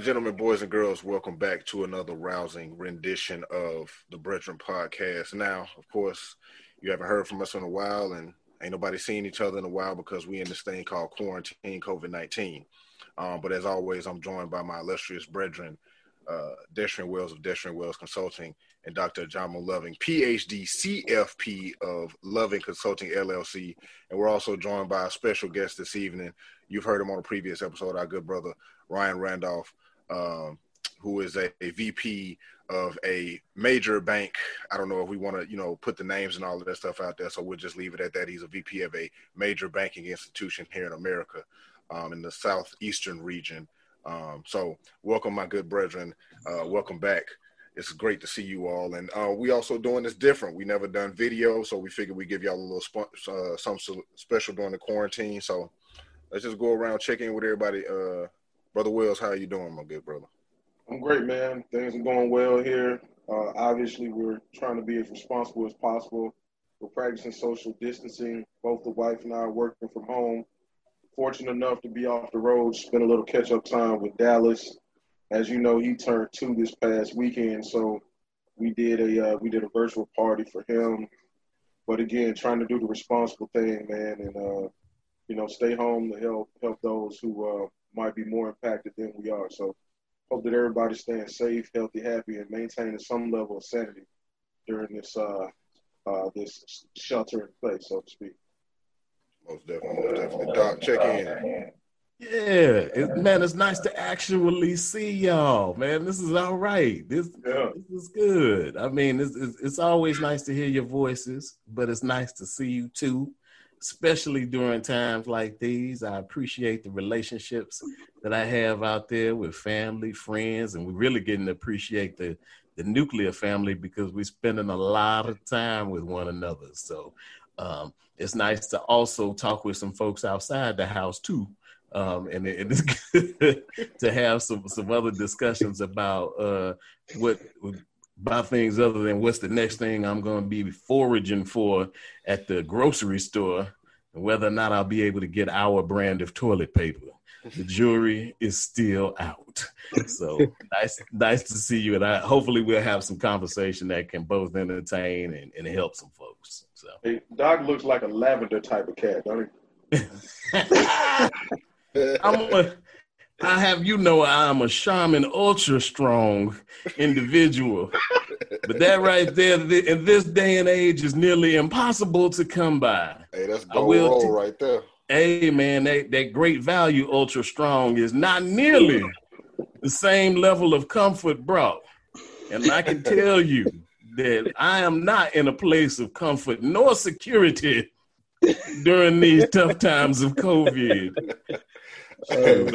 Gentlemen, boys and girls, welcome back to another rousing rendition of the Brethren Podcast. Now, of course, you haven't heard from us in a while, and ain't nobody seen each other in a while because we in this thing called quarantine, COVID-19. But as always, I'm joined by my illustrious brethren, Deshawn Wells of Deshawn Wells Consulting, and Dr. Jamal Loving, PhD, CFP of Loving Consulting, LLC. And we're also joined by a special guest this evening. You've heard him on a previous episode, our good brother, Ryan Randolph, who is a VP of a major bank. I don't know if we want to, put the names and all of that stuff out there, so we'll just leave it at that. He's a VP of a major banking institution here in America, in the southeastern region. So welcome, my good brethren. Welcome back. It's great to see you all. And we also doing this different. We never done video, so we figured we give y'all a little something special during the quarantine. So let's just go around check in with everybody. Brother Wells, how are you doing, my good brother? I'm great, man. Things are going well here. Obviously, we're trying to be as responsible as possible. We're practicing social distancing. Both the wife and I are working from home. Fortunate enough to be off the road, spend a little catch-up time with Dallas. As you know, he turned 2 this past weekend, so we did a virtual party for him. But again, trying to do the responsible thing, man, and stay home to help those who might be more impacted than we are. So hope that everybody's staying safe, healthy, happy, and maintaining some level of sanity during this this shelter in place, so to speak. Most definitely. Doc, check in. Yeah, it's nice to actually see y'all, man. This is all right. This is good. I mean, it's always nice to hear your voices, but it's nice to see you too. Especially during times like these, I appreciate the relationships that I have out there with family, friends, and we're really getting to appreciate the nuclear family because we're spending a lot of time with one another. So it's nice to also talk with some folks outside the house too. And it's good to have some other discussions about about things other than what's the next thing I'm going to be foraging for at the grocery store and whether or not I'll be able to get our brand of toilet paper. The jury is still out. So nice to see you. And hopefully we'll have some conversation that can both entertain and help some folks. So hey, Doc looks like a lavender type of cat, don't he? I have I'm a shaman, ultra strong individual, but that right there in this day and age is nearly impossible to come by. Hey, that's gold roll right there. Hey, man, that great value ultra strong is not nearly the same level of comfort brought. And I can tell you that I am not in a place of comfort nor security during these tough times of COVID. Ain't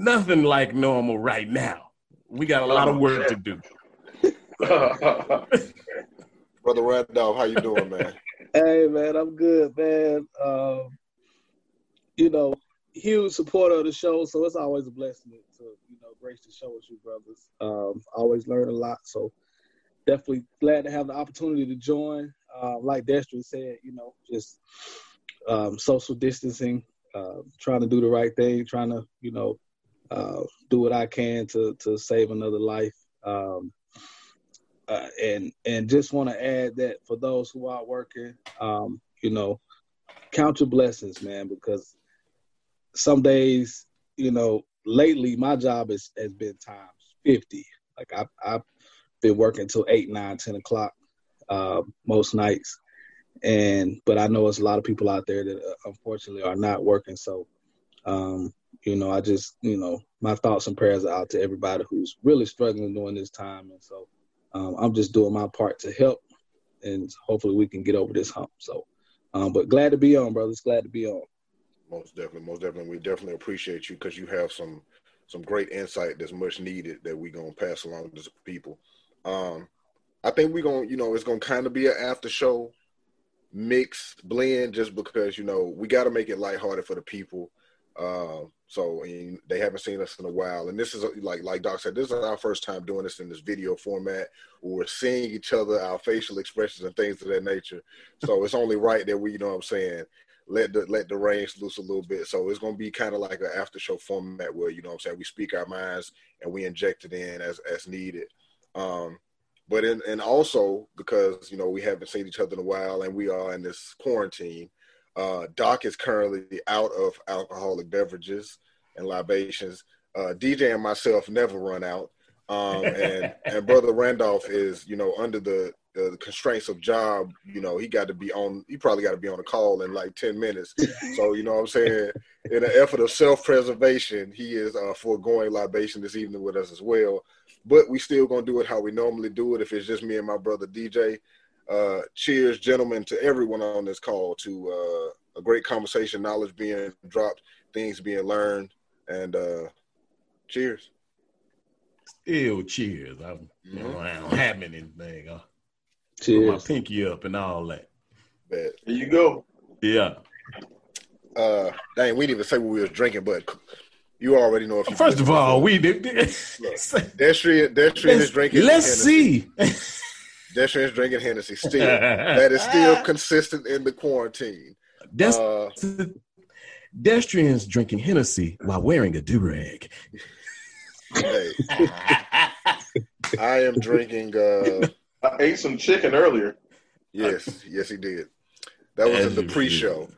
nothing like normal right now. We got a lot of work to do. Brother Randolph, how you doing, man? Hey, man, I'm good, man. Huge supporter of the show, so it's always a blessing to grace the show with you, brothers. Always learn a lot, so definitely glad to have the opportunity to join. Like Destry said, just social distancing. Trying to do the right thing, trying to, do what I can to save another life. And just want to add that for those who are working, count your blessings, man, because some days, lately my job has been times 50. Like I've been working till 8, 9, 10 o'clock most nights. But I know it's a lot of people out there that unfortunately are not working. So, I just, my thoughts and prayers are out to everybody who's really struggling during this time. And so I'm just doing my part to help and hopefully we can get over this hump. So, but glad to be on, brothers. Glad to be on. Most definitely. We definitely appreciate you because you have some some great insight that's much needed that we're going to pass along to people. I think we're going to, it's going to kind of be an after show mix blend just because, we got to make it lighthearted for the people. So and they haven't seen us in a while. And this is like Doc said, this is our first time doing this in this video format. We're seeing each other, our facial expressions and things of that nature. So it's only right that we, let the reins loose a little bit. So it's going to be kind of like an after show format where, we speak our minds and we inject it in as needed. But and also because, we haven't seen each other in a while and we are in this quarantine, Doc is currently out of alcoholic beverages and libations. DJ and myself never run out. And Brother Randolph is, under the constraints of job, he probably got to be on a call in like 10 minutes. So, in an effort of self-preservation, he is foregoing libation this evening with us as well. But we still going to do it how we normally do it if it's just me and my brother DJ. Cheers, gentlemen, to everyone on this call, to a great conversation, knowledge being dropped, things being learned, and cheers. Still cheers. I don't have anything. Cheers. Put my pinky up and all that. Bet. There you go. Yeah. Dang, we didn't even say what we was drinking, but you already know. If you First of all, we did. Destry is drinking. Let's see. Destry is drinking Hennessy still. That is still consistent in the quarantine. Destrian's drinking Hennessy while wearing a do-rag. Hey. I am drinking... I ate some chicken earlier. Yes, he did. That was in the pre-show.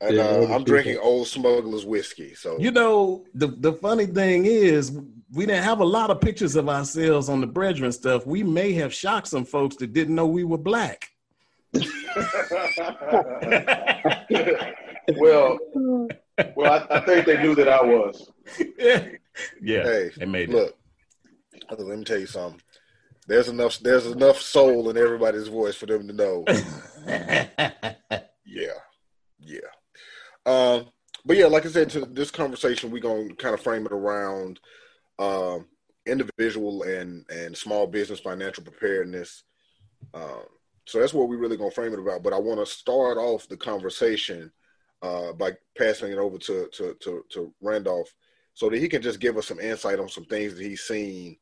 And I'm drinking Old Smuggler's whiskey. So the funny thing is, we didn't have a lot of pictures of ourselves on the Brethren stuff. We may have shocked some folks that didn't know we were black. well, I think they knew that I was. Yeah, hey, they made look, it. Look, let me tell you something. There's enough soul in everybody's voice for them to know. Yeah. But yeah, like I said, to this conversation, we're going to kind of frame it around individual and small business financial preparedness. So that's what we're really going to frame it about. But I want to start off the conversation by passing it over to Randolph so that he can just give us some insight on some things that he's seen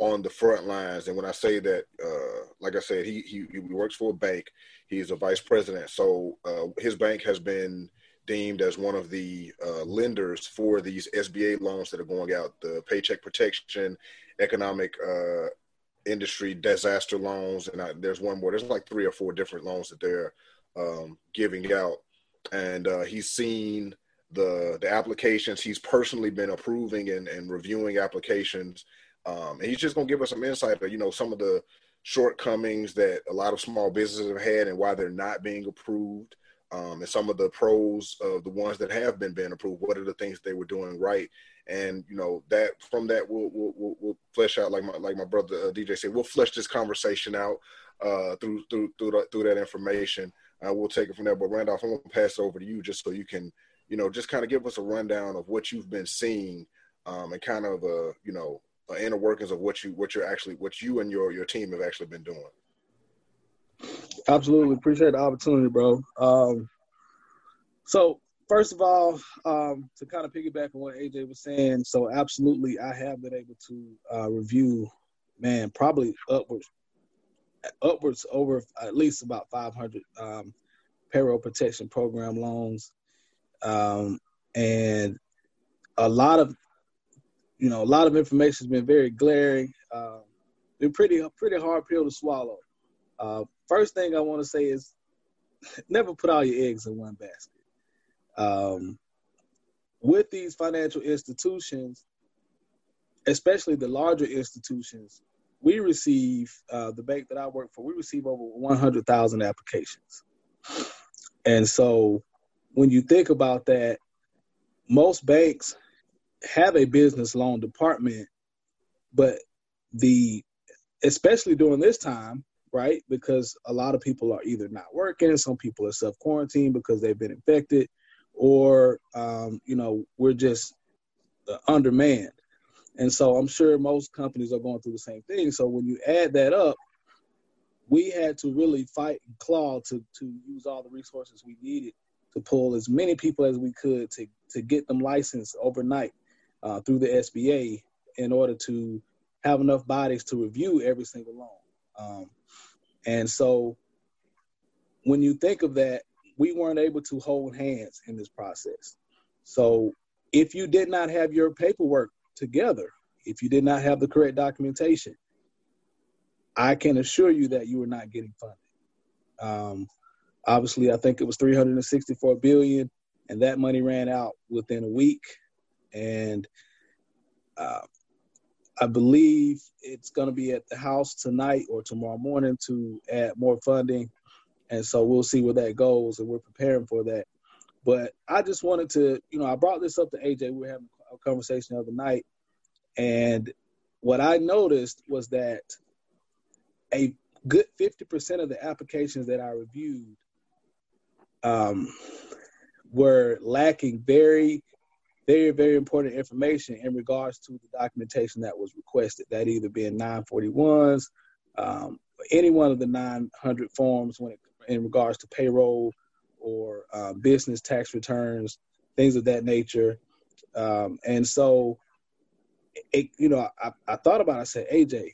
on the front lines. And when I say that, like I said, he works for a bank. He's a vice president. So his bank has been deemed as one of the lenders for these SBA loans that are going out, the Paycheck Protection, Economic Industry Disaster Loans. And there's one more. There's like 3 or 4 different loans that they're giving out. And he's seen the applications. He's personally been approving and reviewing applications. And he's just going to give us some insight of, some of the shortcomings that a lot of small businesses have had and why they're not being approved, and some of the pros of the ones that have been approved. What are the things they were doing right? And, that from that, we'll flesh out, like my brother DJ said, we'll flesh this conversation out through that information. We'll take it from there. But, Randolph, I'm going to pass it over to you just so you can, just kind of give us a rundown of what you've been seeing and kind of, inner workings of what you and your team have actually been doing. Absolutely. Appreciate the opportunity, bro. So first of all, to kind of piggyback on what AJ was saying, so absolutely I have been able to review, man, probably upwards over at least about 500 payroll protection program loans. And a lot of information has been very glaring. Been pretty hard pill to swallow. First thing I want to say is never put all your eggs in one basket. With these financial institutions, especially the larger institutions, we receive, the bank that I work for, we receive over 100,000 applications. And so when you think about that, most banks have a business loan department, but especially during this time, right? Because a lot of people are either not working, some people are self-quarantined because they've been infected, or we're just undermanned. And so I'm sure most companies are going through the same thing. So when you add that up, we had to really fight and claw to use all the resources we needed to pull as many people as we could to get them licensed overnight through the SBA in order to have enough bodies to review every single loan. And so when you think of that, we weren't able to hold hands in this process. So if you did not have your paperwork together, if you did not have the correct documentation, I can assure you that you were not getting funded. Obviously, I think it was $364 billion, and that money ran out within a week. And I believe it's going to be at the House tonight or tomorrow morning to add more funding. And so we'll see where that goes, and we're preparing for that. But I just wanted to, you know, I brought this up to AJ. We were having a conversation the other night. And what I noticed was that a good 50% of the applications that I reviewed were lacking very, very, very important information in regards to the documentation that was requested, that either being 941s, any one of the 900 forms when it, in regards to payroll or business tax returns, things of that nature. And so, it, you know, I thought about it. I said, AJ,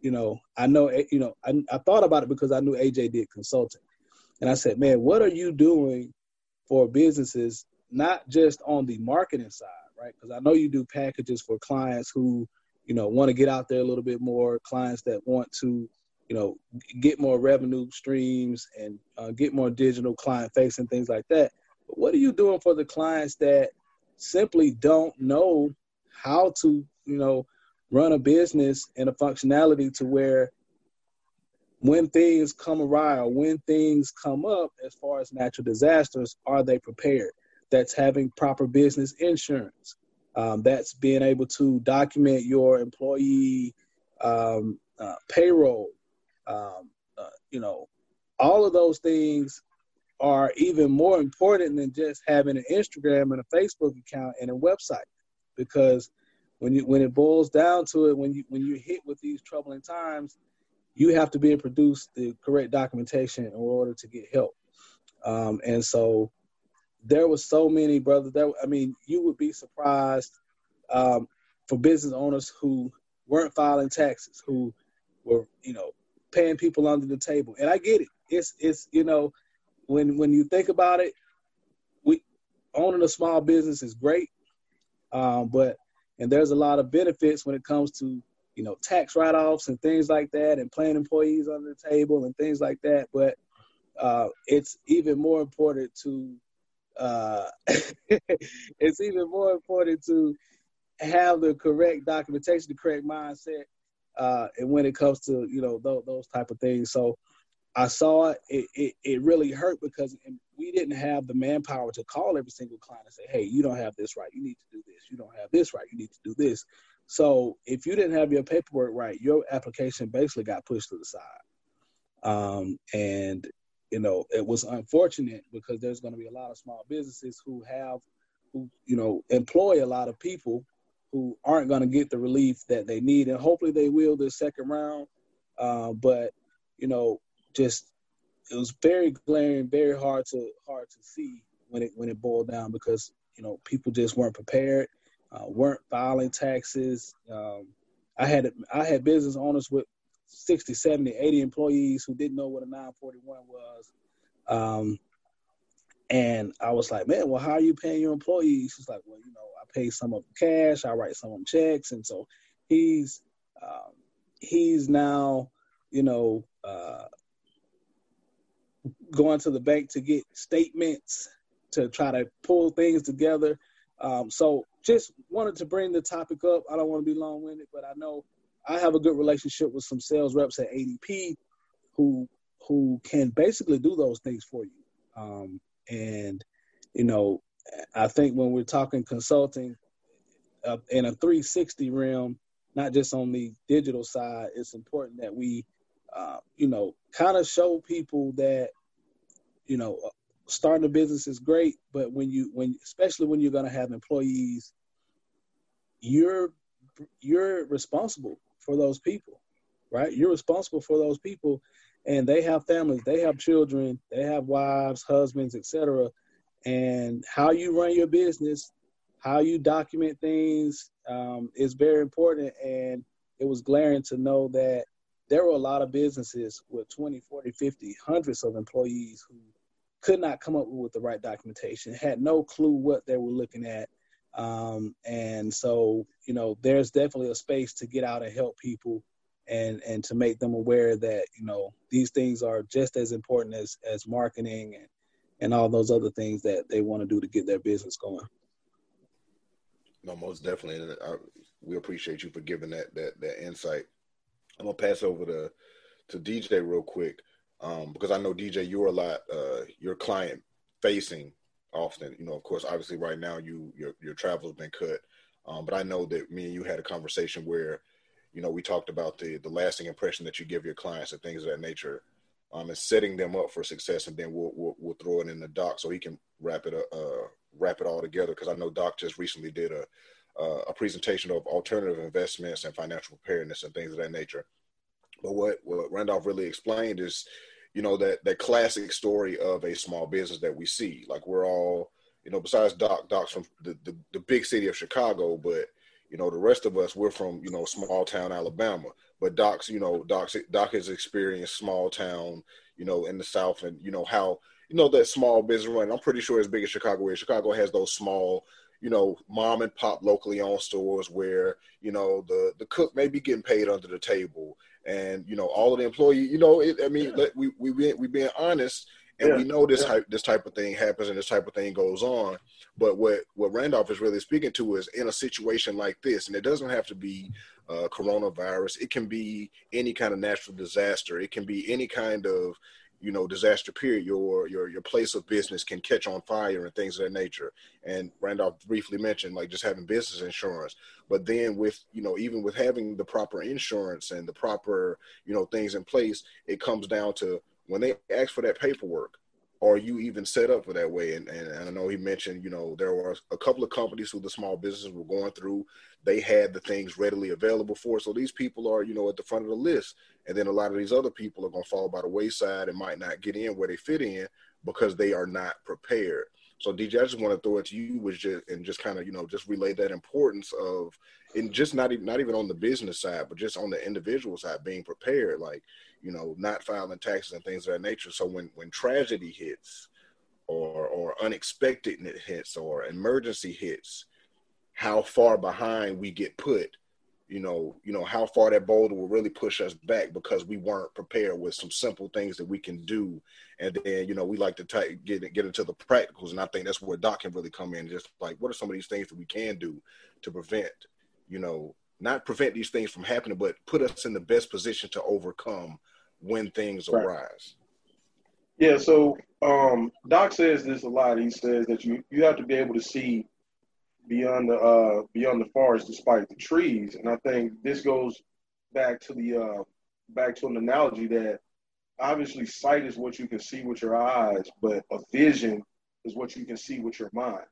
you know, I thought about it because I knew AJ did consulting. And I said, man, what are you doing for businesses, not just on the marketing side, right? Because I know you do packages for clients who, you know, want to get out there a little bit more, clients that want to, you know, get more revenue streams and get more digital client facing, things like that. But what are you doing for the clients that simply don't know how to, you know, run a business and a functionality to where when things come awry or when things come up as far as natural disasters, are they prepared? That's having proper business insurance. That's being able to document your employee payroll. You know, all of those things are even more important than just having an Instagram and a Facebook account and a website, because when it boils down to it, when you're hit with these troubling times, you have to be able to produce the correct documentation in order to get help. And so there was so many brothers that, I mean, you would be surprised for business owners who weren't filing taxes, who were, you know, paying people under the table. And I get it. It's you know, when you think about it, we owning a small business is great. And there's a lot of benefits when it comes to, you know, tax write-offs and things like that, and paying employees under the table and things like that. But it's even more important to it's even more important to have the correct documentation, the correct mindset, and when it comes to, you know, those type of things. So I saw it really hurt because we didn't have the manpower to call every single client and say, hey, you don't have this right, you need to do this. You don't have this right, you need to do this. So if you didn't have your paperwork right, your application basically got pushed to the side. And, you know, it was unfortunate because there's going to be a lot of small businesses who you know, employ a lot of people who aren't going to get the relief that they need. And hopefully they will this second round. But, you know, just it was very glaring, very hard to see when it boiled down because, you know, people just weren't prepared, weren't filing taxes. I had business owners with 60, 70, 80 employees who didn't know what a 941 was. And I was like, man, well, how are you paying your employees? She's like, well, you know, I pay some of them cash, I write some of them checks. And so he's now, you know, going to the bank to get statements to try to pull things together. So just wanted to bring the topic up. I don't want to be long-winded, but I know I have a good relationship with some sales reps at ADP who can basically do those things for you. And, you know, I think when we're talking consulting in a 360 realm, not just on the digital side, it's important that we, you know, kind of show people that, you know, starting a business is great, but when especially when you're going to have employees, you're responsible for those people, right? You're responsible for those people, and they have families, they have children, they have wives, husbands, etc. And how you run your business, how you document things is very important. And it was glaring to know that there were a lot of businesses with 20, 40, 50, hundreds of employees who could not come up with the right documentation, had no clue what they were looking at. And so, you know, there's definitely a space to get out and help people and to make them aware that, you know, these things are just as important as marketing and all those other things that they want to do to get their business going. No, most definitely. We appreciate you for giving that insight. I'm going to pass over to DJ real quick, because I know, DJ, you're a lot, you're client-facing often. You know, of course, obviously right now your travel has been cut, but I know that me and you had a conversation where, you know, we talked about the lasting impression that you give your clients and things of that nature, and setting them up for success, and then we'll throw it in the doc so he can wrap it all together, because I know Doc just recently did a presentation of alternative investments and financial preparedness and things of that nature. But what Randolph really explained is, you know, that classic story of a small business that we see. Like, we're all, you know, besides Doc's from the big city of Chicago, but, you know, the rest of us, we're from, you know, small town Alabama. But Doc has experienced small town, you know, in the South, and, you know, how, you know, that small business run. I'm pretty sure as big as Chicago is. Chicago has those small, you know, mom and pop locally owned stores where, you know, the cook may be getting paid under the table, and, you know, all of the employees, you know, we're being honest, and we know this type of thing happens and this type of thing goes on. But what Randolph is really speaking to is, in a situation like this, and it doesn't have to be coronavirus, it can be any kind of natural disaster, it can be any kind of, you know, disaster period, your place of business can catch on fire and things of that nature. And Randolph briefly mentioned, like, just having business insurance, but then with, you know, even with having the proper insurance and the proper, you know, things in place, it comes down to, when they ask for that paperwork, are you even set up for that way? And I know he mentioned, you know, there were a couple of companies who the small businesses were going through. They had the things readily available for. So these people are, you know, at the front of the list. And then a lot of these other people are going to fall by the wayside and might not get in where they fit in because they are not prepared. So DJ, I just want to throw it to you and just kind of, you know, just relay that importance of, and just not even on the business side, but just on the individual side, being prepared, like, you know, not filing taxes and things of that nature. So when tragedy hits or unexpectedness hits or emergency hits, how far behind we get put, you know, how far that boulder will really push us back because we weren't prepared with some simple things that we can do. And then, you know, we like to get into the practicals. And I think that's where Doc can really come in. Just like, what are some of these things that we can do to prevent, you know, not prevent these things from happening, but put us in the best position to overcome when things arise. Yeah. So Doc says this a lot. He says that you have to be able to see beyond the forest despite the trees. And I think this goes back to an analogy that obviously sight is what you can see with your eyes, but a vision is what you can see with your mind.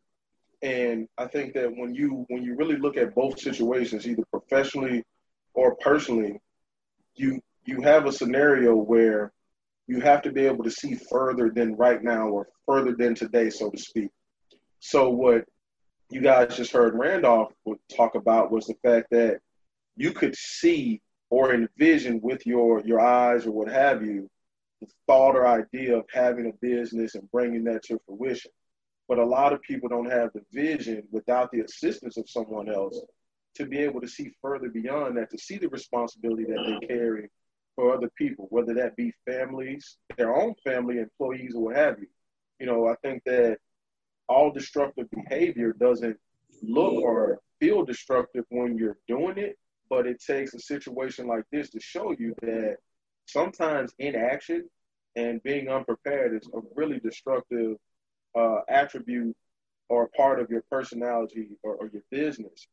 And I think that when you really look at both situations, either professionally or personally, you have a scenario where you have to be able to see further than right now or further than today, so to speak. So what you guys just heard Randolph talk about was the fact that you could see or envision with your eyes or what have you, the thought or idea of having a business and bringing that to fruition. But a lot of people don't have the vision without the assistance of someone else to be able to see further beyond that, to see the responsibility that they carry for other people, whether that be families, their own family, employees, or what have you. You know, I think that all destructive behavior doesn't look or feel destructive when you're doing it, but it takes a situation like this to show you that sometimes inaction and being unprepared is a really destructive attribute or part of your personality or your business.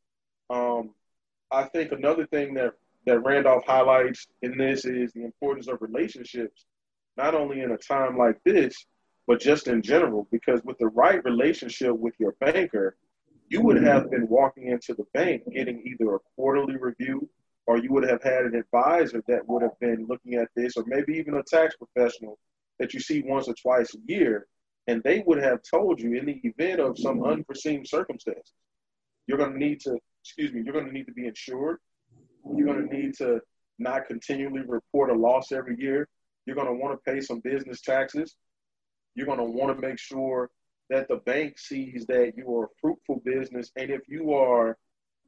I think another thing that Randolph highlights in this is the importance of relationships, not only in a time like this, but just in general, because with the right relationship with your banker, you would have been walking into the bank getting either a quarterly review, or you would have had an advisor that would have been looking at this, or maybe even a tax professional that you see once or twice a year, and they would have told you in the event of some unforeseen circumstances, you're going to need to, you're going to need to be insured. You're going to need to not continually report a loss every year. You're going to want to pay some business taxes. You're going to want to make sure that the bank sees that you are a fruitful business, and if you are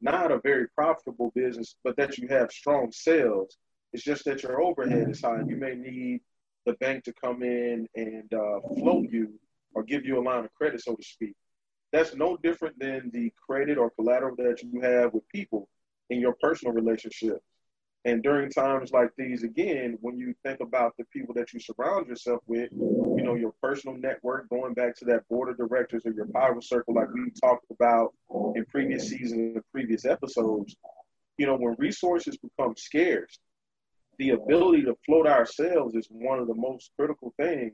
not a very profitable business, but that you have strong sales, it's just that your overhead is high. You may need the bank to come in and float you or give you a line of credit, so to speak. That's no different than the credit or collateral that you have with people in your personal relationship. And during times like these, again, when you think about the people that you surround yourself with, you know, your personal network, going back to that board of directors or your power circle, like we talked about in previous seasons and previous episodes, you know, when resources become scarce, the ability to float ourselves is one of the most critical things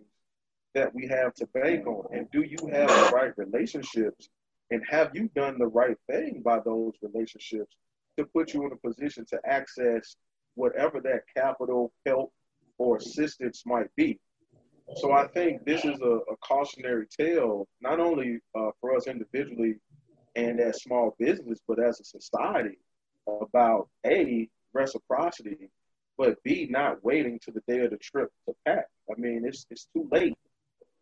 that we have to bank on. And do you have the right relationships? And have you done the right thing by those relationships to put you in a position to access whatever that capital, help, or assistance might be? So I think this is a cautionary tale, not only for us individually and as small business, but as a society, about A, reciprocity, but B, not waiting to the day of the trip to pack. I mean, it's too late.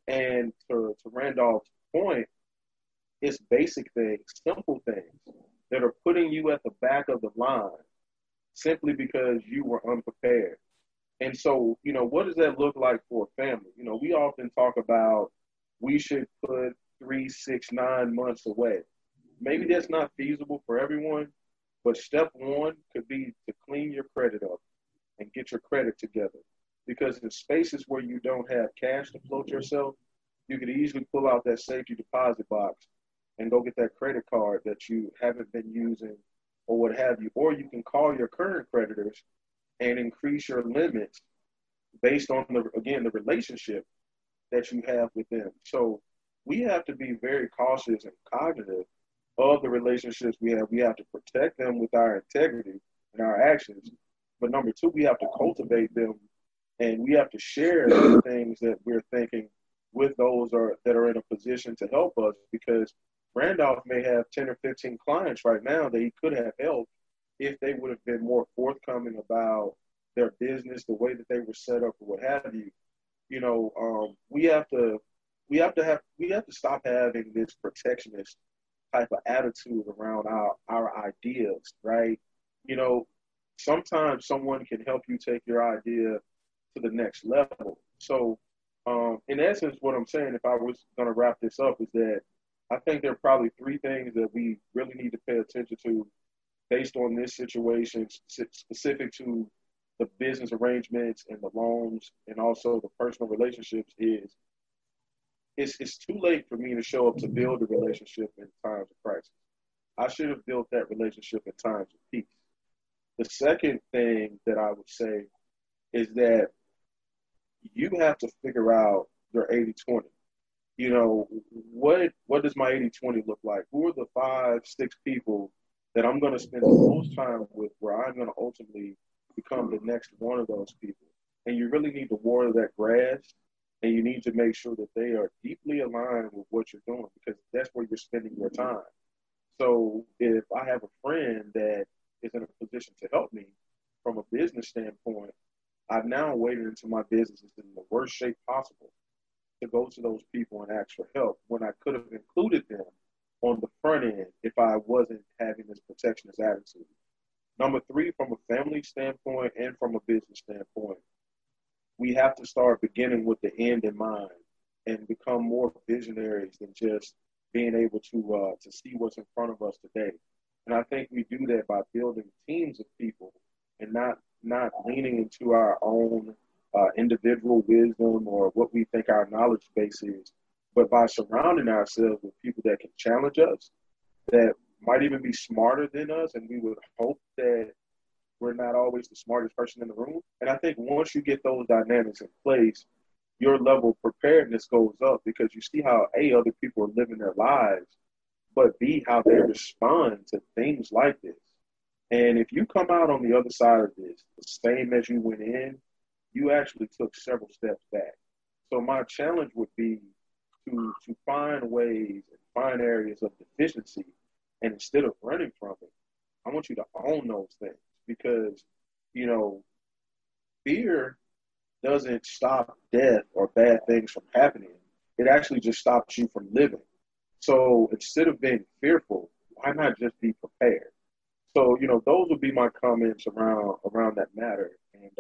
And to Randolph's point, it's basic things, simple things that are putting you at the back of the line simply because you were unprepared. And so, you know, what does that look like for a family? You know, we often talk about we should put 3, 6, 9 months away. Maybe that's not feasible for everyone, but step one could be to clean your credit up and get your credit together. Because in spaces where you don't have cash to float yourself, you could easily pull out that safety deposit box and go get that credit card that you haven't been using or what have you. Or you can call your current creditors and increase your limits based on, the relationship that you have with them. So we have to be very cautious and cognizant of the relationships we have. We have to protect them with our integrity and our actions. But number two, we have to cultivate them, and we have to share the things that we're thinking with those that are in a position to help us, because Randolph may have 10 or 15 clients right now that he could have helped if they would have been more forthcoming about their business, the way that they were set up, or what have you. You know, we have to stop having this protectionist type of attitude around our ideas, right? You know, sometimes someone can help you take your idea to the next level. So, in essence, what I'm saying, if I was going to wrap this up, is that I think there are probably three things that we really need to pay attention to based on this situation, specific to the business arrangements and the loans and also the personal relationships, is it's too late for me to show up to build a relationship in times of crisis. I should have built that relationship in times of peace. The second thing that I would say is that you have to figure out your 80-20. You know, what does my 80-20 look like? Who are the 5, 6 people that I'm going to spend the most time with, where I'm going to ultimately become the next one of those people? And you really need to water that grass, and you need to make sure that they are deeply aligned with what you're doing, because that's where you're spending your time. So if I have a friend that is in a position to help me from a business standpoint, I've now waited until my business is in the worst shape possible to go to those people and ask for help, when I could have included them on the front end if I wasn't having this protectionist attitude. Number three, from a family standpoint and from a business standpoint, we have to start beginning with the end in mind and become more visionaries than just being able to see what's in front of us today. And I think we do that by building teams of people and not leaning into our own individual wisdom or what we think our knowledge base is, but by surrounding ourselves with people that can challenge us, that might even be smarter than us, and we would hope that we're not always the smartest person in the room. And I think once you get those dynamics in place, your level of preparedness goes up, because you see how other people are living their lives but B, how they respond to things like this. And if you come out on the other side of this the same as you went in, you actually took several steps back. So my challenge would be to find ways and find areas of deficiency, and instead of running from it, I want you to own those things, because, you know, fear doesn't stop death or bad things from happening. It actually just stops you from living. So instead of being fearful, why not just be prepared? So, you know, those would be my comments around that matter. And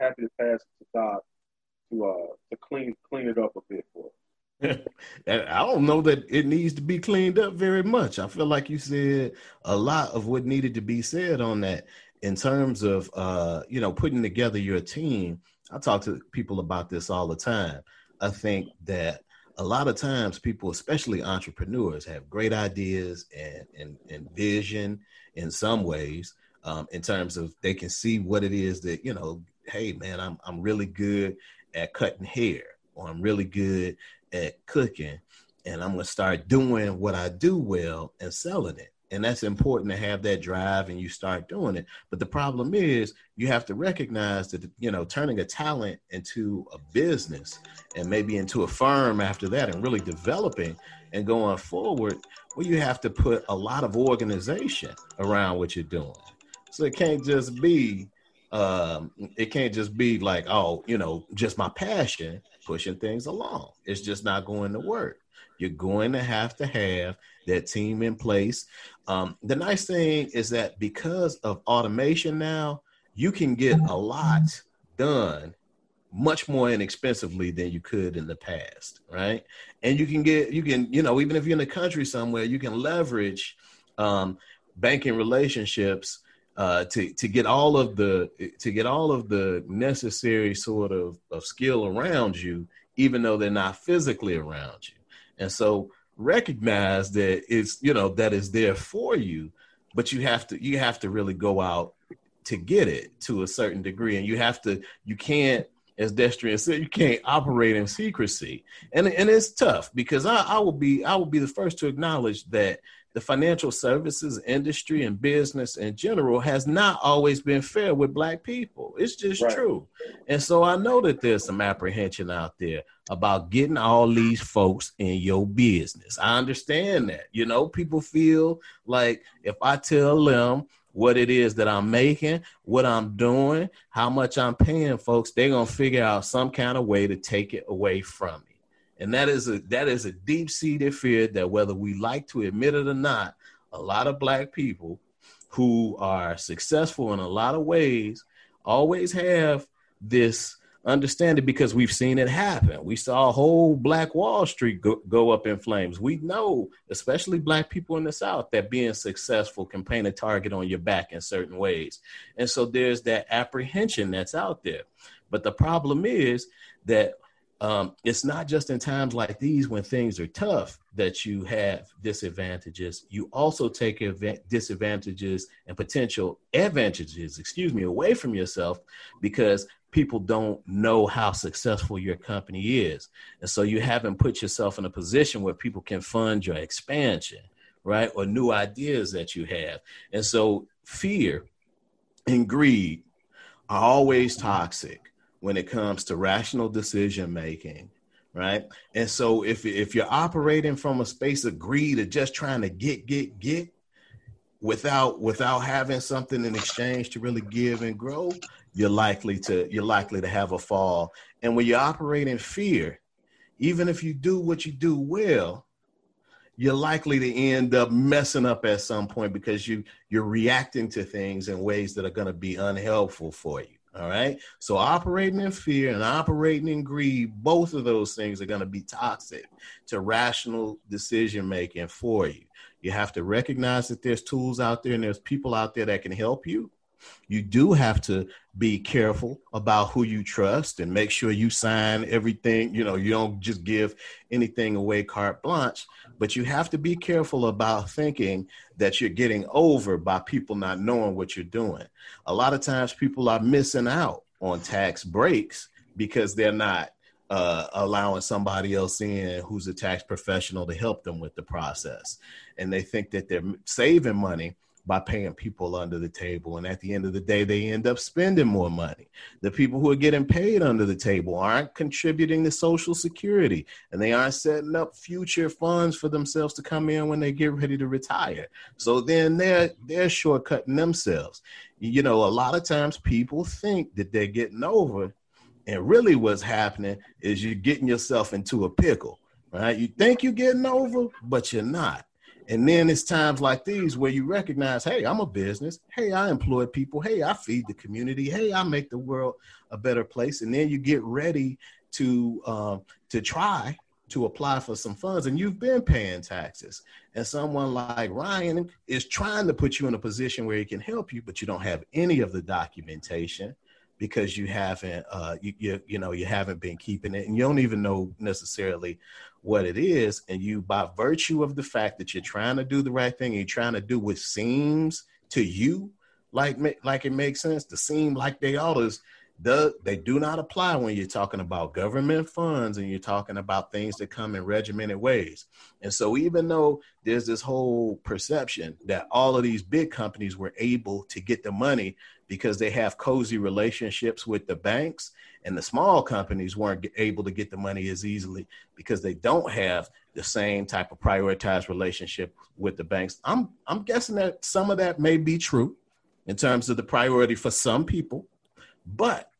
happy to pass it to Doc to clean it up a bit for us. I don't know that it needs to be cleaned up very much. I feel like you said a lot of what needed to be said on that in terms of, you know, putting together your team. I talk to people about this all the time. I think that a lot of times people, especially entrepreneurs, have great ideas and vision in some ways, in terms of they can see what it is that, you know, hey, man, I'm really good at cutting hair, or I'm really good at cooking, and I'm going to start doing what I do well and selling it. And that's important to have that drive, and you start doing it. But the problem is you have to recognize that, you know, turning a talent into a business and maybe into a firm after that and really developing and going forward, well, you have to put a lot of organization around what you're doing. So it can't just be, like, oh, you know, just my passion pushing things along. It's just not going to work. You're going to have that team in place. The nice thing is that because of automation now, you can get a lot done much more inexpensively than you could in the past, right? And you can, even if you're in the country somewhere, you can leverage banking relationships to get all of the necessary sort of skill around you, even though they're not physically around you. And so recognize that it's, you know, that is there for you, but you have to really go out to get it to a certain degree. And you can't, as Destrian said, you can't operate in secrecy. And it's tough, because I will be the first to acknowledge that the financial services industry and business in general has not always been fair with Black people. It's just true. And so I know that there's some apprehension out there about getting all these folks in your business. I understand that. You know, people feel like if I tell them what it is that I'm making, what I'm doing, how much I'm paying folks, they're going to figure out some kind of way to take it away from me. And that is a deep-seated fear that, whether we like to admit it or not, a lot of Black people who are successful in a lot of ways always have this understanding, because we've seen it happen. We saw a whole Black Wall Street go up in flames. We know, especially Black people in the South, that being successful can paint a target on your back in certain ways. And so there's that apprehension that's out there. But the problem is that it's not just in times like these when things are tough that you have disadvantages. You also take disadvantages and potential advantages, away from yourself, because people don't know how successful your company is. And so you haven't put yourself in a position where people can fund your expansion, right? Or new ideas that you have. And so fear and greed are always toxic when it comes to rational decision-making, right? And so if you're operating from a space of greed or just trying to get without having something in exchange to really give and grow, you're likely to have a fall. And when you operate in fear, even if you do what you do well, you're likely to end up messing up at some point, because you're reacting to things in ways that are going to be unhelpful for you. All right. So operating in fear and operating in greed, both of those things are going to be toxic to rational decision making for you. You have to recognize that there's tools out there and there's people out there that can help you. You do have to be careful about who you trust and make sure you sign everything. You know, you don't just give anything away carte blanche, but you have to be careful about thinking that you're getting over by people not knowing what you're doing. A lot of times people are missing out on tax breaks because they're not allowing somebody else in who's a tax professional to help them with the process. And they think that they're saving money by paying people under the table. And at the end of the day, they end up spending more money. The people who are getting paid under the table aren't contributing to Social Security, and they aren't setting up future funds for themselves to come in when they get ready to retire. So then they're shortcutting themselves. You know, a lot of times people think that they're getting over, and really what's happening is you're getting yourself into a pickle, right? You think you're getting over, but you're not. And then it's times like these where you recognize, hey, I'm a business. Hey, I employ people. Hey, I feed the community. Hey, I make the world a better place. And then you get ready to try to apply for some funds, and you've been paying taxes. And someone like Ryan is trying to put you in a position where he can help you, but you don't have any of the documentation because you haven't, you haven't been keeping it, and you don't even know necessarily what it is. And you, by virtue of the fact that you're trying to do the right thing, you're trying to do what seems to you like it makes sense to seem like they others, they do not apply when you're talking about government funds and you're talking about things that come in regimented ways. And so even though there's this whole perception that all of these big companies were able to get the money because they have cozy relationships with the banks, and the small companies weren't able to get the money as easily because they don't have the same type of prioritized relationship with the banks. I'm guessing that some of that may be true in terms of the priority for some people, but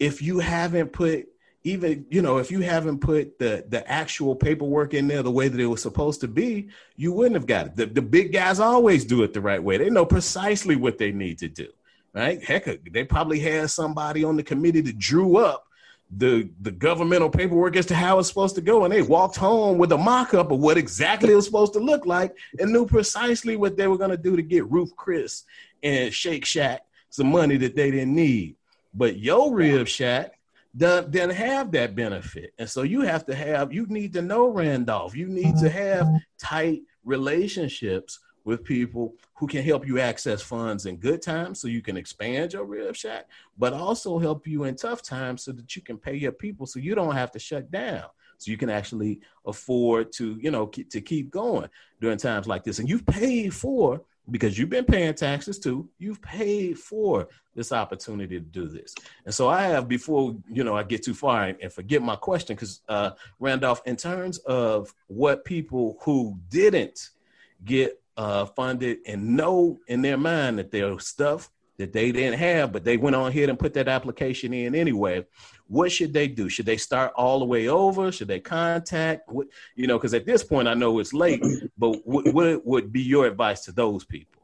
if you haven't put the actual paperwork in there the way that it was supposed to be, you wouldn't have got it. The big guys always do it the right way. They know precisely what they need to do. Right? Heck, they probably had somebody on the committee that drew up the governmental paperwork as to how it's supposed to go, and they walked home with a mock-up of what exactly it was supposed to look like and knew precisely what they were going to do to get Ruth Chris and Shake Shack some money that they didn't need. But your Rib Shack doesn't have that benefit. And so you need to know Randolph. You need to have tight relationships with people who can help you access funds in good times so you can expand your Rib Shack, but also help you in tough times so that you can pay your people so you don't have to shut down, so you can actually afford to, to keep going during times like this. And you've paid for, because you've been paying taxes too, you've paid for this opportunity to do this. And so I have, before, I get too far and forget my question, because Randolph, in terms of what people who didn't get funded and know in their mind that there's stuff that they didn't have, but they went on ahead and put that application in anyway, what should they do? Should they start all the way over? Should they contact? Because at this point, I know it's late, but what would be your advice to those people?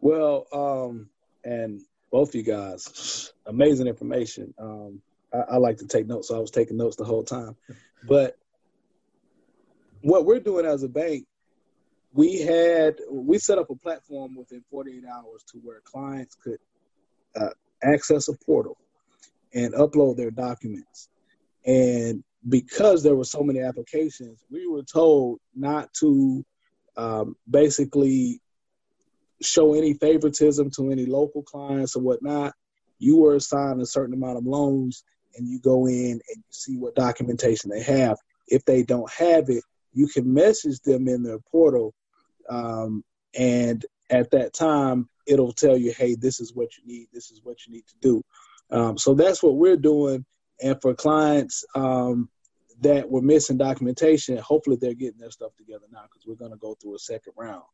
Well, and both of you guys, amazing information. I like to take notes, so I was taking notes the whole time. But what we're doing as a bank, we set up a platform within 48 hours to where clients could access a portal and upload their documents. And because there were so many applications, we were told not to basically show any favoritism to any local clients or whatnot. You were assigned a certain amount of loans, and you go in and you see what documentation they have. If they don't have it, you can message them in their portal, and at that time, it'll tell you, hey, this is what you need. This is what you need to do. So that's what we're doing. And for clients that were missing documentation, hopefully they're getting their stuff together now, because we're going to go through a second round.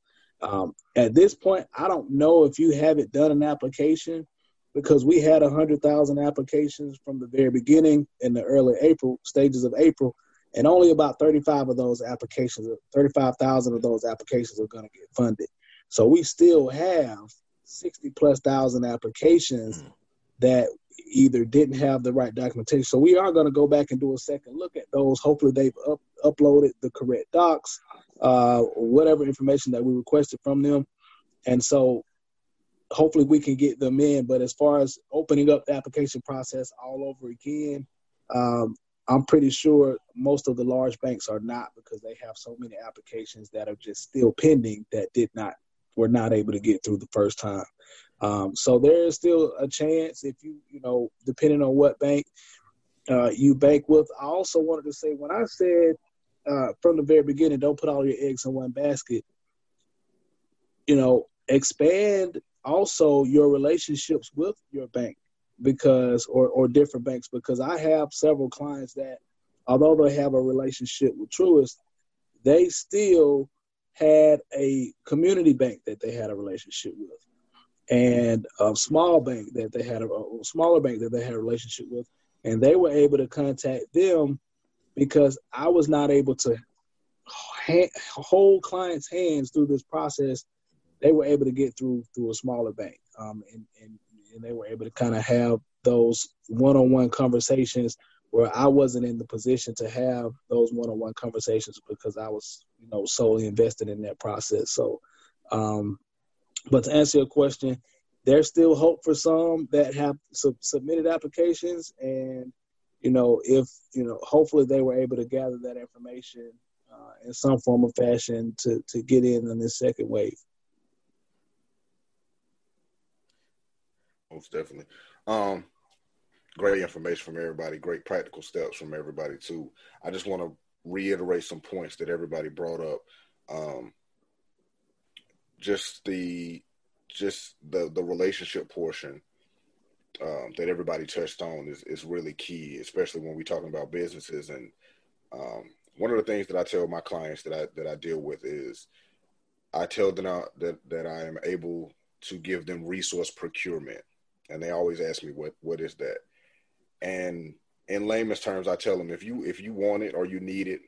At this point, I don't know if you haven't done an application, because we had 100,000 applications from the very beginning in the early April, stages of April. And only about 35,000 of those applications are going to get funded. So we still have 60,000+ applications that either didn't have the right documentation. So we are going to go back and do a second look at those. Hopefully they've uploaded the correct docs, whatever information that we requested from them. And so hopefully we can get them in. But as far as opening up the application process all over again, I'm pretty sure most of the large banks are not, because they have so many applications that are just still pending that were not able to get through the first time. So there is still a chance, if you depending on what bank, you bank with. I also wanted to say, when I said from the very beginning, don't put all your eggs in one basket, you know, expand also your relationships with your bank because, or different banks, because I have several clients that, although they have a relationship with Truist, they still had a community bank that they had a relationship with, and a small bank that they had a smaller bank that they had a relationship with. And they were able to contact them because I was not able to hold clients' hands through this process. They were able to get through a smaller bank. And they were able to kind of have those one-on-one conversations where I wasn't in the position to have those one-on-one conversations because I was, you know, solely invested in that process. So, but to answer your question, there's still hope for some that have submitted applications, and, you know, if, you know, hopefully they were able to gather that information in some form or fashion to get in this second wave. Most definitely. Great information from everybody. Great practical steps from everybody too. I just want to reiterate some points that everybody brought up. Just the relationship portion that everybody touched on is really key, especially when we're talking about businesses. And one of the things that I tell my clients that I deal with is I tell them that I am able to give them resource procurement. And they always ask me, what is that? And in layman's terms, I tell them, if you want it or you need it,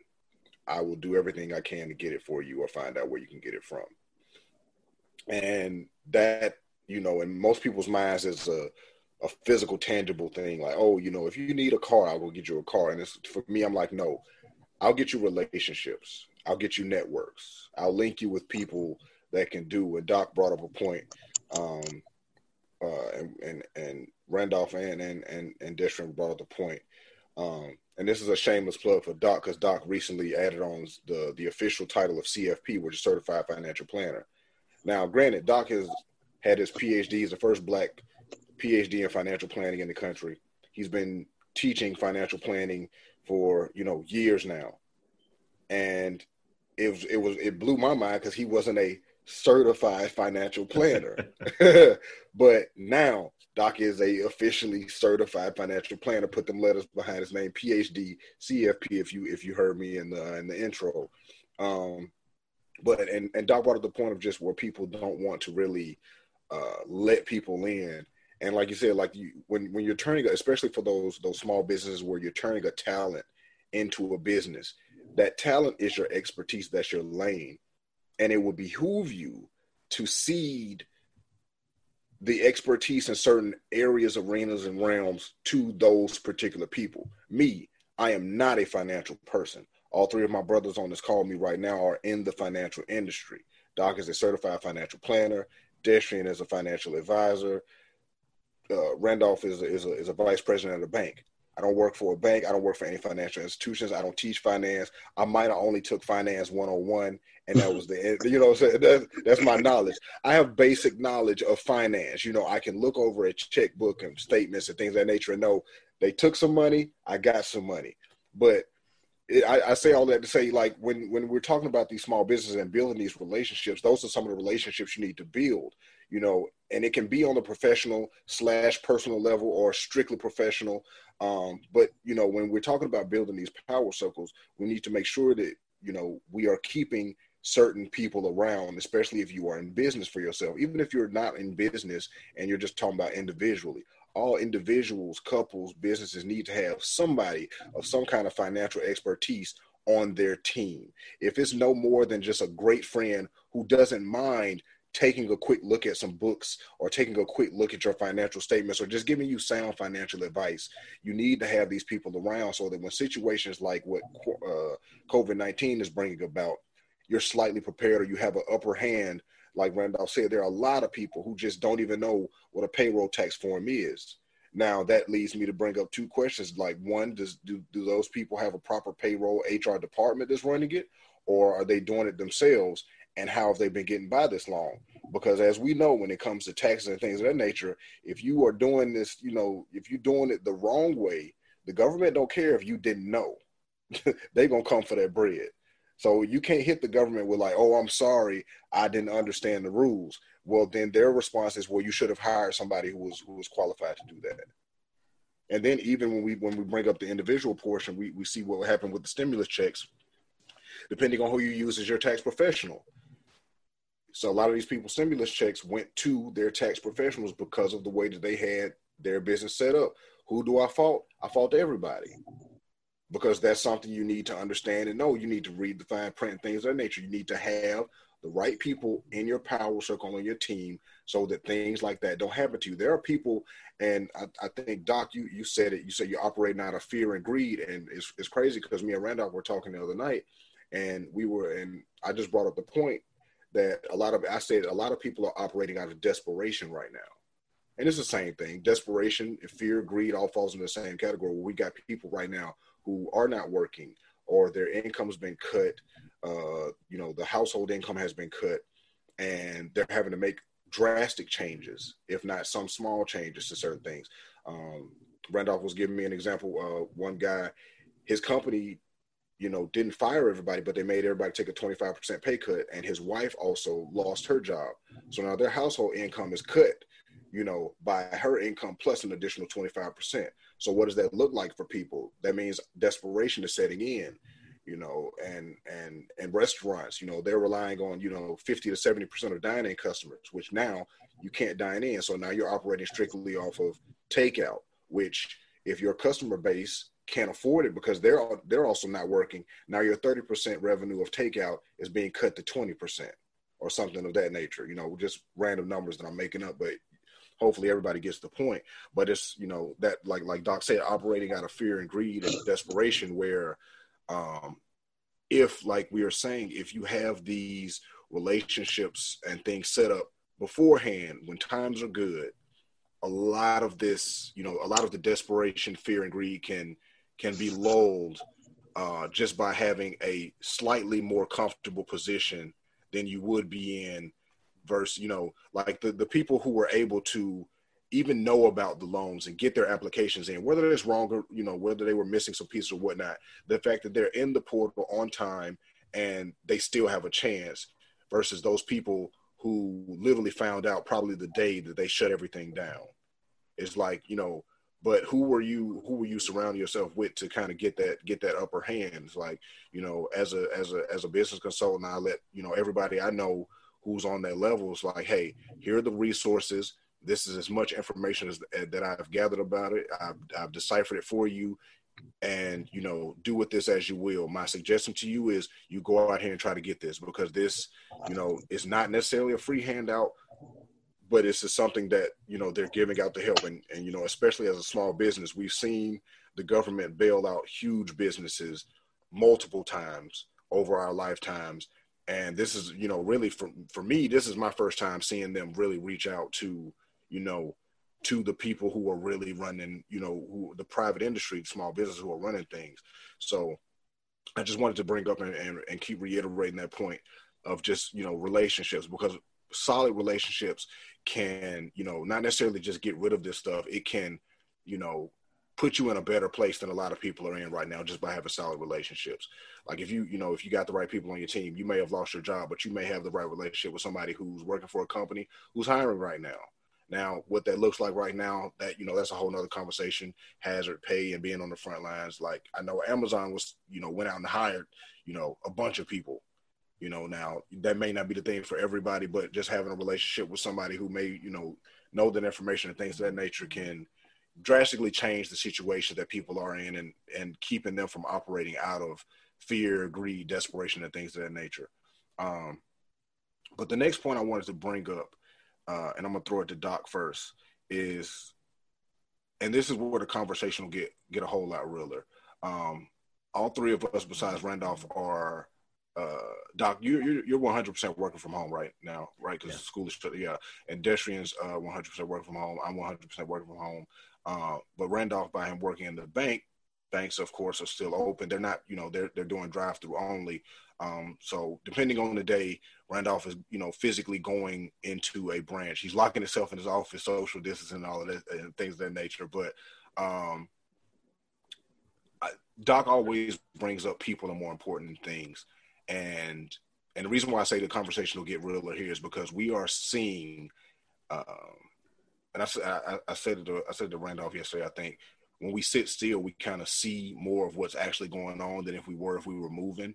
I will do everything I can to get it for you or find out where you can get it from. And that, you know, in most people's minds is a physical, tangible thing. Like, oh, you know, if you need a car, I will get you a car. And it's, for me, I'm like, no, I'll get you relationships. I'll get you networks. I'll link you with people that can do. And Doc brought up a point, and Randolph and Deshram brought up the point. And this is a shameless plug for Doc, because Doc recently added on the official title of CFP, which is Certified Financial Planner. Now, granted, Doc has had his PhD. He's the first Black PhD in financial planning in the country. He's been teaching financial planning for, you know, years now, and it blew my mind because he wasn't a certified financial planner, but now Doc is a officially certified financial planner. Put them letters behind his name, PhD, CFP. If you heard me in the intro. But and Doc brought up the point of just where people don't want to really let people in, and like you said, like you when you're turning, especially for those small businesses where you're turning a talent into a business, that talent is your expertise, that's your lane, and it would behoove you to seed the expertise in certain areas, arenas, and realms to those particular people. Me, I am not a financial person. All three of my brothers on this call me right now are in the financial industry. Doc is a certified financial planner. Deshram is a financial advisor. Randolph is a vice president of the bank. I don't work for a bank. I don't work for any financial institutions. I don't teach finance. I might have only took finance 101, and that was the end. You know what I'm saying? That's my knowledge. I have basic knowledge of finance. You know, I can look over a checkbook and statements and things of that nature and know they took some money, I got some money. But I say all that to say, like, when we're talking about these small businesses and building these relationships, those are some of the relationships you need to build, you know, and it can be on the professional/personal level or strictly professional. But, you know, when we're talking about building these power circles, we need to make sure that, you know, we are keeping certain people around, especially if you are in business for yourself, even if you're not in business and you're just talking about individually. All individuals, couples, businesses need to have somebody of some kind of financial expertise on their team. If it's no more than just a great friend who doesn't mind taking a quick look at some books or taking a quick look at your financial statements or just giving you sound financial advice, you need to have these people around so that when situations like what COVID-19 is bringing about, you're slightly prepared or you have an upper hand. Like Randolph said, there are a lot of people who just don't even know what a payroll tax form is. Now, that leads me to bring up two questions. Like, one, do those people have a proper payroll HR department that's running it, or are they doing it themselves? And how have they been getting by this long? Because as we know, when it comes to taxes and things of that nature, if you are doing this, you know, if you're doing it the wrong way, The government don't care if you didn't know. They're going to come for that bread. So you can't hit the government with like, oh, I'm sorry, I didn't understand the rules. Well, then their response is, well, you should have hired somebody who was qualified to do that. And then even when we bring up the individual portion, we see what happened with the stimulus checks, depending on who you use as your tax professional. So a lot of these people's stimulus checks went to their tax professionals because of the way that they had their business set up. Who do I fault? I fault everybody. Because that's something you need to understand and know. You need to read the fine print and things of that nature. You need to have the right people in your power circle on your team so that things like that don't happen to you. There are people, and I think, Doc, you said it. You said you're operating out of fear and greed, and it's crazy because me and Randolph were talking the other night, and I just brought up the point that a lot of people are operating out of desperation right now. And it's the same thing. Desperation, fear, greed all falls in the same category. We got people right now who are not working, or their income's been cut, the household income has been cut, and they're having to make drastic changes, if not some small changes to certain things. Randolph was giving me an example. One guy, his company, didn't fire everybody, but they made everybody take a 25% pay cut, and his wife also lost her job. So now their household income is cut, by her income plus an additional 25%. So what does that look like for people? That means desperation is setting in, and restaurants, they're relying on, 50 to 70% of dine-in customers, which now you can't dine in. So now you're operating strictly off of takeout, which if your customer base can't afford it because they're also not working, now your 30% revenue of takeout is being cut to 20% or something of that nature, just random numbers that I'm making up, but hopefully everybody gets the point. But it's, that like Doc said, operating out of fear and greed and desperation where if, like we are saying, if you have these relationships and things set up beforehand, when times are good, a lot of this, a lot of the desperation, fear and greed can be lulled just by having a slightly more comfortable position than you would be in versus, like the people who were able to even know about the loans and get their applications in, whether it's wrong or, whether they were missing some pieces or whatnot, the fact that they're in the portal on time and they still have a chance versus those people who literally found out probably the day that they shut everything down. It's like, but who were you surrounding yourself with to kind of get that upper hand? It's like, as a business consultant, I let, everybody I know who's on that level, it's like, hey, here are the resources. This is as much information as that I've gathered about it. I've deciphered it for you, and, do with this as you will. My suggestion to you is you go out here and try to get this, because this, it's not necessarily a free handout, but it's just something that, they're giving out to help. And, especially as a small business, we've seen the government bail out huge businesses multiple times over our lifetimes. And this is, really for me, this is my first time seeing them really reach out to, to the people who are really running, the private industry, small business who are running things. So I just wanted to bring up and keep reiterating that point of just, relationships, because solid relationships can, not necessarily just get rid of this stuff. It can, put you in a better place than a lot of people are in right now just by having solid relationships. Like if you, if you got the right people on your team, you may have lost your job, but you may have the right relationship with somebody who's working for a company who's hiring right now. Now, what that looks like right now, that, that's a whole nother conversation, hazard pay and being on the front lines. Like I know Amazon was, went out and hired, a bunch of people, now that may not be the thing for everybody, but just having a relationship with somebody who may, know that information and things of that nature can drastically change the situation that people are in and keeping them from operating out of fear, greed, desperation, and things of that nature. But the next point I wanted to bring up, and I'm going to throw it to Doc first, is, and this is where the conversation will get a whole lot realer. All three of us besides Randolph are, Doc, you're 100% working from home right now, right? Because school is shut. Yeah. And Destrian's 100% working from home. I'm 100% working from home. But Randolph, by him working in the banks, of course, are still open. They're not, they're doing drive-through only. So depending on the day, Randolph is, physically going into a branch. He's locking himself in his office, social distancing, and all of that and things of that nature. But Doc always brings up people are more important than things. And the reason why I say the conversation will get realer here is because we are seeing, and I said to Randolph yesterday, I think, when we sit still, we kind of see more of what's actually going on than if we were moving.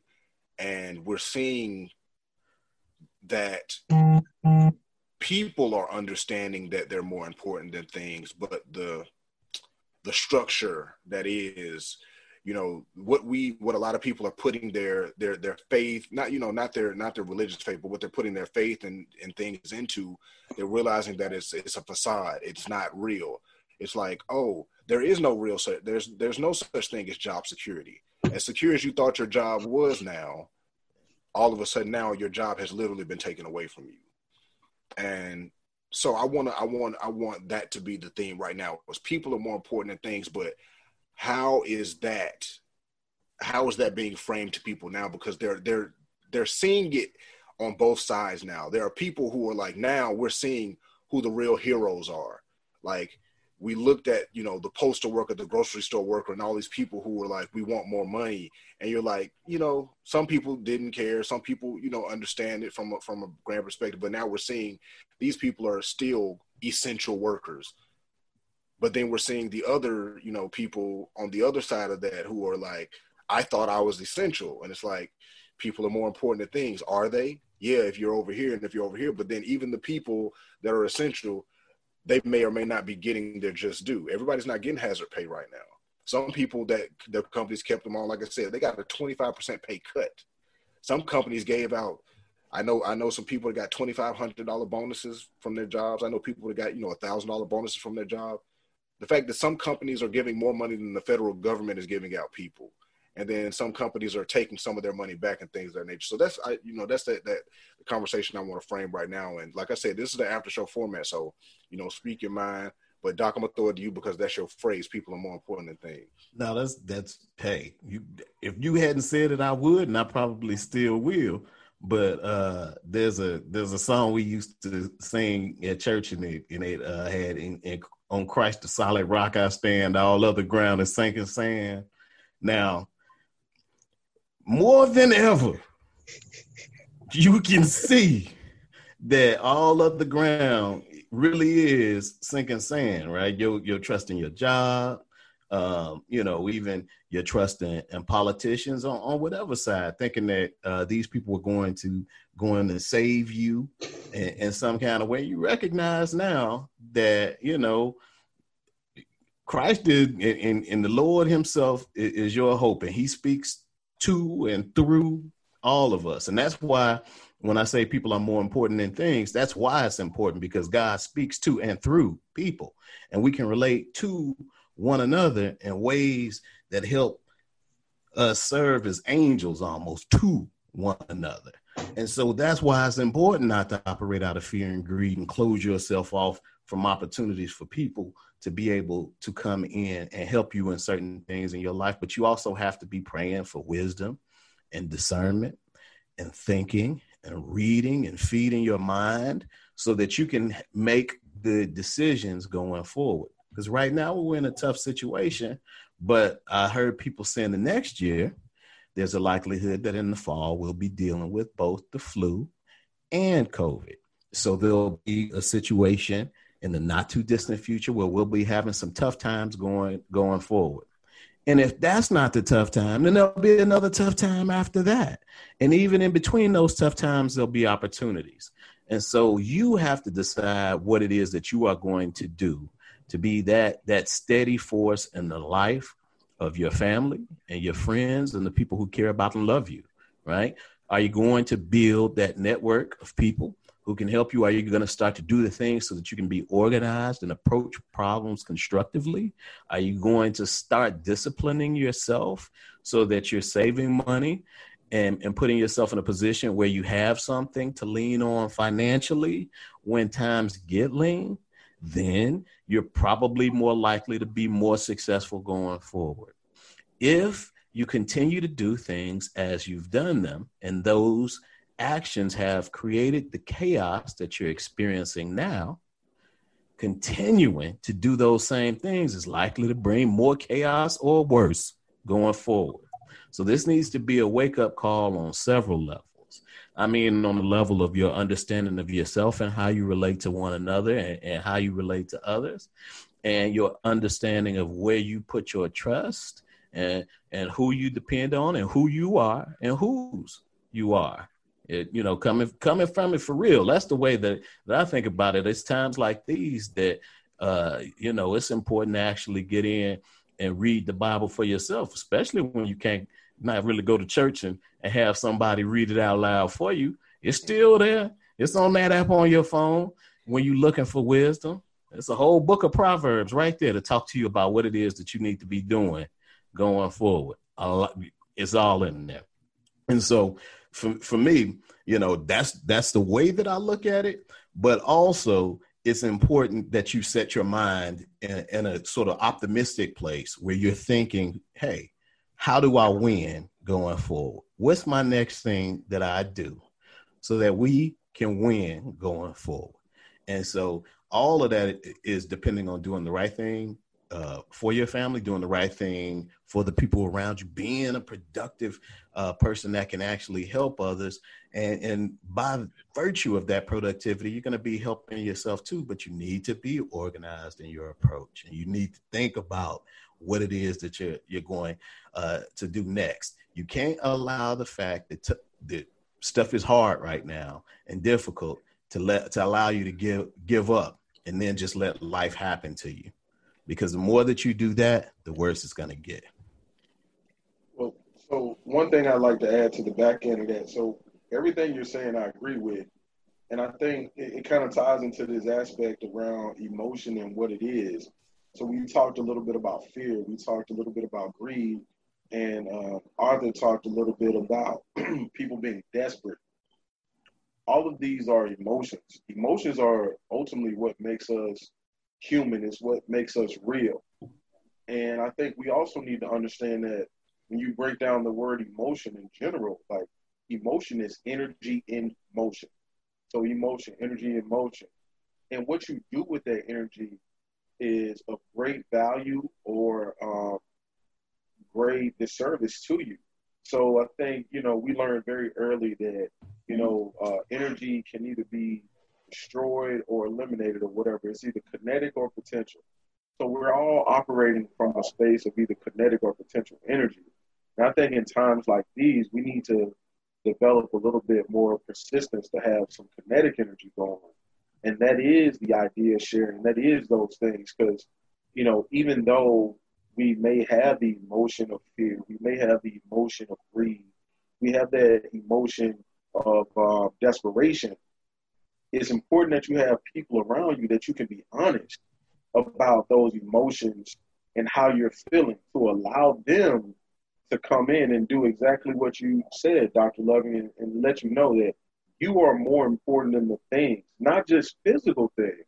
And we're seeing that people are understanding that they're more important than things, but the structure that is, you know, what a lot of people are putting their faith, not their religious faith, but what they're putting their faith and things into, they're realizing that it's a facade. It's not real. It's like, oh, there is no real such, there's no such thing as job security. As secure as you thought your job was now, all of a sudden now your job has literally been taken away from you. And so I want that to be the theme right now, because people are more important than things, but how is that being framed to people now? Because they're seeing it on both sides now. There are people who are like, now we're seeing who the real heroes are. Like, we looked at, you know, the postal worker, the grocery store worker, and all these people who were like, we want more money. And you're like, you know, some people didn't care. Some people, you know, understand it from a grand perspective. But now we're seeing these people are still essential workers. But then we're seeing the other, you know, people on the other side of that who are like, I thought I was essential. And it's like, people are more important than things. Are they? Yeah, if you're over here and if you're over here. But then even the people that are essential, they may or may not be getting their just due. Everybody's not getting hazard pay right now. Some people that their companies kept them on, like I said, they got a 25% pay cut. Some companies gave out, I know some people that got $2,500 bonuses from their jobs. I know people that got, you know, $1,000 bonuses from their job. The fact that some companies are giving more money than the federal government is giving out people. And then some companies are taking some of their money back and things of that nature. So that's the conversation I want to frame right now. And like I said, this is the after show format. So, you know, speak your mind. But Doc, I'm gonna throw it to you because that's your phrase. People are more important than things. No, that's hey. If you hadn't said it, I would, and I probably still will. But there's a song we used to sing at church, and it had on Christ the solid rock I stand. All other ground is sinking sand. Now, more than ever, you can see that all of the ground really is sinking sand, right? You're trusting your job, you know, even your trust in politicians on whatever side, thinking that these people are going to save you in some kind of way. You recognize now that, you know, Christ did, and the Lord himself is your hope, and he speaks to and through all of us. And that's why when I say people are more important than things, that's why it's important, because God speaks to and through people, and we can relate to one another in ways that help us serve as angels almost to one another. And so that's why it's important not to operate out of fear and greed and close yourself off from opportunities for people to be able to come in and help you in certain things in your life. But you also have to be praying for wisdom and discernment and thinking and reading and feeding your mind so that you can make good decisions going forward. Because right now we're in a tough situation, but I heard people saying the next year, there's a likelihood that in the fall we'll be dealing with both the flu and COVID. So there'll be a situation in the not too distant future where we'll be having some tough times going forward. And if that's not the tough time, then there'll be another tough time after that. And even in between those tough times, there'll be opportunities. And so you have to decide what it is that you are going to do to be that steady force in the life of your family and your friends and the people who care about and love you, right? Are you going to build that network of people who can help you? Are you going to start to do the things so that you can be organized and approach problems constructively? Are you going to start disciplining yourself so that you're saving money and putting yourself in a position where you have something to lean on financially when times get lean? Then you're probably more likely to be more successful going forward. If you continue to do things as you've done them, and those actions have created the chaos that you're experiencing now, continuing to do those same things is likely to bring more chaos or worse going forward. So this needs to be a wake-up call on several levels. I mean, on the level of your understanding of yourself and how you relate to one another and how you relate to others, and your understanding of where you put your trust and who you depend on and who you are and whose you are. It, you know, coming from it for real. That's the way that I think about it. It's times like these that, you know, it's important to actually get in and read the Bible for yourself, especially when you can't not really go to church and have somebody read it out loud for you. It's still there. It's on that app on your phone when you're looking for wisdom. It's a whole book of Proverbs right there to talk to you about what it is that you need to be doing going forward. It's all in there. And so for me, you know, that's the way that I look at it. But also it's important that you set your mind in a sort of optimistic place where you're thinking, hey, how do I win going forward? What's my next thing that I do so that we can win going forward? And so all of that is depending on doing the right thing for your family, doing the right thing for the people around you, being a productive person that can actually help others. And by virtue of that productivity, you're going to be helping yourself too, but you need to be organized in your approach. And you need to think about what it is that you're going to do next. You can't allow the fact that stuff is hard right now and difficult to allow you to give up and then just let life happen to you. Because the more that you do that, the worse it's going to get. Well, so one thing I'd like to add to the back end of that. So everything you're saying, I agree with. And I think it kind of ties into this aspect around emotion and what it is. So we talked a little bit about fear. We talked a little bit about greed. And Arthur talked a little bit about people being desperate. All of these are emotions. Emotions are ultimately what makes us human. It's what makes us real. And I think we also need to understand that when you break down the word emotion in general, like emotion is energy in motion. So emotion, energy in motion. And what you do with that energy is of great value or great disservice to you. So I think, you know, we learned very early that, you know, energy can either be destroyed or eliminated or whatever. It's either kinetic or potential. So we're all operating from a space of either kinetic or potential energy. And I think in times like these, we need to develop a little bit more persistence to have some kinetic energy going. And that is the idea of sharing. That is those things because, you know, even though we may have the emotion of fear, we may have the emotion of greed, we have that emotion of desperation, it's important that you have people around you that you can be honest about those emotions and how you're feeling to allow them to come in and do exactly what you said, Dr. Loving, and let you know that you are more important than the things, not just physical things,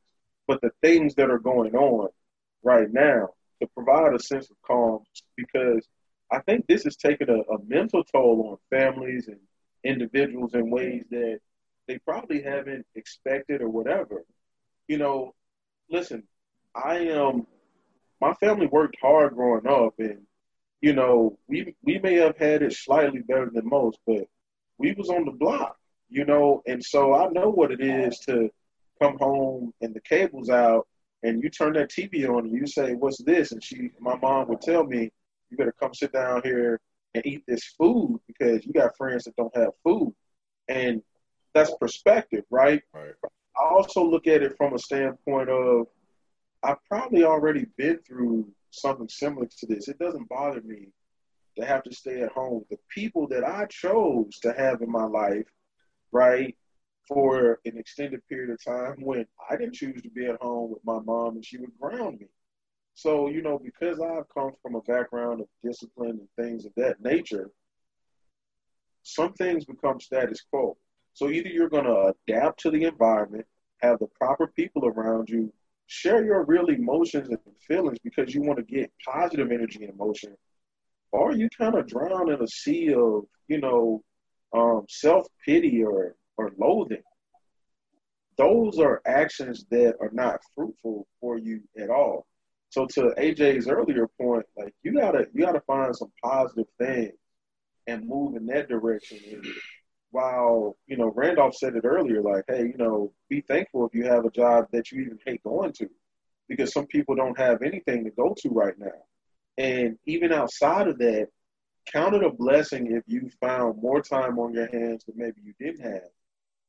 but the things that are going on right now to provide a sense of calm, because I think this is taking a mental toll on families and individuals in ways that they probably haven't expected or whatever. You know, listen, my family worked hard growing up, and, you know, we may have had it slightly better than most, but we was on the block. You know, and so I know what it is to come home and the cable's out and you turn that TV on and you say, what's this? And my mom would tell me, you better come sit down here and eat this food because you got friends that don't have food. And that's perspective, right? Right. I also look at it from a standpoint of I've probably already been through something similar to this. It doesn't bother me to have to stay at home. The people that I chose to have in my life, right, for an extended period of time when I didn't choose to be at home with my mom and she would ground me. So, you know, because I've come from a background of discipline and things of that nature, some things become status quo. So either you're going to adapt to the environment, have the proper people around you, share your real emotions and feelings because you want to get positive energy and emotion, or you kind of drown in a sea of, you know, self-pity or loathing. Those are actions that are not fruitful for you at all. So to AJ's earlier point, like you gotta find some positive things and move in that direction. And while, you know, Randolph said it earlier, like, hey, you know, be thankful if you have a job that you even hate going to, because some people don't have anything to go to right now. And even outside of that, count it a blessing if you found more time on your hands than maybe you didn't have,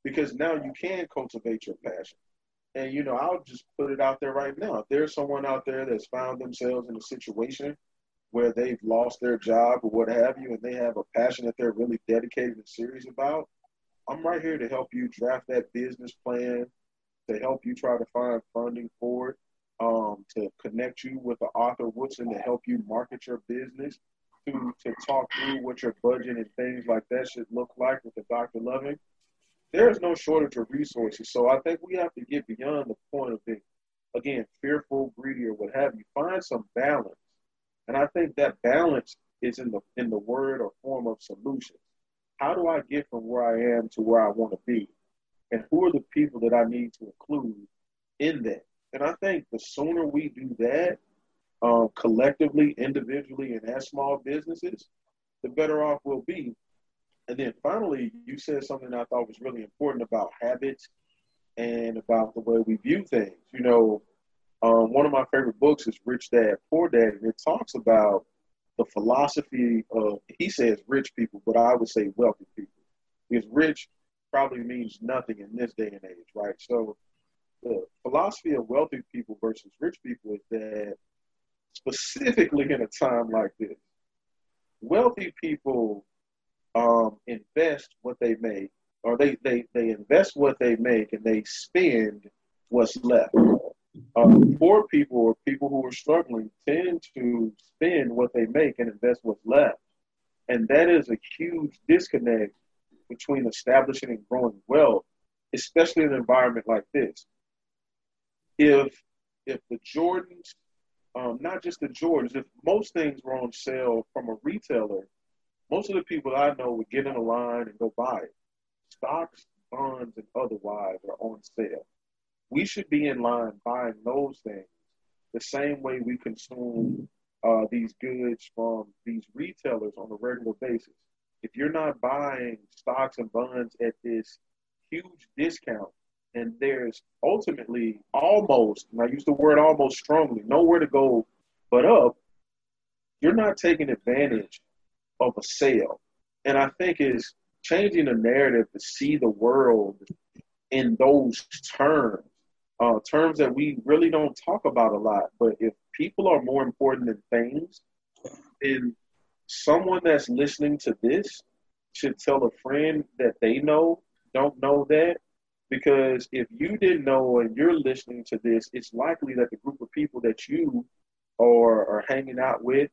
because now you can cultivate your passion. And, you know, I'll just put it out there right now. If there's someone out there that's found themselves in a situation where they've lost their job or what have you, and they have a passion that they're really dedicated and serious about, I'm right here to help you draft that business plan, to help you try to find funding for it, to connect you with the Arthur Woodson to help you market your business, to talk through what your budget and things like that should look like with the Dr. Loving. There is no shortage of resources. So I think we have to get beyond the point of being, again, fearful, greedy, or what have you. Find some balance. And I think that balance is in the word or form of solution. How do I get from where I am to where I want to be? And who are the people that I need to include in that? And I think the sooner we do that, collectively, individually, and as small businesses, the better off we'll be. And then finally, you said something I thought was really important about habits and about the way we view things. You know, one of my favorite books is Rich Dad, Poor Dad, and it talks about the philosophy of, he says rich people, but I would say wealthy people. Because rich probably means nothing in this day and age, right? So the philosophy of wealthy people versus rich people is that specifically in a time like this, wealthy people invest what they make, or they invest what they make and they spend what's left. Poor people or people who are struggling tend to spend what they make and invest what's left. And that is a huge disconnect between establishing and growing wealth, especially in an environment like this. If the Jordans, not just the Jordans, if most things were on sale from a retailer, most of the people I know would get in a line and go buy it. Stocks, bonds, and otherwise are on sale. We should be in line buying those things the same way we consume these goods from these retailers on a regular basis. If you're not buying stocks and bonds at this huge discount, and there's ultimately almost, and I use the word almost strongly, nowhere to go but up, you're not taking advantage of a sale. And I think it's changing the narrative to see the world in those terms, terms that we really don't talk about a lot. But if people are more important than things, then someone that's listening to this should tell a friend that they know don't know that. Because if you didn't know and you're listening to this, it's likely that the group of people that you are hanging out with,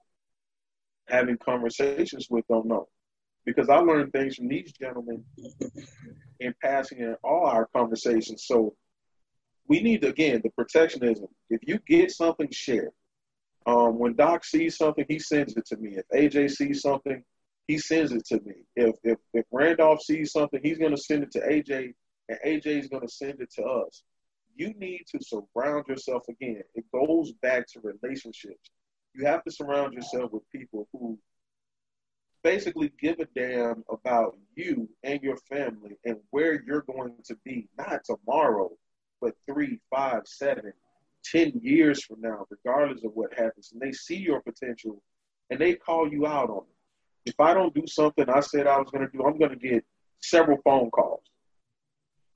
having conversations with, don't know. Because I learned things from these gentlemen in passing in all our conversations. So we need, again, the protectionism. If you get something, share. When Doc sees something, he sends it to me. If AJ sees something, he sends it to me. If Randolph sees something, he's going to send it to AJ, and AJ is going to send it to us. You need to surround yourself again. It goes back to relationships. You have to surround yourself with people who basically give a damn about you and your family and where you're going to be, not tomorrow, but 3, 5, 7, 10 years from now, regardless of what happens. And they see your potential, and they call you out on it. If I don't do something I said I was going to do, I'm going to get several phone calls.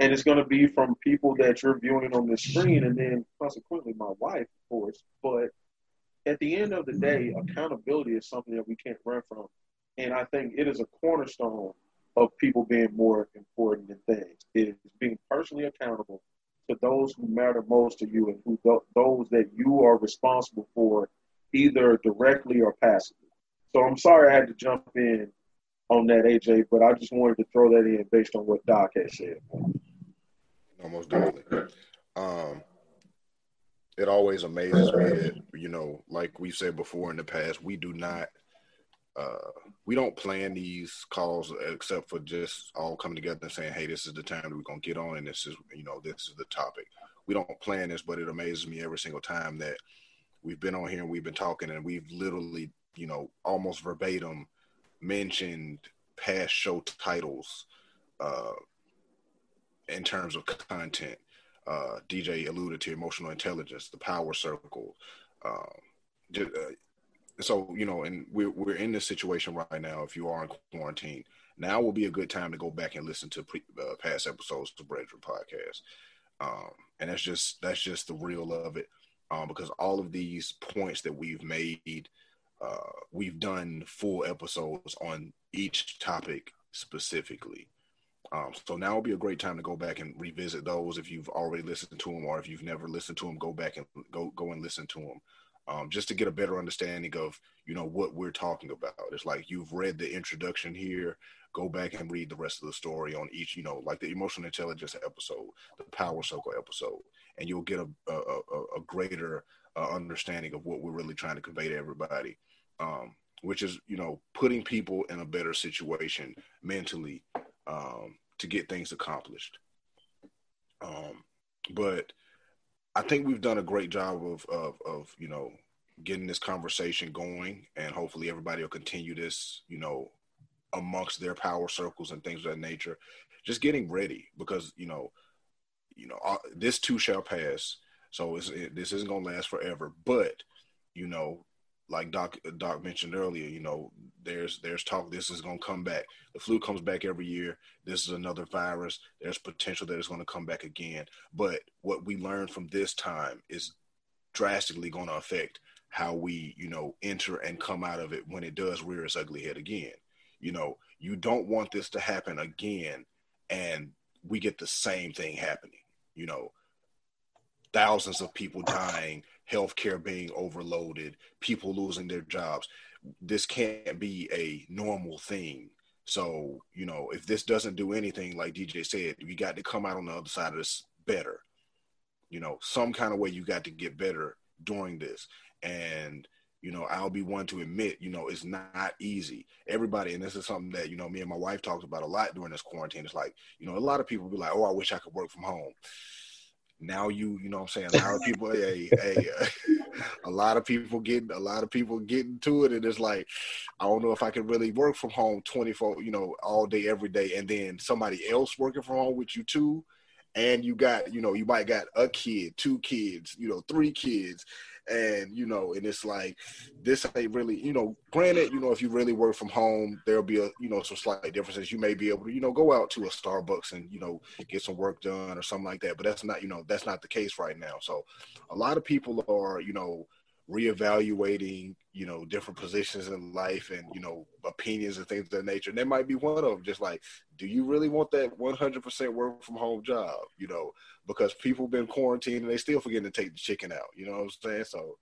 And it's going to be from people that you're viewing on the screen, and then consequently my wife, of course. But at the end of the day, accountability is something that we can't run from. And I think it is a cornerstone of people being more important than things. It is being personally accountable to those who matter most to you and who those that you are responsible for, either directly or passively. So I'm sorry I had to jump in on that, AJ, but I just wanted to throw that in based on what Doc had said. Almost definitely. It always amazes me that, you know, like we've said before in the past, we do not, we don't plan these calls except for just all coming together and saying, hey, this is the time that we're going to get on and this is, you know, this is the topic. We don't plan this, but it amazes me every single time that we've been on here and we've been talking, and we've literally, you know, almost verbatim mentioned past show titles in terms of content. DJ alluded to emotional intelligence, the power circle. So, you know, and we're in this situation right now. If you are in quarantine, now will be a good time to go back and listen to past episodes of Brethren Podcast. And that's just the real of it. Because all of these points that we've made, we've done full episodes on each topic specifically. So now will be a great time to go back and revisit those if you've already listened to them, or if you've never listened to them, go back and go and listen to them. Just to get a better understanding of, you know, what we're talking about. It's like, you've read the introduction here, go back and read the rest of the story on each, you know, like the emotional intelligence episode, the power circle episode, and you'll get a greater understanding of what we're really trying to convey to everybody, which is, you know, putting people in a better situation mentally to get things accomplished. But I think we've done a great job of you know, getting this conversation going, and hopefully everybody will continue this, you know, amongst their power circles and things of that nature. Just getting ready, because you know this too shall pass. So this isn't gonna last forever. But you know, like Doc mentioned earlier, you know, there's talk this is gonna come back. The flu comes back every year. This is another virus. There's potential that it's gonna come back again. But what we learned from this time is drastically gonna affect how we, you know, enter and come out of it when it does rear its ugly head again. You know, you don't want this to happen again, and we get the same thing happening. You know, thousands of people dying, healthcare being overloaded, people losing their jobs. This can't be a normal thing. So, you know, if this doesn't do anything, like DJ said, we got to come out on the other side of this better. You know, some kind of way you got to get better during this. And, you know, I'll be one to admit, you know, it's not easy. Everybody, and this is something that, you know, me and my wife talked about a lot during this quarantine. It's like, you know, a lot of people be like, oh, I wish I could work from home. Now you know what I'm saying, a lot of people a lot of people getting to it, and it's like, I don't know if I can really work from home 24, you know, all day every day, and then somebody else working from home with you too, and you got, you know, you might got a kid, 2 kids, you know, 3 kids, and you know, and it's like, this ain't really, you know, granted, you know, if you really work from home, there'll be a, you know, some slight differences. You may be able to, you know, go out to a Starbucks and, you know, get some work done or something like that, but that's not, you know, that's not the case right now. So a lot of people are, you know, reevaluating, you know, different positions in life and, you know, opinions and things of that nature. And there might be one of them just like, do you really want that 100% work from home job? You know, because people been quarantined and they still forgetting to take the chicken out. You know what I'm saying? So,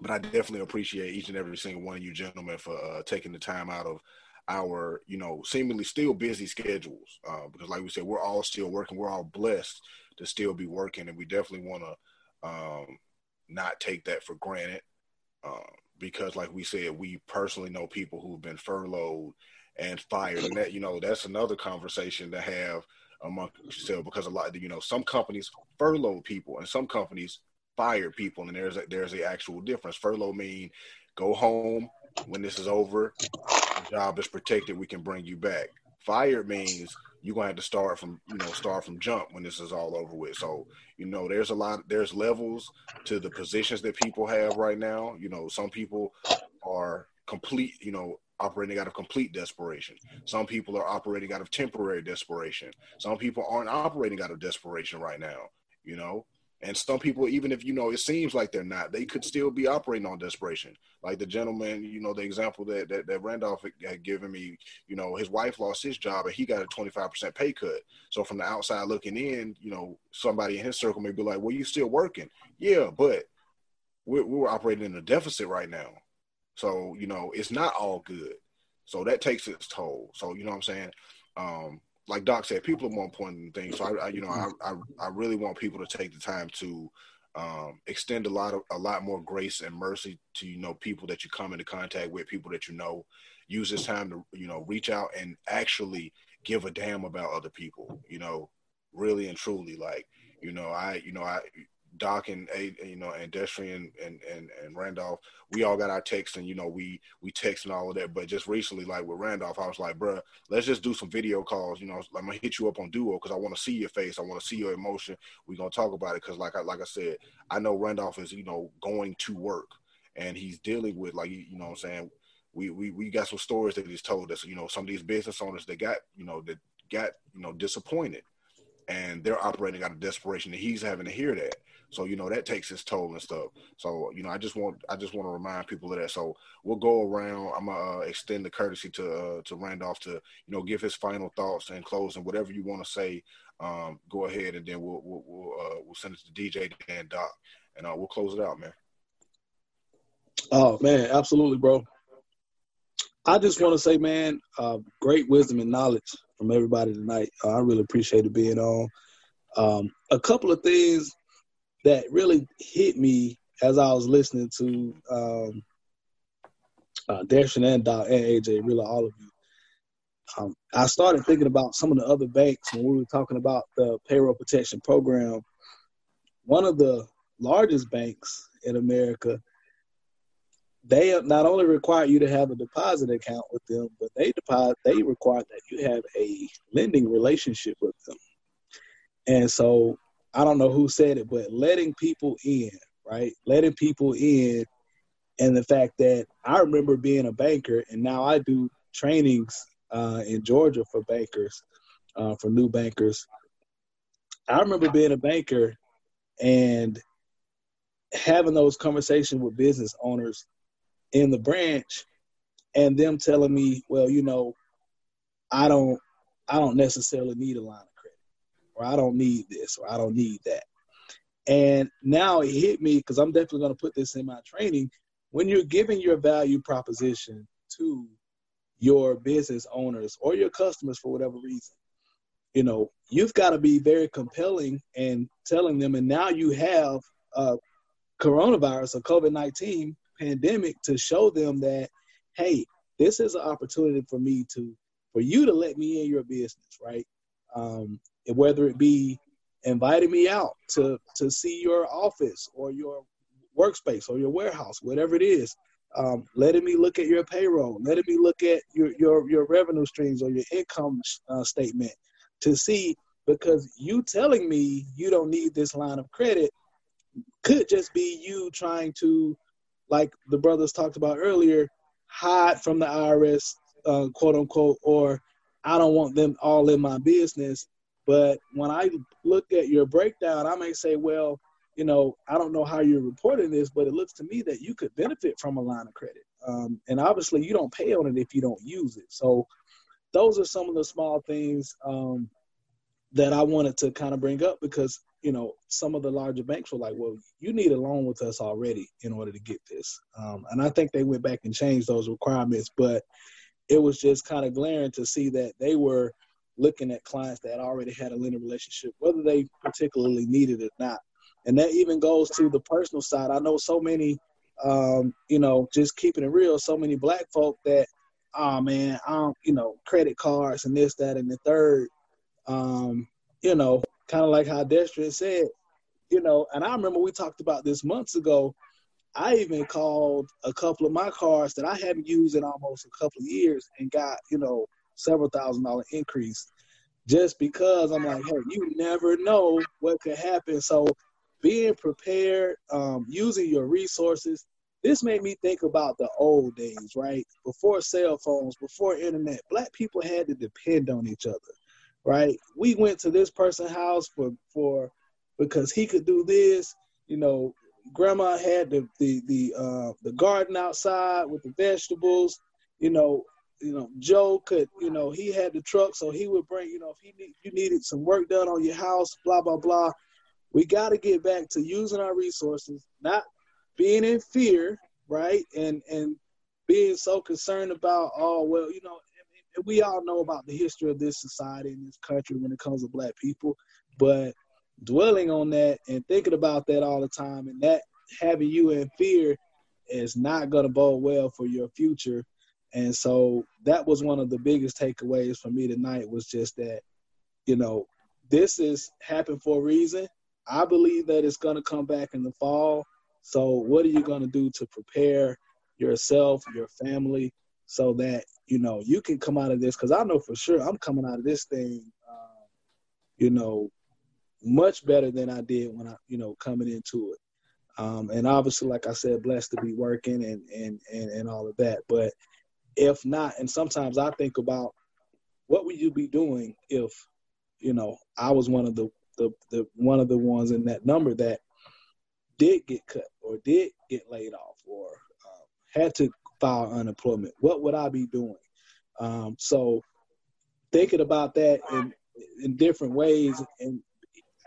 but I definitely appreciate each and every single one of you gentlemen for taking the time out of our, you know, seemingly still busy schedules. Because like we said, we're all still working. We're all blessed to still be working, and we definitely want to not take that for granted, because like we said, we personally know people who've been furloughed and fired, and that, you know, that's another conversation to have among yourself, because a lot of, you know, some companies furlough people and some companies fire people, and there's a actual difference. Furlough mean go home, when this is over, the job is protected, we can bring you back. Fire means you're going to have to start from jump when this is all over with. So, you know, there's levels to the positions that people have right now. You know, some people are complete, you know, operating out of complete desperation. Some people are operating out of temporary desperation. Some people aren't operating out of desperation right now, you know, and some people, even if, you know, it seems like they're not, they could still be operating on desperation. Like the gentleman, you know, the example that Randolph had given me, you know, his wife lost his job and he got a 25% pay cut. So from the outside looking in, you know, somebody in his circle may be like, well, you still working? Yeah, but we're operating in a deficit right now. So, you know, it's not all good. So that takes its toll. So, you know what I'm saying? Like Doc said, people are more important than things. So I really want people to take the time to extend a lot more grace and mercy to, you know, people that you come into contact with, people that you know. Use this time to, you know, reach out and actually give a damn about other people. You know, really and truly, like, Doc and Destry and Randolph, we all got our texts, and we text and all of that. But just recently, like with Randolph, I was like, bro, let's just do some video calls. I'm gonna hit you up on Duo because I want to see your face, I want to see your emotion. We're gonna talk about it because, like I said, I know Randolph is going to work, and he's dealing with we got some stories that he's told us. Some of these business owners that got disappointed. And they're operating out of desperation, and he's having to hear that. So, that takes its toll and stuff. So, I just want to remind people of that. So we'll go around. I'm going to extend the courtesy to Randolph to, give his final thoughts and close, and whatever you want to say, go ahead. And then we'll send it to DJ and Doc, and we'll close it out, man. Oh man, absolutely, bro. I just want to say, man, great wisdom and knowledge from everybody tonight. I really appreciate it being on. A couple of things that really hit me as I was listening to Darshan and Doc and AJ, really all of you. I started thinking about some of the other banks when we were talking about the payroll protection program. One of the largest banks in America, they not only require you to have a deposit account with them, but they require that you have a lending relationship with them. And so I don't know who said it, but letting people in, right? Letting people in, and the fact that I remember being a banker, and now I do trainings in Georgia for bankers, for new bankers. I remember being a banker and having those conversations with business owners in the branch, and them telling me, well, I don't necessarily need a line of credit, or I don't need this, or I don't need that. And now it hit me, because I'm definitely going to put this in my training. When you're giving your value proposition to your business owners or your customers for whatever reason, you've got to be very compelling and telling them. And now you have coronavirus or COVID-19 pandemic to show them that, hey, this is an opportunity for you to let me in your business, right? Whether it be inviting me out to see your office or your workspace or your warehouse, whatever it is, letting me look at your payroll, letting me look at your revenue streams or your income statement to see, because you telling me you don't need this line of credit could just be you trying to, like the brothers talked about earlier, hide from the IRS, quote unquote, or I don't want them all in my business. But when I look at your breakdown, I may say, well, I don't know how you're reporting this, but it looks to me that you could benefit from a line of credit. And obviously you don't pay on it if you don't use it. So those are some of the small things that I wanted to kind of bring up, because some of the larger banks were like, well, you need a loan with us already in order to get this. And I think they went back and changed those requirements, but it was just kind of glaring to see that they were looking at clients that already had a lending relationship, whether they particularly needed it or not. And that even goes to the personal side. I know so many, just keeping it real, so many black folk that, oh man, credit cards and this, that, and the third, kind of like how Destrin said, and I remember we talked about this months ago. I even called a couple of my cards that I hadn't used in almost a couple of years and got, several $1,000 increase, just because I'm like, hey, you never know what could happen. So being prepared, using your resources, this made me think about the old days, right? Before cell phones, before internet, black people had to depend on each other. Right, we went to this person's house for because he could do this. Grandma had the garden outside with the vegetables. Joe could. He had the truck, so he would bring. If you needed some work done on your house, blah blah blah. We got to get back to using our resources, not being in fear, right, and being so concerned about we all know about the history of this society and this country when it comes to black people, but dwelling on that and thinking about that all the time, and that having you in fear is not going to bode well for your future. And so that was one of the biggest takeaways for me tonight, was just that, this has happened for a reason. I believe that it's going to come back in the fall. So what are you going to do to prepare yourself, your family, so that, you know, you can come out of this? Because I know for sure I'm coming out of this thing, you know, much better than I did when I, you know, coming into it. And obviously, like I said, blessed to be working and all of that. But if not, and sometimes I think about what would you be doing if, you know, I was one of the one of the ones in that number that did get cut or did get laid off or had to file unemployment. What would I be doing? So thinking about that in different ways and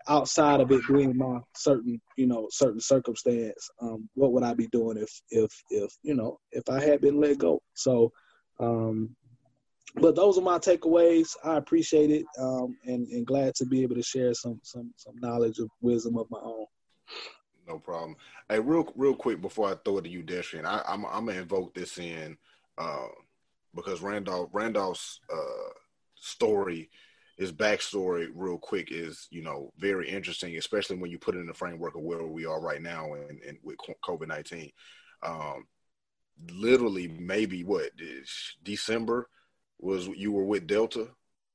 outside of it being my certain, you know, certain circumstance, what would I be doing if you know, if I had been let go? So, but those are my takeaways. I appreciate it, and glad to be able to share some knowledge of wisdom of my own. No problem. Hey, real quick before I throw it to you, Deshawn, I'm gonna invoke this in because Randolph's story, his backstory, real quick, is, you know, very interesting, especially when you put it in the framework of where we are right now and with COVID-19. Literally, maybe what December. You were with Delta?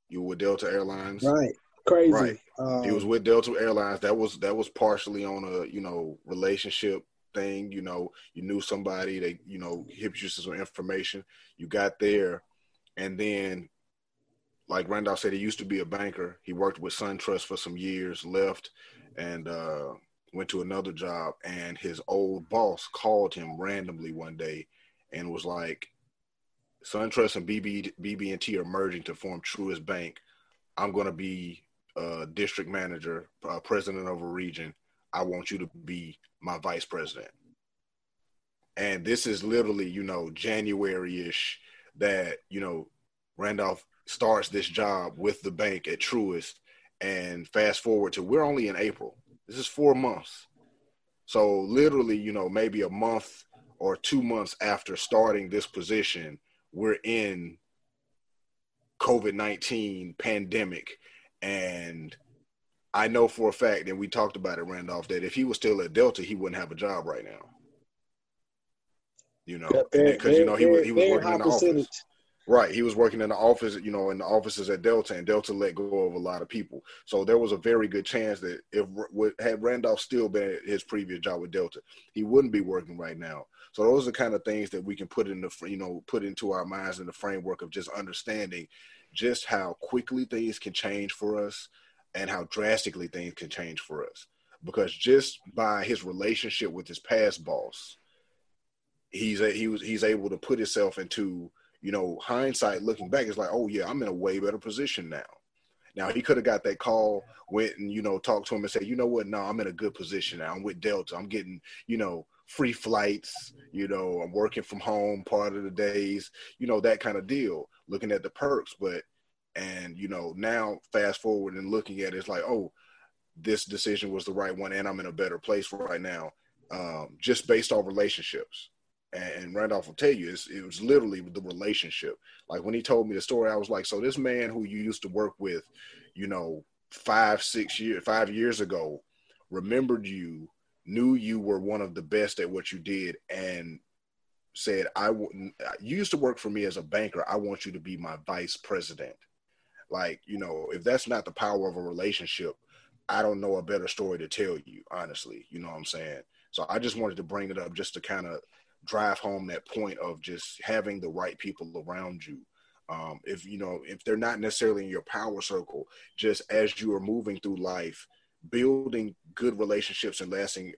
You were with Delta Airlines, right? Crazy. Right. He was with Delta Airlines. That was partially on a, you know, relationship thing. You know, you knew somebody. They, you know, hit you some information. You got there, and then, like Randolph said, he used to be a banker. He worked with SunTrust for some years, left, and went to another job. And his old boss called him randomly one day, and was like, SunTrust and BB&T are merging to form Truist Bank. I'm going to be district manager, president of a region. I want you to be my vice president. And this is literally, you know, January-ish that, you know, Randolph starts this job with the bank at Truist. And fast forward to, we're only in April. This is 4 months. So literally, you know, maybe a month or 2 months after starting this position, we're in COVID-19 pandemic. And I know for a fact, and we talked about it, Randolph, that if he was still at Delta, he wouldn't have a job right now. You know, because, you know, he was working in the office. Right. He was working in the office, you know, in the offices at Delta, and Delta let go of a lot of people. So there was a very good chance that if had Randolph still been at his previous job with Delta, he wouldn't be working right now. So those are the kind of things that we can put in the, you know, put into our minds in the framework of just understanding just how quickly things can change for us and how drastically things can change for us. Because just by his relationship with his past boss, he's able to put himself into, you know, hindsight looking back. It's like, oh yeah, I'm in a way better position now. Now, he could have got that call, went and, you know, talked to him and said, you know what, no, I'm in a good position now. I'm with Delta. I'm getting, you know, free flights, you know, I'm working from home part of the days, you know, that kind of deal, looking at the perks. But, and, you know, now fast forward and looking at it, it's like, oh, this decision was the right one and I'm in a better place right now, just based on relationships. And Randolph will tell you, it was literally the relationship. Like when he told me the story, I was like, so this man who you used to work with, you know, 5 years ago, remembered you, knew you were one of the best at what you did, and said, you used to work for me as a banker. I want you to be my vice president. Like, you know, if that's not the power of a relationship, I don't know a better story to tell you, honestly. You know what I'm saying? So I just wanted to bring it up just to kind of drive home that point of just having the right people around you. If, you know, if they're not necessarily in your power circle, just as you are moving through life, building good relationships and lasting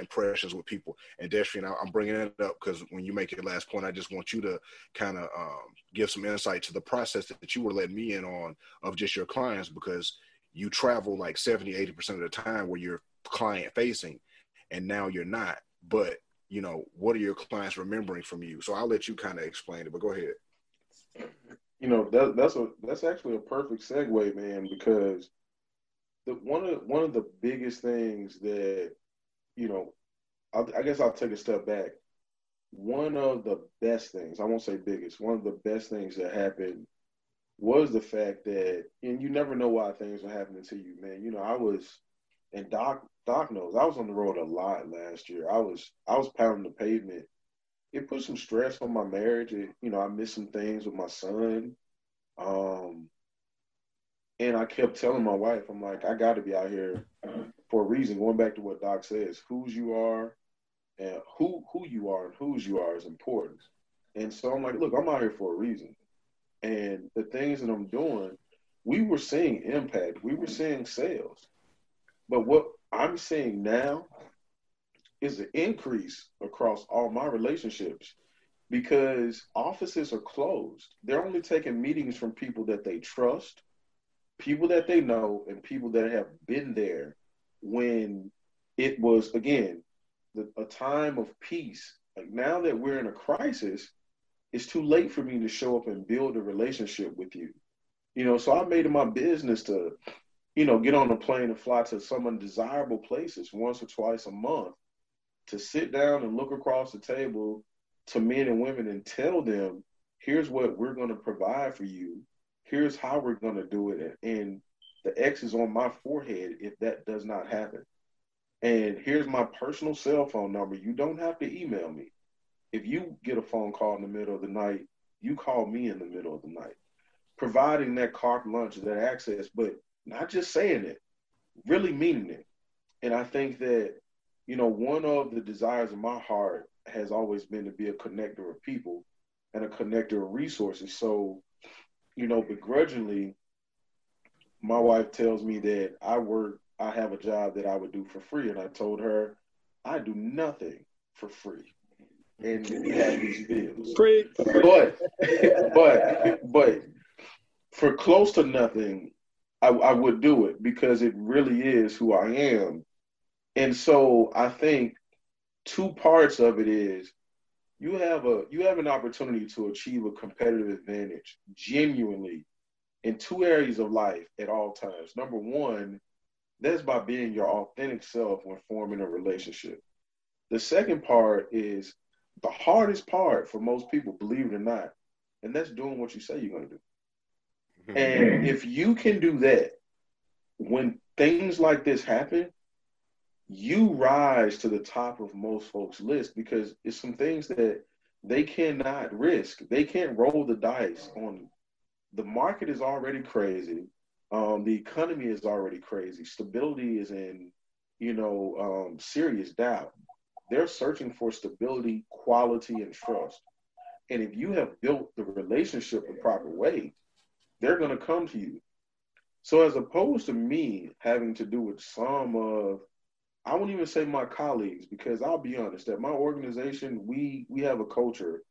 impressions with people. And Deshawn, I'm bringing it up because when you make your last point, I just want you to kind of give some insight to the process that you were letting me in on of just your clients, because you travel like 70, 80% of the time where you're client facing and now you're not, but you know, what are your clients remembering from you? So I'll let you kind of explain it, but go ahead. You know, that's actually a perfect segue, man, because one of the biggest things that, you know, I guess I'll take a step back. One of the best things, I won't say biggest, one of the best things that happened was the fact that, and you never know why things are happening to you, man. You know, I was and Doc knows, I was on the road a lot last year. I was pounding the pavement. It put some stress on my marriage. I missed some things with my son. And I kept telling my wife, I'm like, I got to be out here for a reason. Going back to what Doc says, whose you are and whose you are is important. And so I'm like, look, I'm out here for a reason. And the things that I'm doing, we were seeing impact. We were seeing sales. But what I'm seeing now is an increase across all my relationships because offices are closed. They're only taking meetings from people that they trust, people that they know, and people that have been there when it was, again, a time of peace. Like now that we're in a crisis, it's too late for me to show up and build a relationship with you. So I made it my business to, get on a plane and fly to some undesirable places once or twice a month to sit down and look across the table to men and women and tell them, here's what we're going to provide for you. Here's how we're going to do it. And the X is on my forehead if that does not happen. And here's my personal cell phone number. You don't have to email me. If you get a phone call in the middle of the night, you call me in the middle of the night. Providing that carte blanche, that access, but not just saying it, really meaning it. And I think that, one of the desires of my heart has always been to be a connector of people and a connector of resources. So, begrudgingly, my wife tells me that I have a job that I would do for free. And I told her, I do nothing for free. And we have these bills. Free. But for close to nothing, I would do it because it really is who I am. And so I think two parts of it is you have an opportunity to achieve a competitive advantage genuinely in two areas of life at all times. Number one, that's by being your authentic self when forming a relationship. The second part is the hardest part for most people, believe it or not, and that's doing what you say you're going to do. And if you can do that, when things like this happen, you rise to the top of most folks' list because it's some things that they cannot risk. They can't roll the dice on. The market is already crazy. The economy is already crazy. Stability is in, serious doubt. They're searching for stability, quality, and trust. And if you have built the relationship the proper way, they're going to come to you. So as opposed to me having to do with some of, I won't even say my colleagues, because I'll be honest, at my organization, we have a culture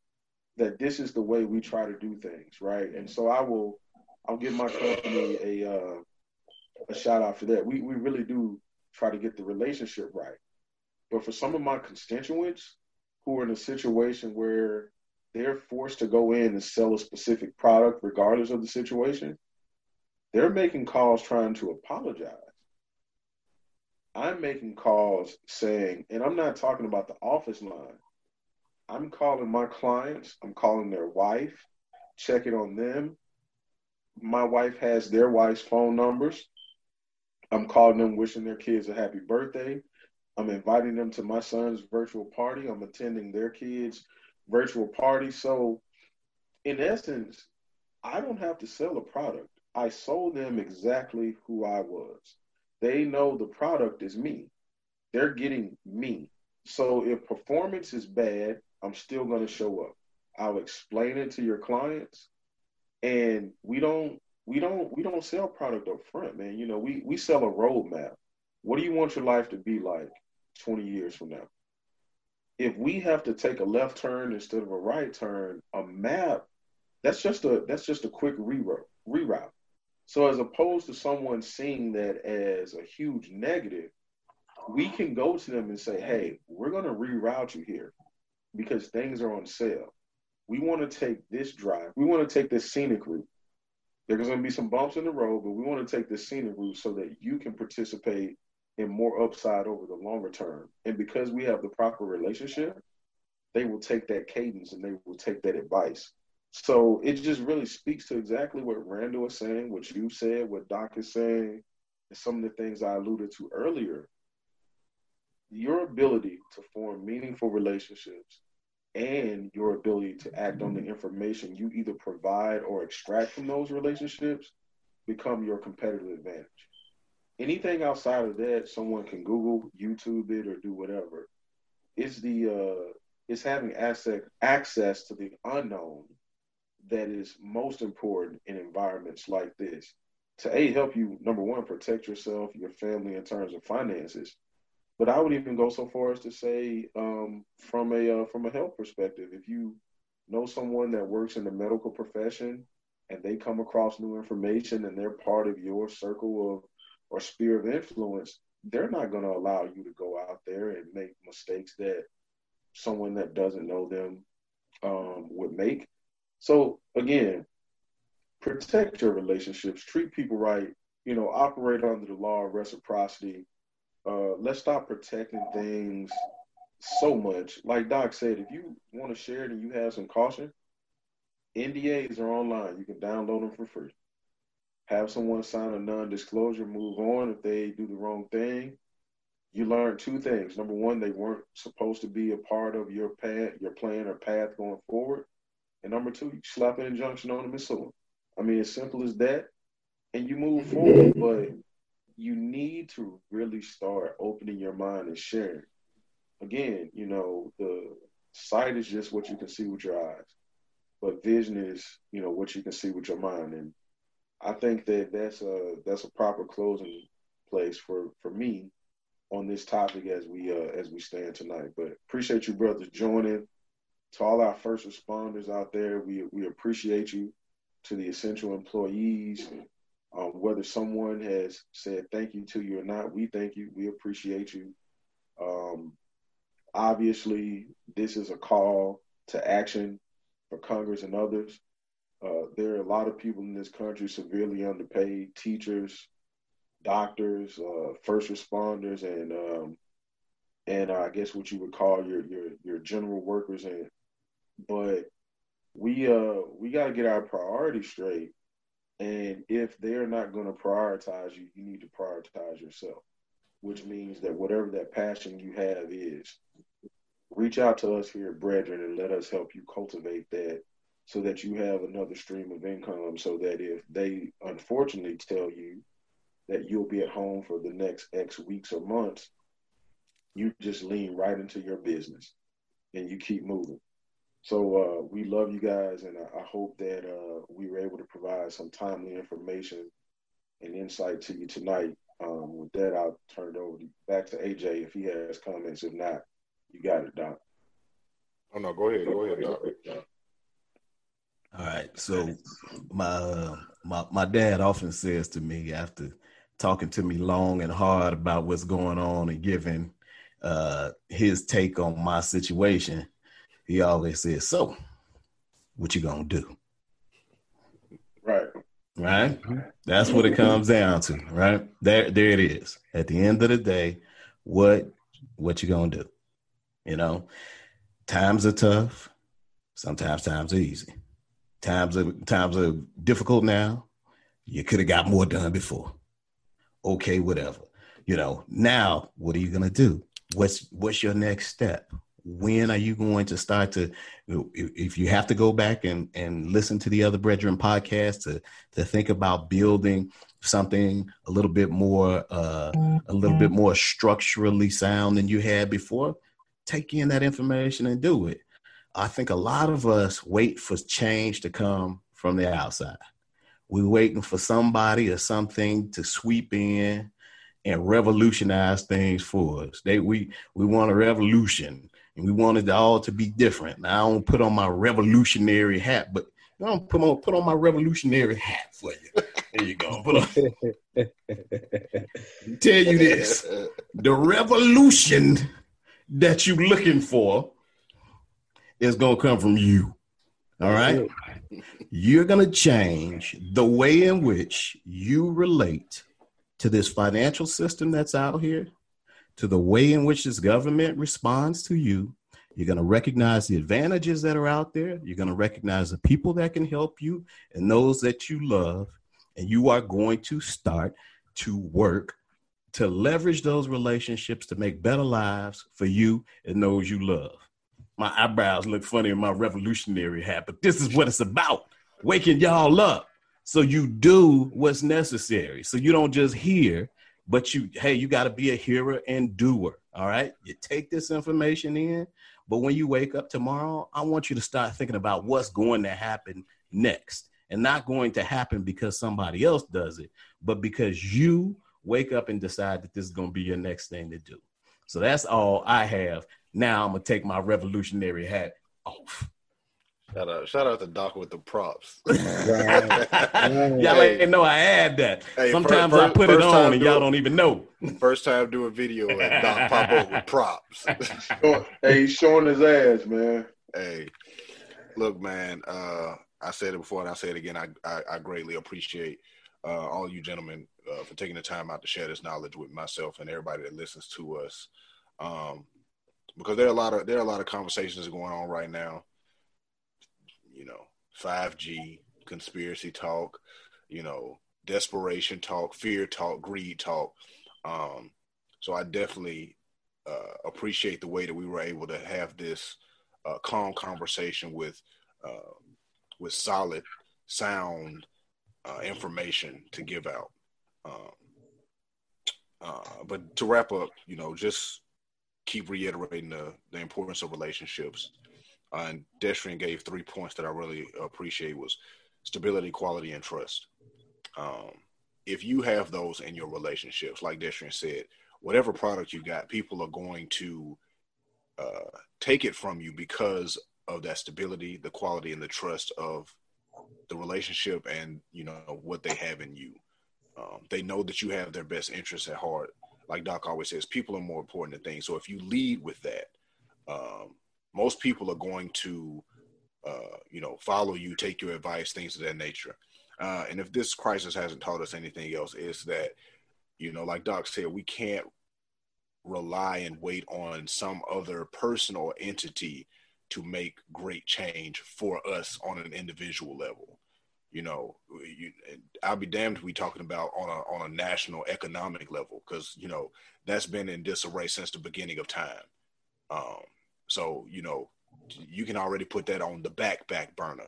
that this is the way we try to do things, right? And so I'll give my company a shout out for that. We really do try to get the relationship right. But for some of my constituents who are in a situation where they're forced to go in and sell a specific product regardless of the situation, they're making calls trying to apologize. I'm making calls saying, and I'm not talking about the office line. I'm calling my clients. I'm calling their wife, checking on them. My wife has their wife's phone numbers. I'm calling them, wishing their kids a happy birthday. I'm inviting them to my son's virtual party. I'm attending their kids' virtual party. So in essence, I don't have to sell a product. I sold them exactly who I was. They know the product is me. They're getting me. So if performance is bad, I'm still going to show up. I'll explain it to your clients. And we don't sell product up front, man. We sell a roadmap. What do you want your life to be like 20 years from now? If we have to take a left turn instead of a right turn, a map, that's just a quick reroute. So as opposed to someone seeing that as a huge negative, we can go to them and say, hey, we're going to reroute you here because things are on sale. We want to take this drive. We want to take this scenic route. There's going to be some bumps in the road, but we want to take this scenic route so that you can participate and more upside over the longer term. And because we have the proper relationship, they will take that cadence and they will take that advice. So it just really speaks to exactly what Randall is saying, what you said, what Doc is saying, is some of the things I alluded to earlier. Your ability to form meaningful relationships and your ability to act on the information you either provide or extract from those relationships become your competitive advantage. Anything outside of that, someone can Google, YouTube it, or do whatever. It's having access to the unknown that is most important in environments like this to A, help you, number one, protect yourself, your family in terms of finances. But I would even go so far as to say from a health perspective, if you know someone that works in the medical profession and they come across new information and they're part of your circle of or sphere of influence, they're not going to allow you to go out there and make mistakes that someone that doesn't know them would make. So again, protect your relationships, treat people right, operate under the law of reciprocity. Let's stop protecting things so much. Like Doc said, if you want to share it and you have some caution, NDAs are online. You can download them for free. Have someone sign a non-disclosure, move on. If they do the wrong thing, you learn two things. Number one, they weren't supposed to be a part of your plan or path going forward. And number two, you slap an injunction on them and sue them. I mean, as simple as that. And you move forward, but you need to really start opening your mind and sharing. Again, the sight is just what you can see with your eyes, but vision is, what you can see with your mind. And I think that that's a proper closing place for me on this topic as we stand tonight. But appreciate you brothers joining. To all our first responders out there, we appreciate you. To the essential employees, whether someone has said thank you to you or not, we thank you. We appreciate you. Obviously, this is a call to action for Congress and others. There are a lot of people in this country severely underpaid: teachers, doctors, first responders, and I guess what you would call your general workers. But we got to get our priorities straight. And if they're not going to prioritize you, you need to prioritize yourself, which means that whatever that passion you have is, reach out to us here at Brethren and let us help you cultivate that, so that you have another stream of income, so that if they unfortunately tell you that you'll be at home for the next X weeks or months, you just lean right into your business and you keep moving. So we love you guys, and I hope that we were able to provide some timely information and insight to you tonight. With that, I'll turn it over back to AJ if he has comments. If not, you got it, Doc. Oh, no, go ahead, Doc. All right. So my dad often says to me, after talking to me long and hard about what's going on and giving his take on my situation, he always says, "So, what you gonna do?" Right. Right. That's what it comes down to. Right. There it is. At the end of the day, what you gonna do? Times are tough. Sometimes times are easy. Times are difficult now. You could have got more done before. Okay, whatever. Now what are you gonna do? What's your next step? When are you going to start to? If you have to go back and listen to the other Brethren podcast to think about building something a little bit more structurally sound than you had before, take in that information and do it. I think a lot of us wait for change to come from the outside. We're waiting for somebody or something to sweep in and revolutionize things for us. We want a revolution, and we want it all to be different. Now, I don't put on my revolutionary hat, but I don't put on my revolutionary hat for you. There you go. Put on. Tell you this: the revolution that you're looking for is going to come from you. All right. You're going to change the way in which you relate to this financial system that's out here, to the way in which this government responds to you. You're going to recognize the advantages that are out there. You're going to recognize the people that can help you and those that you love. And you are going to start to work to leverage those relationships to make better lives for you and those you love. My eyebrows look funny in my revolutionary hat, but this is what it's about, waking y'all up. So you do what's necessary. So you don't just hear, but you got to be a hearer and doer. All right. You take this information in, but when you wake up tomorrow, I want you to start thinking about what's going to happen next, and not going to happen because somebody else does it, but because you wake up and decide that this is going to be your next thing to do. So that's all I have. Now I'm going to take my revolutionary hat off. Shout out to Doc with the props. Y'all ain't know I had that. Hey, sometimes I put it on and y'all don't even know. First time do a video and Doc pop up with props. Hey, he's showing his ass, man. Hey, look, man, I said it before and I'll say it again. I greatly appreciate all you gentlemen for taking the time out to share this knowledge with myself and everybody that listens to us. Because there are a lot of conversations going on right now. You know, 5G, conspiracy talk, you know, desperation talk, fear talk, greed talk. So I definitely appreciate the way that we were able to have this calm conversation with solid, sound information to give out. But to wrap up, you know, just keep reiterating the importance of relationships. And Destrian gave 3 points that I really appreciate was stability, quality, and trust. If you have those in your relationships, like Destrian said, whatever product you got, people are going to take it from you because of that stability, the quality, and the trust of the relationship and, you know, what they have in you. They know that you have their best interests at heart. Like Doc always says, people are more important than things. So if you lead with that, most people are going to, you know, follow you, take your advice, things of that nature. And if this crisis hasn't taught us anything else, it's that, you know, like Doc said, we can't rely and wait on some other person or entity to make great change for us on an individual level. You know, I'll be damned if we're talking about on a national economic level, because, you know, that's been in disarray since the beginning of time. So, you know, you can already put that on the back burner.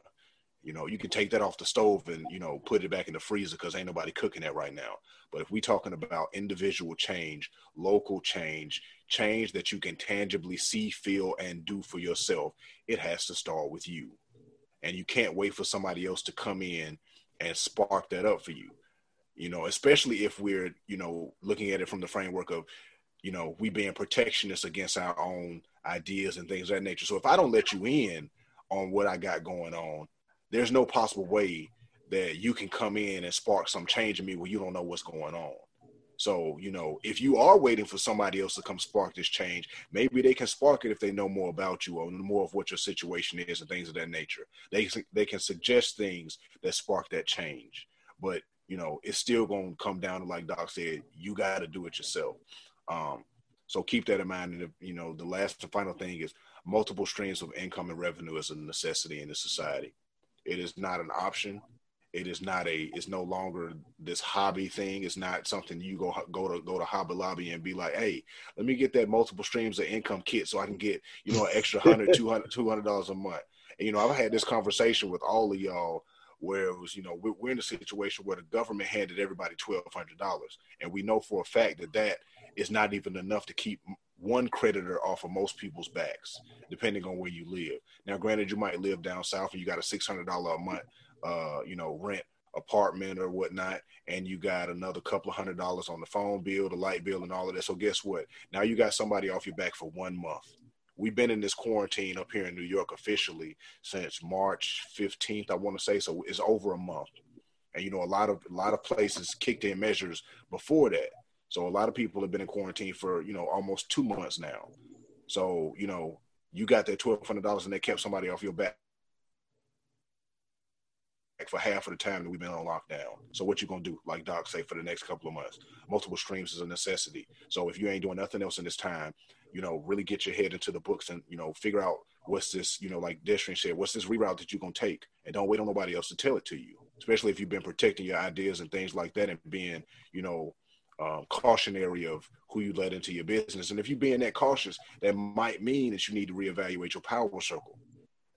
You know, you can take that off the stove and, you know, put it back in the freezer because ain't nobody cooking that right now. But if we're talking about individual change, local change, change that you can tangibly see, feel, and do for yourself, it has to start with you. And you can't wait for somebody else to come in and spark that up for you. You know, especially if we're, you know, looking at it from the framework of, you know, we being protectionists against our own ideas and things of that nature. So if I don't let you in on what I got going on, there's no possible way that you can come in and spark some change in me where you don't know what's going on. So, you know, if you are waiting for somebody else to come spark this change, maybe they can spark it if they know more about you or more of what your situation is and things of that nature. They can suggest things that spark that change. But, you know, it's still going to come down to, like Doc said, you got to do it yourself. So keep that in mind. And, you know, the last and final thing is multiple streams of income and revenue is a necessity in this society. It is not an option. It is not it's no longer this hobby thing. It's not something you go to Hobby Lobby and be like, hey, let me get that multiple streams of income kit so I can get, you know, an extra $200 a month. And, you know, I've had this conversation with all of y'all where it was, you know, we're in a situation where the government handed everybody $1,200. And we know for a fact that is not even enough to keep one creditor off of most people's backs, depending on where you live. Now, granted, you might live down south and you got a $600 a month, you know, rent apartment or whatnot, and you got another couple of $100 on the phone bill, the light bill, and all of that. So guess what? Now you got somebody off your back for 1 month. We've been in this quarantine up here in New York officially since March 15th, I want to say, so it's over a month. And, you know, a lot of places kicked in measures before that. So a lot of people have been in quarantine for, you know, almost 2 months now. So, you know, you got that $1,200 and they kept somebody off your back for half of the time that we've been on lockdown. So what you going to do, like Doc say, for the next couple of months? Multiple streams is a necessity. So if you ain't doing nothing else in this time, you know, really get your head into the books and, you know, figure out what's this, you know, like Destrian said, what's this reroute that you're going to take? And don't wait on nobody else to tell it to you, especially if you've been protecting your ideas and things like that and being, you know, caution area of who you let into your business. And if you're being that cautious, that might mean that you need to reevaluate your power circle.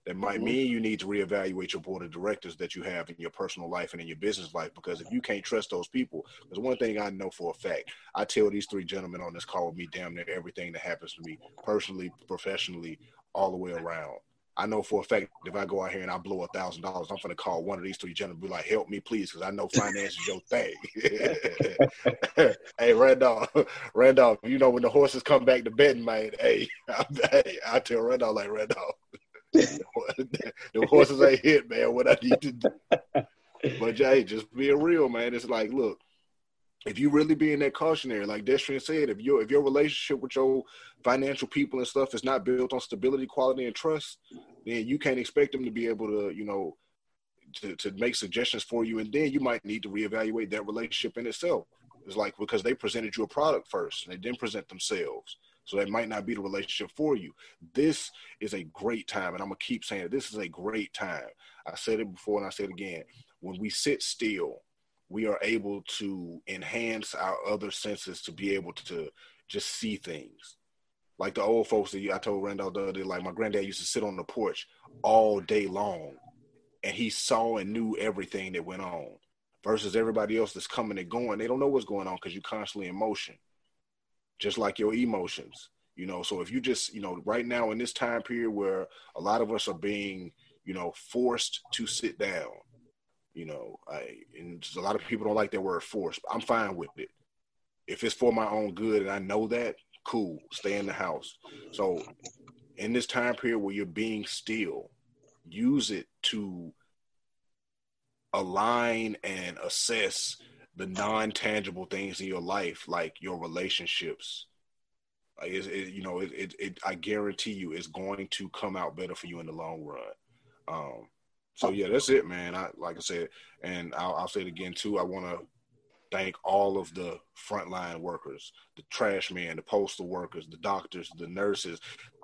That might mean you need to reevaluate your board of directors that you have in your personal life and in your business life, because if you can't trust those people, there's one thing I know for a fact. I tell these three gentlemen on this call with me damn near everything that happens to me personally, professionally, all the way around. I know for a fact if I go out here and I blow $1,000, I'm going to call one of these three gentlemen and be like, help me, please, because I know finance is your thing. Hey, Randolph, you know, when the horses come back to betting, man, hey, I tell Randolph, like, Randolph, the horses ain't hit, man, what I need to do. But, hey, just being real, man, it's like, look, if you really be in that cautionary, like Destrian said, if your relationship with your financial people and stuff is not built on stability, quality, and trust, then you can't expect them to be able to, you know, to make suggestions for you. And then you might need to reevaluate that relationship in itself. It's like, because they presented you a product first and they didn't present themselves. So that might not be the relationship for you. This is a great time. And I'm going to keep saying it. This is a great time. I said it before and I said it again. When we sit still, we are able to enhance our other senses to be able to just see things. Like the old folks that I told Randolph the other day, like my granddad used to sit on the porch all day long and he saw and knew everything that went on versus everybody else that's coming and going. They don't know what's going on because you're constantly in motion, just like your emotions, you know? So if you just, you know, right now in this time period where a lot of us are being, you know, forced to sit down, you know, and a lot of people don't like that word forced. I'm fine with it. If it's for my own good and I know that, cool, stay in the house. So in this time period where you're being still, use it to align and assess the non-tangible things in your life, like your relationships. Like I guarantee you it's going to come out better for you in the long run. So, yeah, that's it, man. Like I said, and I'll say it again, too. I want to thank all of the frontline workers, the trash men, the postal workers, the doctors, the nurses,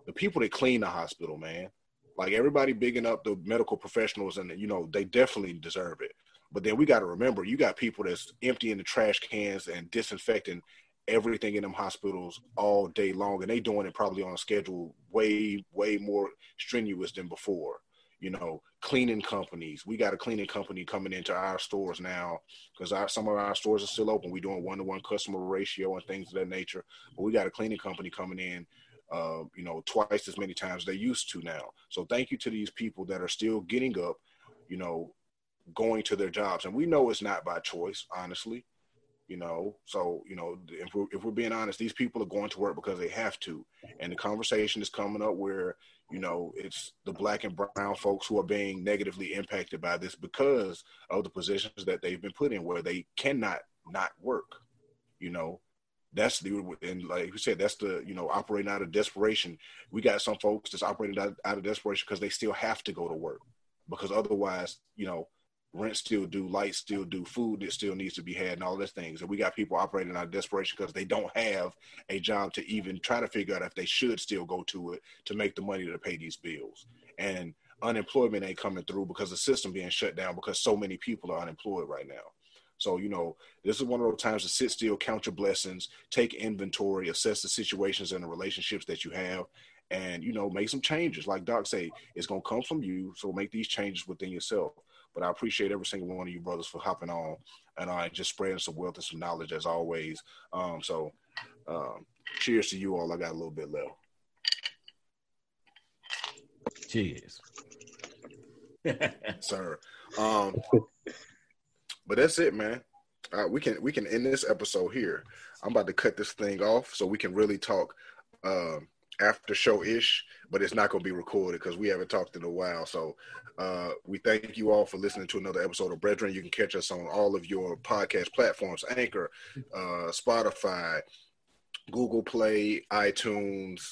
the people that clean the hospital, man. Like, everybody bigging up the medical professionals, and, you know, they definitely deserve it. But then we got to remember, you got people that's emptying the trash cans and disinfecting everything in them hospitals all day long, and they doing it probably on a schedule way, way more strenuous than before. You know, cleaning companies. We got a cleaning company coming into our stores now because some of our stores are still open. We're doing one-to-one customer ratio and things of that nature. But we got a cleaning company coming in, you know, twice as many times they used to now. So thank you to these people that are still getting up, you know, going to their jobs. And we know it's not by choice, honestly, you know. So, you know, if we're being honest, these people are going to work because they have to. And the conversation is coming up where, you know, it's the black and brown folks who are being negatively impacted by this because of the positions that they've been put in where they cannot not work. You know, and like we said, that's the, you know, operating out of desperation. We got some folks that's operating out of desperation because they still have to go to work because otherwise, you know, rent still due, lights still due, food that still needs to be had and all those things. And we got people operating out of desperation because they don't have a job to even try to figure out if they should still go to it to make the money to pay these bills. And unemployment ain't coming through because the system being shut down because so many people are unemployed right now. So, you know, this is one of those times to sit still, count your blessings, take inventory, assess the situations and the relationships that you have, and, you know, make some changes. Like Doc say, it's going to come from you, so make these changes within yourself. But I appreciate every single one of you brothers for hopping on and just spreading some wealth and some knowledge as always. Cheers to you all. I got a little bit left. Cheers. Sir. But that's it, man. We can end this episode here. I'm about to cut this thing off so we can really talk after show-ish, but it's not going to be recorded because we haven't talked in a while. So we thank you all for listening to another episode of Brethren. You can catch us on all of your podcast platforms, Anchor, Spotify, Google Play, iTunes,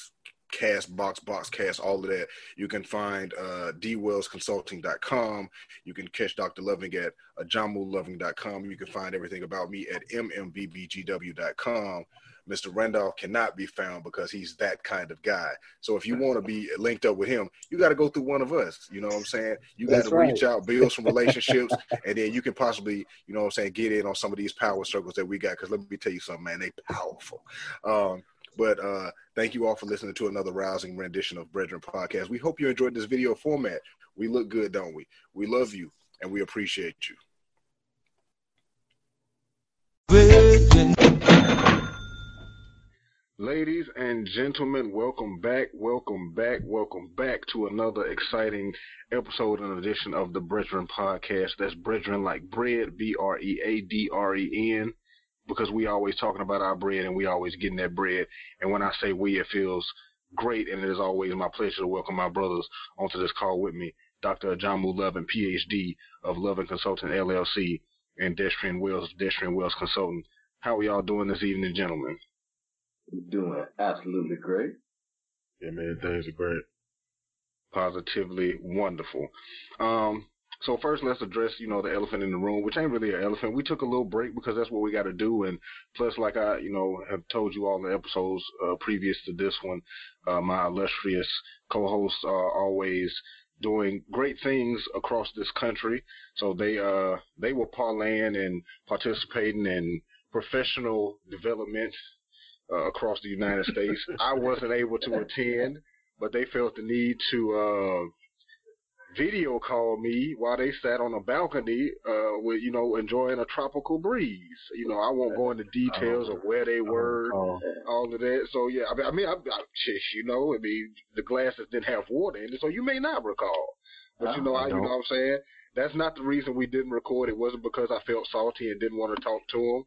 Castbox, Boxcast, all of that. You can find dwellsconsulting.com. You can catch Dr. Loving at jamalloving.com. You can find everything about me at mmbgw.com. Mr. Randolph cannot be found because he's that kind of guy. So if you want to be linked up with him, you got to go through one of us. You know what I'm saying? You got to reach out, build some relationships, and then you can possibly, you know what I'm saying, get in on some of these power circles that we got. Because let me tell you something, man, they powerful. But thank you all for listening to another rousing rendition of Brethren Podcast. We hope you enjoyed this video format. We look good, don't we? We love you, and we appreciate you. Ladies and gentlemen, welcome back to another exciting episode and edition of the Brethren Podcast. That's Brethren like bread, B-R-E-A-D-R-E-N, because we always talking about our bread and we always getting that bread. And when I say we, it feels great, and it is always my pleasure to welcome my brothers onto this call with me. Dr. Jamal Loving, Ph.D. of Loving Consulting, LLC, and Deshawn Wells Consulting. How are y'all doing this evening, gentlemen? Doing absolutely great. Yeah, man, things are great. Positively wonderful. So first, let's address, you know, the elephant in the room, which ain't really an elephant. We took a little break because that's what we got to do. And plus, like I, you know, have told you all in the episodes previous to this one, my illustrious co-hosts are always doing great things across this country. So they were parlaying and participating in professional development across the United States. I wasn't able to attend, but they felt the need to video call me while they sat on a balcony with, you know, enjoying a tropical breeze. You know, I won't go into details of where they were, all of that. So, yeah, I mean, the glasses didn't have water in it, so you may not recall. But, you know what I'm saying? That's not the reason we didn't record. It wasn't because I felt salty and didn't want to talk to them.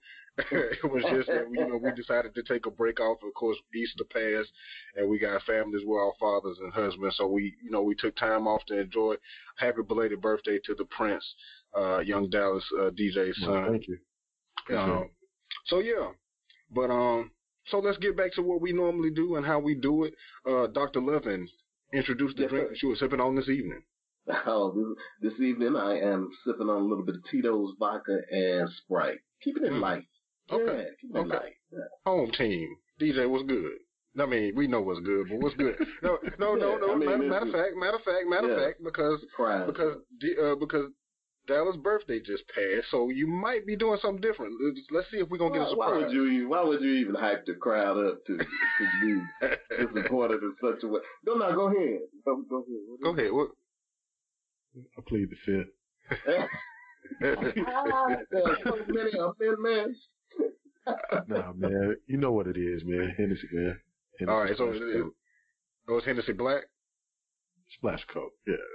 It was just that, you know, we decided to take a break off. Of course, Easter passed, and we got families. We're all fathers and husbands, so we, you know, we took time off to enjoy. Happy belated birthday to the Prince, young Dallas DJ's son. Well, thank you. So yeah, but so let's get back to what we normally do and how we do it. Dr. Lovin, introduce the drink that you were sipping on this evening. Oh, this evening I am sipping on a little bit of Tito's vodka and Sprite. Keeping it light. Okay. Yeah, okay. Yeah. Home team. DJ, what's good? I mean, we know what's good, but what's good? No. I mean, matter of fact, because Dallas' birthday just passed, so you might be doing something different. Let's see if we're gonna get a surprise. Why would you even hype the crowd up to be disappointed in such a way? No, go ahead. Go ahead. What? I plead the fifth. Nah, man, you know what it is, man. Hennessy, man. Hennessy. All right, so it's Hennessy Black? Splash Coke, yeah.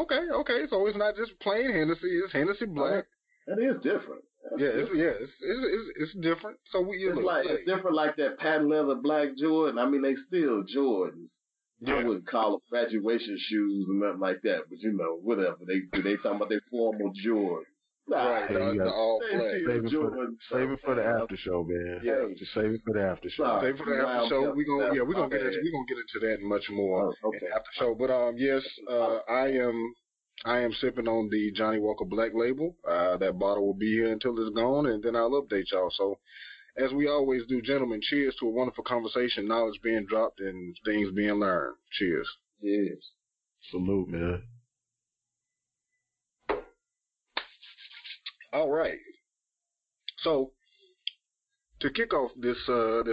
Okay, so it's not just plain Hennessy, it's Hennessy Black. That is different. It's different. So it's different, like that patent leather black Jordan. I mean, they still Jordans. Yeah. I wouldn't call them graduation shoes and nothing like that, but you know, whatever. They talking about their formal Jordan. Right, save it for the after show, man. Yeah, just save it for the after show. Save it for the after show. We're gonna get into that and much more in the after show. But yes, I am sipping on the Johnny Walker Black Label. That bottle will be here until it's gone, and then I'll update y'all. So, as we always do, gentlemen, cheers to a wonderful conversation, knowledge being dropped, and things being learned. Cheers. Cheers. Salute, man. All right. So, to kick off this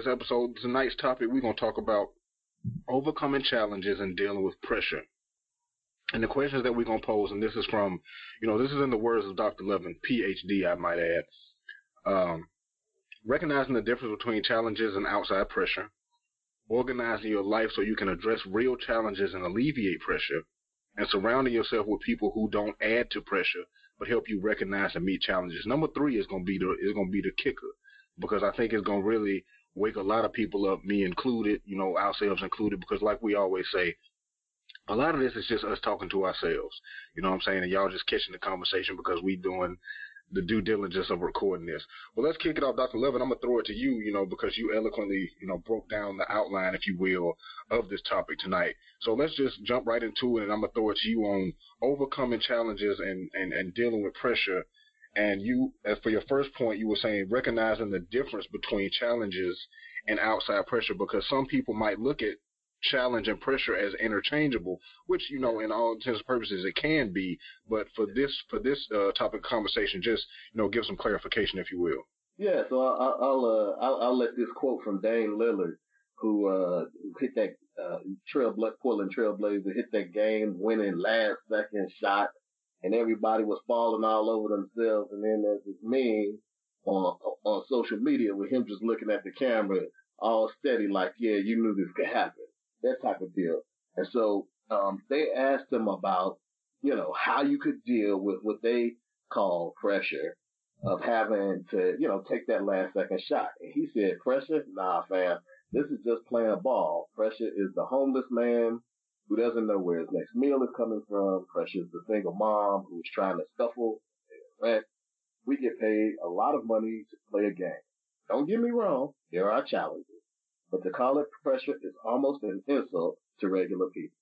episode, tonight's topic, we're going to talk about overcoming challenges and dealing with pressure. And the questions that we're going to pose, and this is from, you know, this is in the words of Dr. Lovin, Ph.D., I might add. Recognizing the difference between challenges and outside pressure, organizing your life so you can address real challenges and alleviate pressure, and surrounding yourself with people who don't add to pressure, but help you recognize and meet challenges. Number 3 is going to be the kicker, because I think it's going to really wake a lot of people up, me included, you know, ourselves included, because like we always say, a lot of this is just us talking to ourselves. You know what I'm saying? And y'all just catching the conversation because we doing the due diligence of recording this. Well, let's kick it off, Dr. Lovin. I'm going to throw it to you, you know, because you eloquently, you know, broke down the outline, if you will, of this topic tonight. So let's just jump right into it, and I'm going to throw it to you on overcoming challenges and dealing with pressure And you, as for your first point, you were saying recognizing the difference between challenges and outside pressure, because some people might look at challenge and pressure as interchangeable, which, you know, in all intents and purposes, it can be. But for this topic of conversation, just, you know, give some clarification, if you will. Yeah. So I'll let this quote from Dane Lillard, who hit that Portland Trailblazer, hit that game-winning last-second shot, and everybody was falling all over themselves. And then there's this meme on social media with him just looking at the camera all steady like, yeah, you knew this could happen, that type of deal. And so they asked him about, you know, how you could deal with what they call pressure of having to, you know, take that last-second shot. And he said, pressure? Nah, fam. This is just playing ball. Pressure is the homeless man who doesn't know where his next meal is coming from. Pressure is the single mom who's trying to scuffle. We get paid a lot of money to play a game. Don't get me wrong, there are challenges. But to call it pressure is almost an insult to regular people.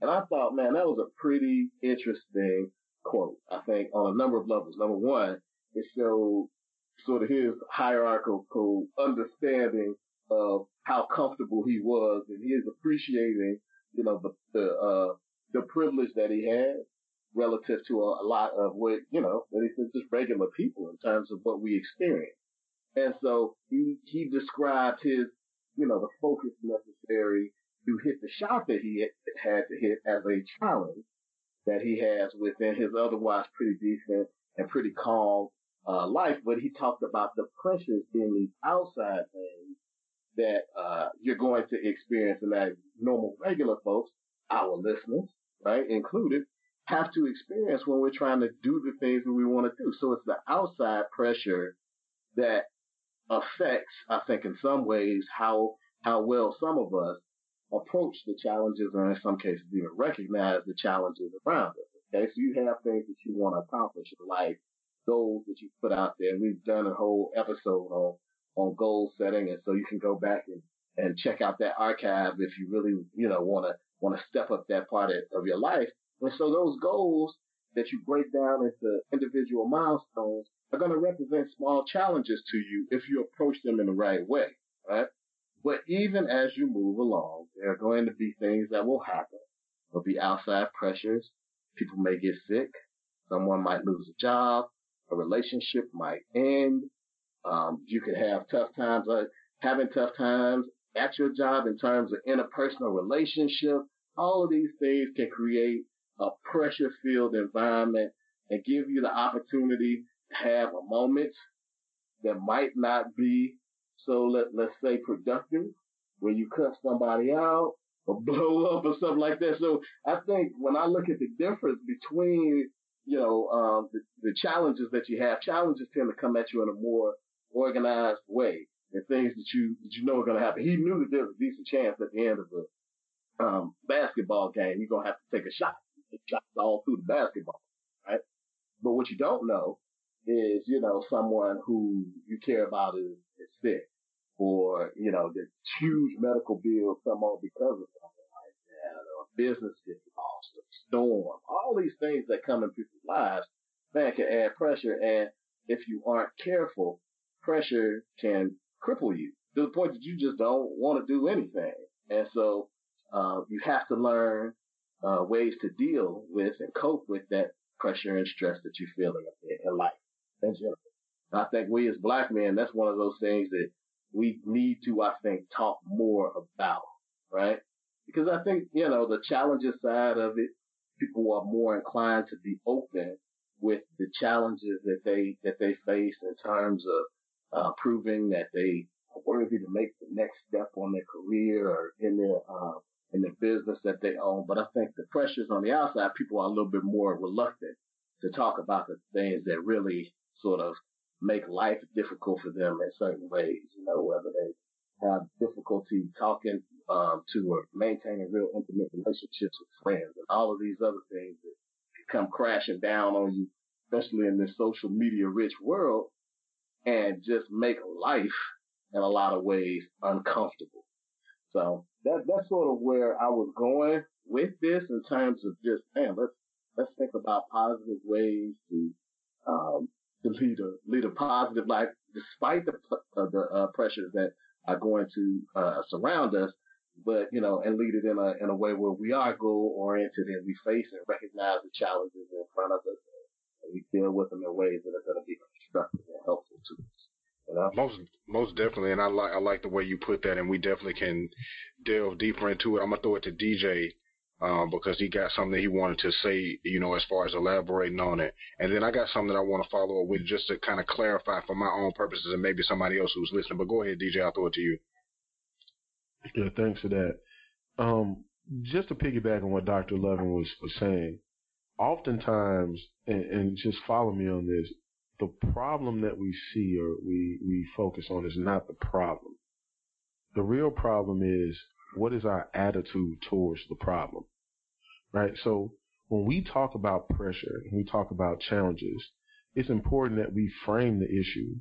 And I thought, man, that was a pretty interesting quote, I think, on a number of levels. Number one, it showed sort of his hierarchical understanding of how comfortable he was, and he is appreciating, you know, the privilege that he had relative to a lot of what, you know, that he says just regular people in terms of what we experience. And so he described his, you know, the focus necessary to hit the shot that he had to hit as a challenge that he has within his otherwise pretty decent and pretty calm life. But he talked about the pressures in these outside things that you're going to experience, and that normal, regular folks, our listeners, right, included, have to experience when we're trying to do the things that we want to do. So it's the outside pressure that affects, I think, in some ways, how well some of us approach the challenges, or in some cases even recognize the challenges around us. Okay, so you have things that you want to accomplish in life, goals that you put out there. We've done a whole episode on goal setting, and so you can go back and check out that archive if you really, you know, want to step up that part of your life. And so those goals that you break down into individual milestones are going to represent small challenges to you if you approach them in the right way, right? But even as you move along, there are going to be things that will happen. There'll be outside pressures. People may get sick. Someone might lose a job. A relationship might end. You could have tough times, having tough times at your job in terms of interpersonal relationship. All of these things can create a pressure-filled environment and give you the opportunity to have a moment that might not be so, let's say, productive, where you cut somebody out or blow up or something like that. So I think when I look at the difference between, you know, the challenges that you have, challenges tend to come at you in a more organized way, and things that you know are going to happen. He knew that there was a decent chance at the end of a basketball game, you're going to have to take a shot. Shots all through the basketball, right? But what you don't know is, you know, someone who you care about is sick, or, you know, this huge medical bill come on because of something like that, or business gets lost, a storm. All these things that come in people's lives, man, can add pressure. And if you aren't careful, pressure can cripple you to the point that you just don't want to do anything. And so you have to learn ways to deal with and cope with that pressure and stress that you feel in life in general. I think we as black men, that's one of those things that we need to, I think, talk more about, right? Because I think, you know, the challenges side of it, people are more inclined to be open with the challenges that they face in terms of proving that they are worthy to make the next step on their career or in the business that they own. But I think the pressures on the outside, people are a little bit more reluctant to talk about the things that really sort of make life difficult for them in certain ways, you know, whether they have difficulty talking to or maintaining real intimate relationships with friends and all of these other things that come crashing down on you, especially in this social media rich world, and just make life in a lot of ways uncomfortable. So that's sort of where I was going with this in terms of just, man, let's think about positive ways to to lead a positive life despite the pressures that are going to surround us. But, you know, and lead it in a way where we are goal oriented and we face and recognize the challenges in front of us and we deal with them in ways that are going to be constructive and helpful to us. You know? Most definitely. And I like the way you put that, and we definitely can delve deeper into it. I'm gonna throw it to DJ because he got something that he wanted to say, you know, as far as elaborating on it. And then I got something that I want to follow up with just to kind of clarify for my own purposes and maybe somebody else who's listening. But go ahead, DJ. I'll throw it to you. Yeah, thanks for that. Just to piggyback on what Dr. Loving was saying, oftentimes, and just follow me on this, the problem that we see or we focus on is not the problem. The real problem is, what is our attitude towards the problem, right? So when we talk about pressure and we talk about challenges, it's important that we frame the issue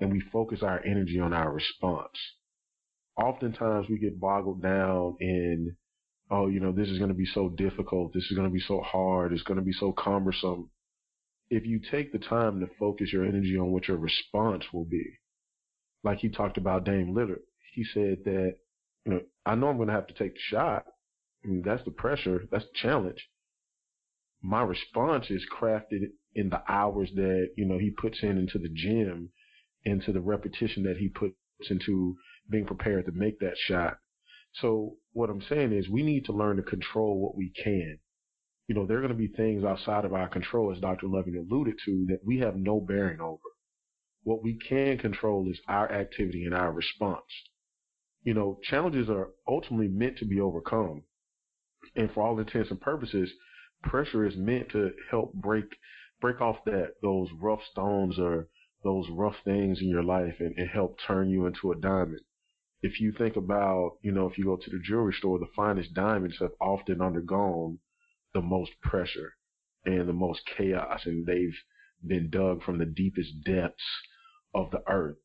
and we focus our energy on our response. Oftentimes we get boggled down in, oh, you know, this is going to be so difficult. This is going to be so hard. It's going to be so cumbersome. If you take the time to focus your energy on what your response will be, like he talked about Dane Lillard, he said that, you know, I know I'm going to have to take the shot. I mean, that's the pressure. That's the challenge. My response is crafted in the hours that, you know, he puts into the gym, into the repetition that he puts into being prepared to make that shot. So what I'm saying is we need to learn to control what we can. You know, there are going to be things outside of our control, as Dr. Loving alluded to, that we have no bearing over. What we can control is our activity and our response. You know, challenges are ultimately meant to be overcome. And for all intents and purposes, pressure is meant to help break off those rough stones or those rough things in your life and help turn you into a diamond. If you think about, you know, if you go to the jewelry store, the finest diamonds have often undergone the most pressure and the most chaos, and they've been dug from the deepest depths of the earth.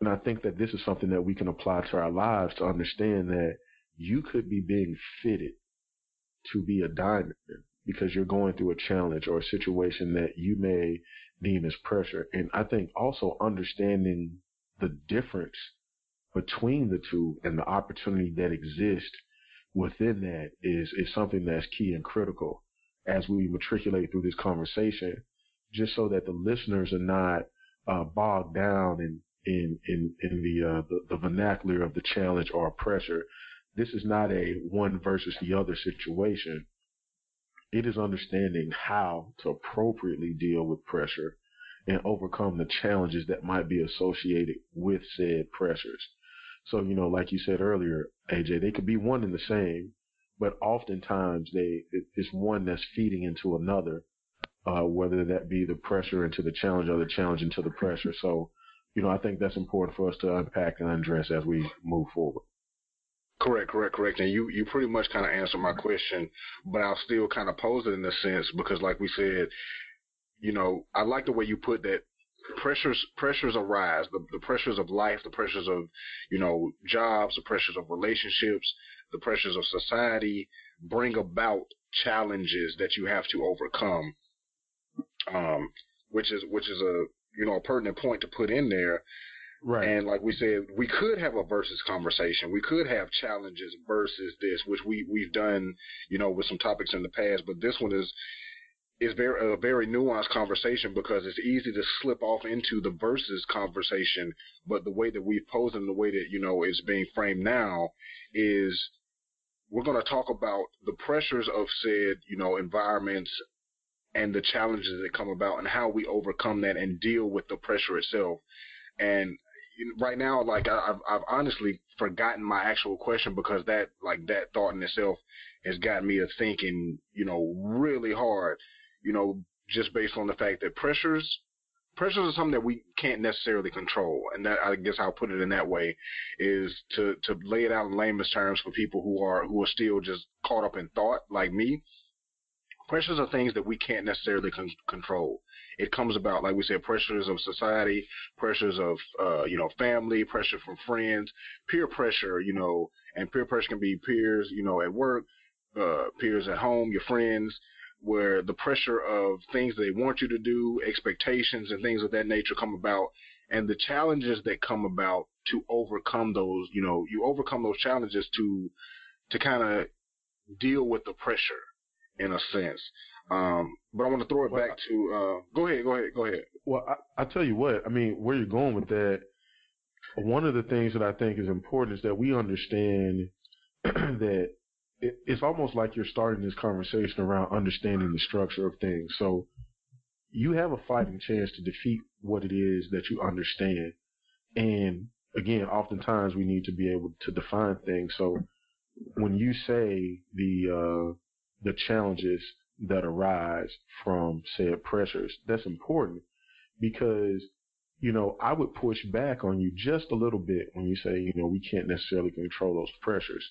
And I think that this is something that we can apply to our lives to understand that you could be being fitted to be a diamond because you're going through a challenge or a situation that you may deem as pressure. And I think also understanding the difference between the two and the opportunity that exists within that is something that's key and critical as we matriculate through this conversation, just so that the listeners are not bogged down in the vernacular of the challenge or pressure. This is not a one versus the other situation. It is understanding how to appropriately deal with pressure and overcome the challenges that might be associated with said pressures. So, you know, like you said earlier, AJ, they could be one and the same, but oftentimes it's one that's feeding into another, whether that be the pressure into the challenge or the challenge into the pressure. So, you know, I think that's important for us to unpack and undress as we move forward. Correct. And you pretty much kind of answered my question, but I'll still kind of pose it in a sense because, like we said, you know, I like the way you put that. Pressures arise, the pressures of life, the pressures of, you know, jobs, the pressures of relationships, the pressures of society bring about challenges that you have to overcome, which is a, you know, a pertinent point to put in there. Right. And like we said, we could have a versus conversation. We could have challenges versus this, which we've done, you know, with some topics in the past. But this one is very, a very nuanced conversation because it's easy to slip off into the versus conversation. But the way that we've posed and the way that, you know, it's being framed now is we're going to talk about the pressures of said, you know, environments and the challenges that come about and how we overcome that and deal with the pressure itself. And right now, like, I've honestly forgotten my actual question because that thought in itself has gotten me to thinking, you know, really hard, you know, just based on the fact that pressures are something that we can't necessarily control. And that, I guess I'll put it in that way, is to lay it out in layman's terms for people who are still just caught up in thought like me. Pressures are things that we can't necessarily control. It comes about, like we said, pressures of society, pressures of, you know, family, pressure from friends, peer pressure, you know, and peer pressure can be peers, you know, at work, peers at home, your friends, where the pressure of things they want you to do, expectations and things of that nature come about, and the challenges that come about to overcome those, you know, you overcome those challenges to kind of deal with the pressure in a sense. But I want to throw it back to, go ahead. Well, I tell you what, I mean, where you're going with that, one of the things that I think is important is that we understand that it's almost like you're starting this conversation around understanding the structure of things. So you have a fighting chance to defeat what it is that you understand. And again, oftentimes we need to be able to define things. So when you say the challenges that arise from said pressures, that's important because, you know, I would push back on you just a little bit when you say, you know, we can't necessarily control those pressures,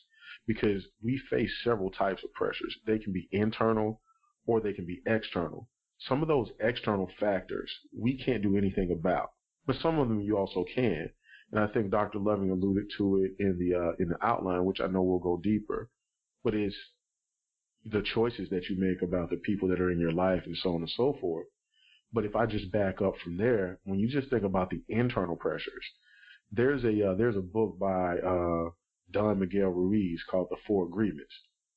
because we face several types of pressures. They can be internal or they can be external. Some of those external factors we can't do anything about, but some of them you also can. And I think Dr. Loving alluded to it in the outline, which I know will go deeper, but it's the choices that you make about the people that are in your life and so on and so forth. But if I just back up from there, when you just think about the internal pressures, there's a book by Don Miguel Ruiz called The Four Agreements.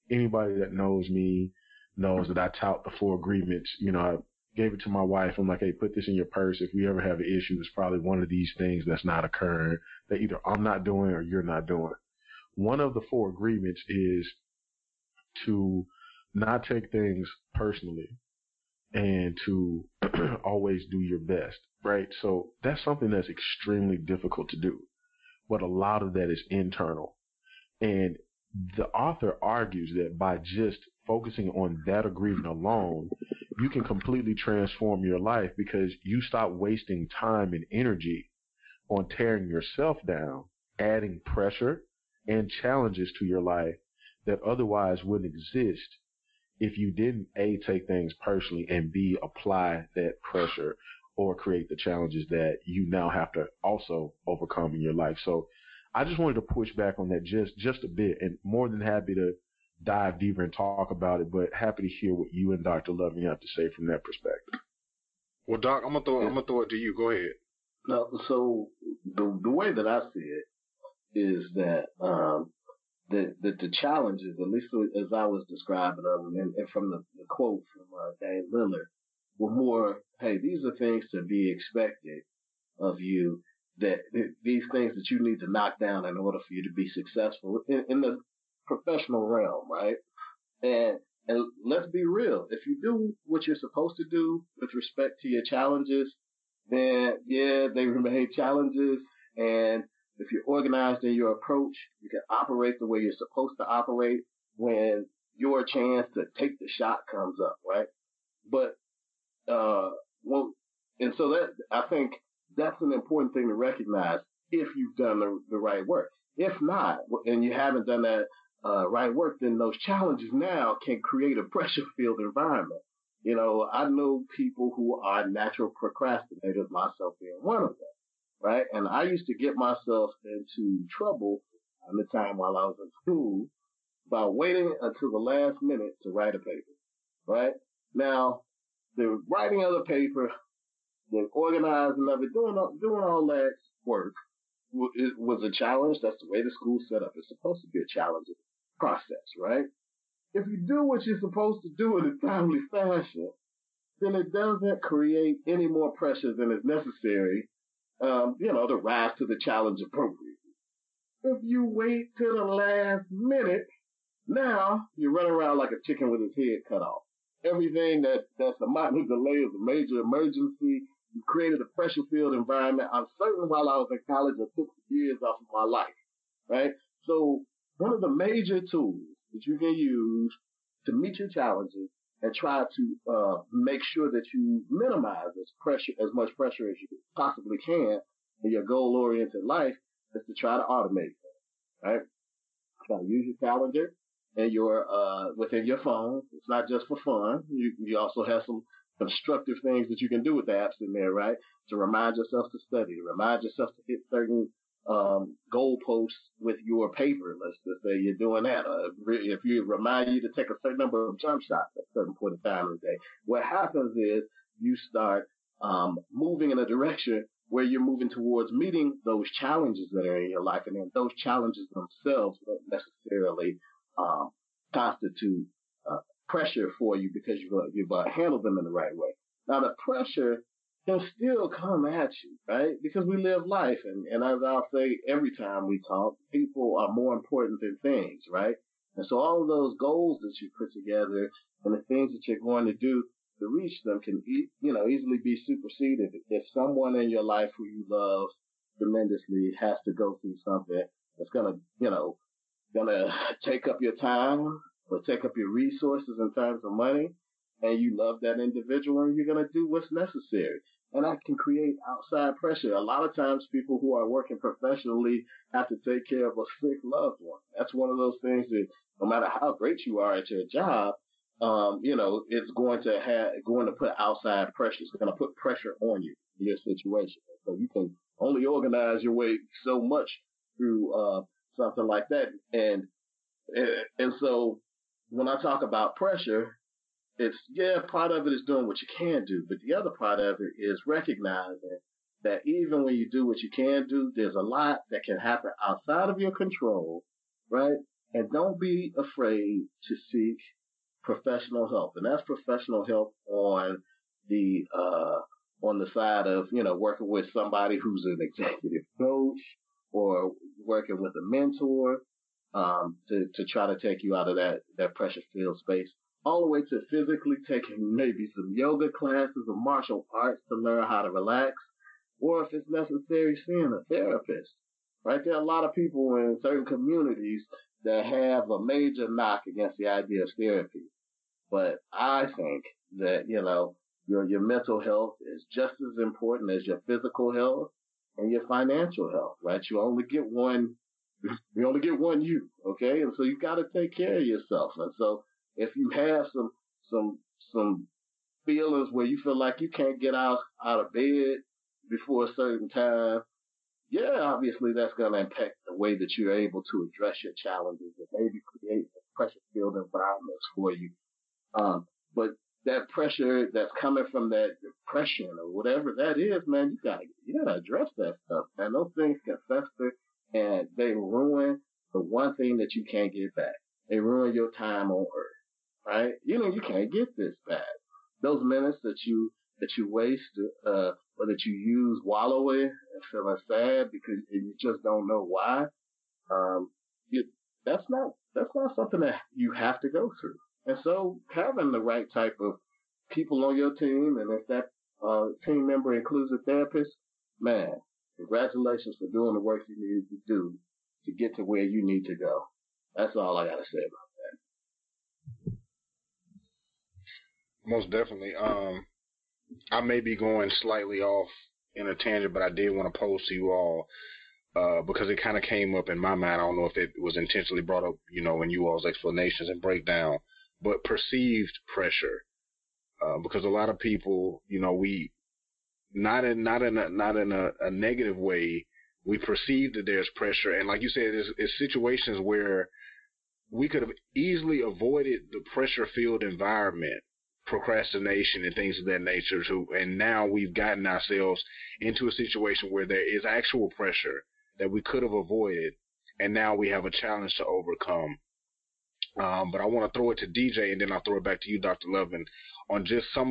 Anybody that knows me knows that I tout the Four Agreements. You know, I gave it to my wife. I'm like, hey, put this in your purse. If we ever have an issue, it's probably one of these things that's not occurring that either I'm not doing or you're not doing. One of the Four Agreements is to not take things personally and to always do your best, right? So that's something that's extremely difficult to do. But a lot of that is internal. And the author argues that by just focusing on that agreement alone, you can completely transform your life because you stop wasting time and energy on tearing yourself down, adding pressure and challenges to your life that otherwise wouldn't exist if you didn't, A, take things personally, and B, apply that pressure or create the challenges that you now have to also overcome in your life. So I just wanted to push back on that just a bit, and more than happy to dive deeper and talk about it, but happy to hear what you and Dr. Loving have to say from that perspective. Well, Doc, I'm gonna throw it to you. Go ahead. No, so the way that I see it is that the challenges, at least as I was describing them, and from the quote from Dane Lillard, were more, hey, these are things to be expected of you, that these things that you need to knock down in order for you to be successful in the professional realm, right? And let's be real. If you do what you're supposed to do with respect to your challenges, then, yeah, they remain challenges. And if you're organized in your approach, you can operate the way you're supposed to operate when your chance to take the shot comes up, right? But so that, I think that's an important thing to recognize if you've done the right work. If not, and you haven't done that right work, then those challenges now can create a pressure-filled environment. You know, I know people who are natural procrastinators, myself being one of them, right? And I used to get myself into trouble at the time while I was in school by waiting until the last minute to write a paper, right? Now, the writing of the paper, the organizing of it, doing all that work was a challenge. That's the way the school's set up. It's supposed to be a challenging process, right? If you do what you're supposed to do in a timely fashion, then it doesn't create any more pressure than is necessary, to rise to the challenge appropriately. If you wait till the last minute, now you run around like a chicken with his head cut off. Everything that's a minor delay is a major emergency. You created a pressure-filled environment. I'm certain while I was in college, I took years off of my life, right? So one of the major tools that you can use to meet your challenges and try to make sure that you minimize as much pressure as you possibly can in your goal-oriented life is to try to automate things, right? Try to use your calendar. And your, within your phone. It's not just for fun. You also have some constructive things that you can do with the apps in there, right? To remind yourself to study, to remind yourself to hit certain, goalposts with your paper. Let's just say you're doing that. If you remind you to take a certain number of jump shots at a certain point in time of the day, what happens is you start moving in a direction where you're moving towards meeting those challenges that are in your life, and then those challenges themselves don't necessarily constitute pressure for you because you've handled them in the right way. Now, the pressure can still come at you, right? Because we live life, and as I'll say every time we talk, people are more important than things, right? And so all of those goals that you put together and the things that you're going to do to reach them can, easily be superseded if someone in your life who you love tremendously has to go through something that's gonna take up your time or take up your resources in terms of money, and you love that individual and you're gonna do what's necessary. And that can create outside pressure. A lot of times people who are working professionally have to take care of a sick loved one. That's one of those things that no matter how great you are at your job, it's going to put outside pressure. It's going to put pressure on you in your situation. So you can only organize your way so much through something like that. And so when I talk about pressure, it's part of it is doing what you can do, but the other part of it is recognizing that even when you do what you can do, there's a lot that can happen outside of your control, right? And don't be afraid to seek professional help, and that's professional help on the side of, working with somebody who's an executive coach or working with a mentor, to try to take you out of that pressure filled space, all the way to physically taking maybe some yoga classes or martial arts to learn how to relax, or if it's necessary, seeing a therapist, right? There are a lot of people in certain communities that have a major knock against the idea of therapy. But I think that, your mental health is just as important as your physical health and your financial health, right? You only get one you, okay? And so you got to take care of yourself. And so if you have some feelings where you feel like you can't get out of bed before a certain time, yeah, obviously that's going to impact the way that you're able to address your challenges and maybe create pressure-filled environments for you. But that pressure that's coming from that depression or whatever that is, man, you gotta address that stuff. And those things can fester, and they ruin the one thing that you can't get back. They ruin your time on earth, right? You can't get this back. Those minutes that you waste, or that you use wallowing and feeling sad because you just don't know why. That's not something that you have to go through. And so having the right type of people on your team, and if that team member includes a therapist, man, congratulations for doing the work you needed to do to get to where you need to go. That's all I got to say about that. Most definitely. I may be going slightly off in a tangent, but I did want to pose to you all because it kind of came up in my mind. I don't know if it was intentionally brought up, in you all's explanations and breakdown, but perceived pressure, because a lot of people, we not in a negative way, we perceive that there's pressure, and like you said, it's situations where we could have easily avoided the pressure-filled environment, procrastination and things of that nature too, and now we've gotten ourselves into a situation where there is actual pressure that we could have avoided, and now we have a challenge to overcome. But I want to throw it to DJ, and then I'll throw it back to you, Dr. Loving, on just some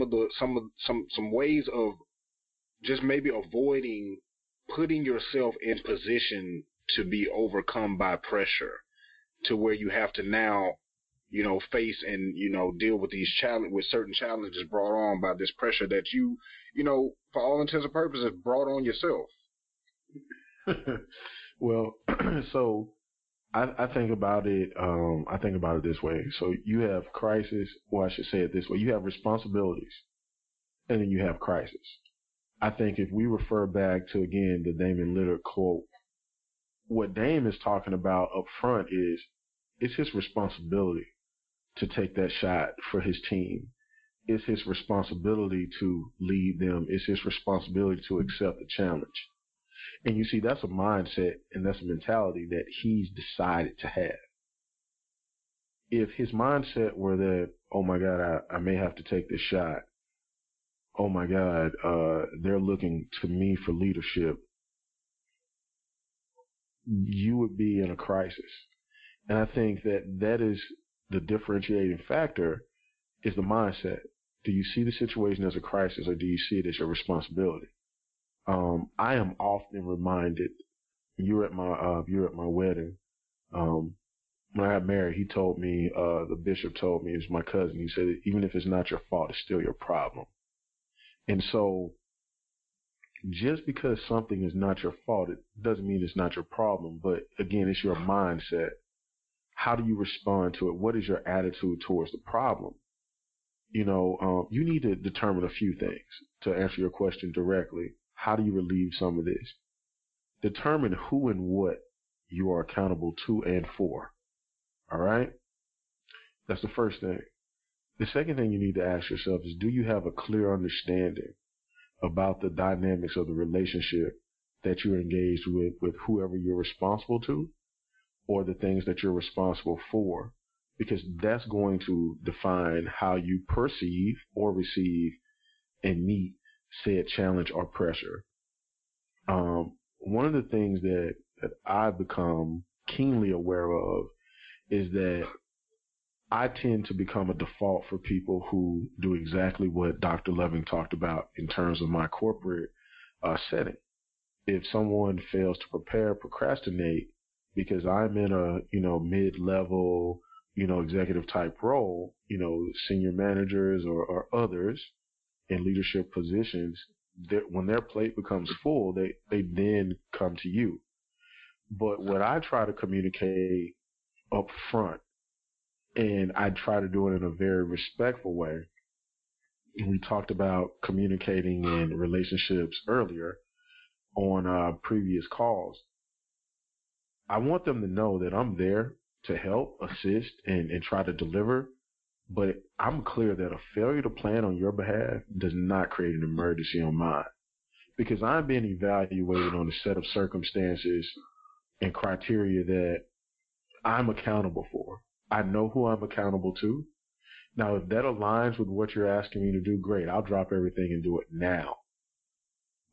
ways of just maybe avoiding putting yourself in position to be overcome by pressure, to where you have to now face and, deal with these certain challenges brought on by this pressure that you, for all intents and purposes, brought on yourself. Well, so I think about it. I think about it this way. So you have crisis, or I should say it this way. You have responsibilities, and then you have crisis. I think if we refer back to, again, the Dane Lillard quote, what Dane is talking about up front is it's his responsibility to take that shot for his team. It's his responsibility to lead them. It's his responsibility to accept the challenge. And you see, that's a mindset and that's a mentality that he's decided to have. If his mindset were that, oh my God, I may have to take this shot. Oh my God, they're looking to me for leadership. You would be in a crisis. And I think that is the differentiating factor, is the mindset. Do you see the situation as a crisis, or do you see it as your responsibility? I am often reminded, you're at my wedding. When I got married, he told me, the bishop told me, it was my cousin. He said, even if it's not your fault, it's still your problem. And so just because something is not your fault, it doesn't mean it's not your problem. But again, it's your mindset. How do you respond to it? What is your attitude towards the problem? You know, you need to determine a few things to answer your question directly. How do you relieve some of this? Determine who and what you are accountable to and for. All right? That's the first thing. The second thing you need to ask yourself is, do you have a clear understanding about the dynamics of the relationship that you're engaged with whoever you're responsible to, or the things that you're responsible for? Because that's going to define how you perceive or receive and meet said challenge or pressure. One of the things that I've become keenly aware of is that I tend to become a default for people who do exactly what Dr. Loving talked about in terms of my corporate setting. If someone fails to prepare, procrastinate, because I'm in a, mid-level, executive type role, senior managers or others in leadership positions, that when their plate becomes full, they then come to you. But what I try to communicate up front, and I try to do it in a very respectful way. We talked about communicating in relationships earlier on previous calls. I want them to know that I'm there to help, assist, and try to deliver. But I'm clear that a failure to plan on your behalf does not create an emergency on mine, because I'm being evaluated on a set of circumstances and criteria that I'm accountable for. I know who I'm accountable to. Now, if that aligns with what you're asking me to do, great. I'll drop everything and do it now.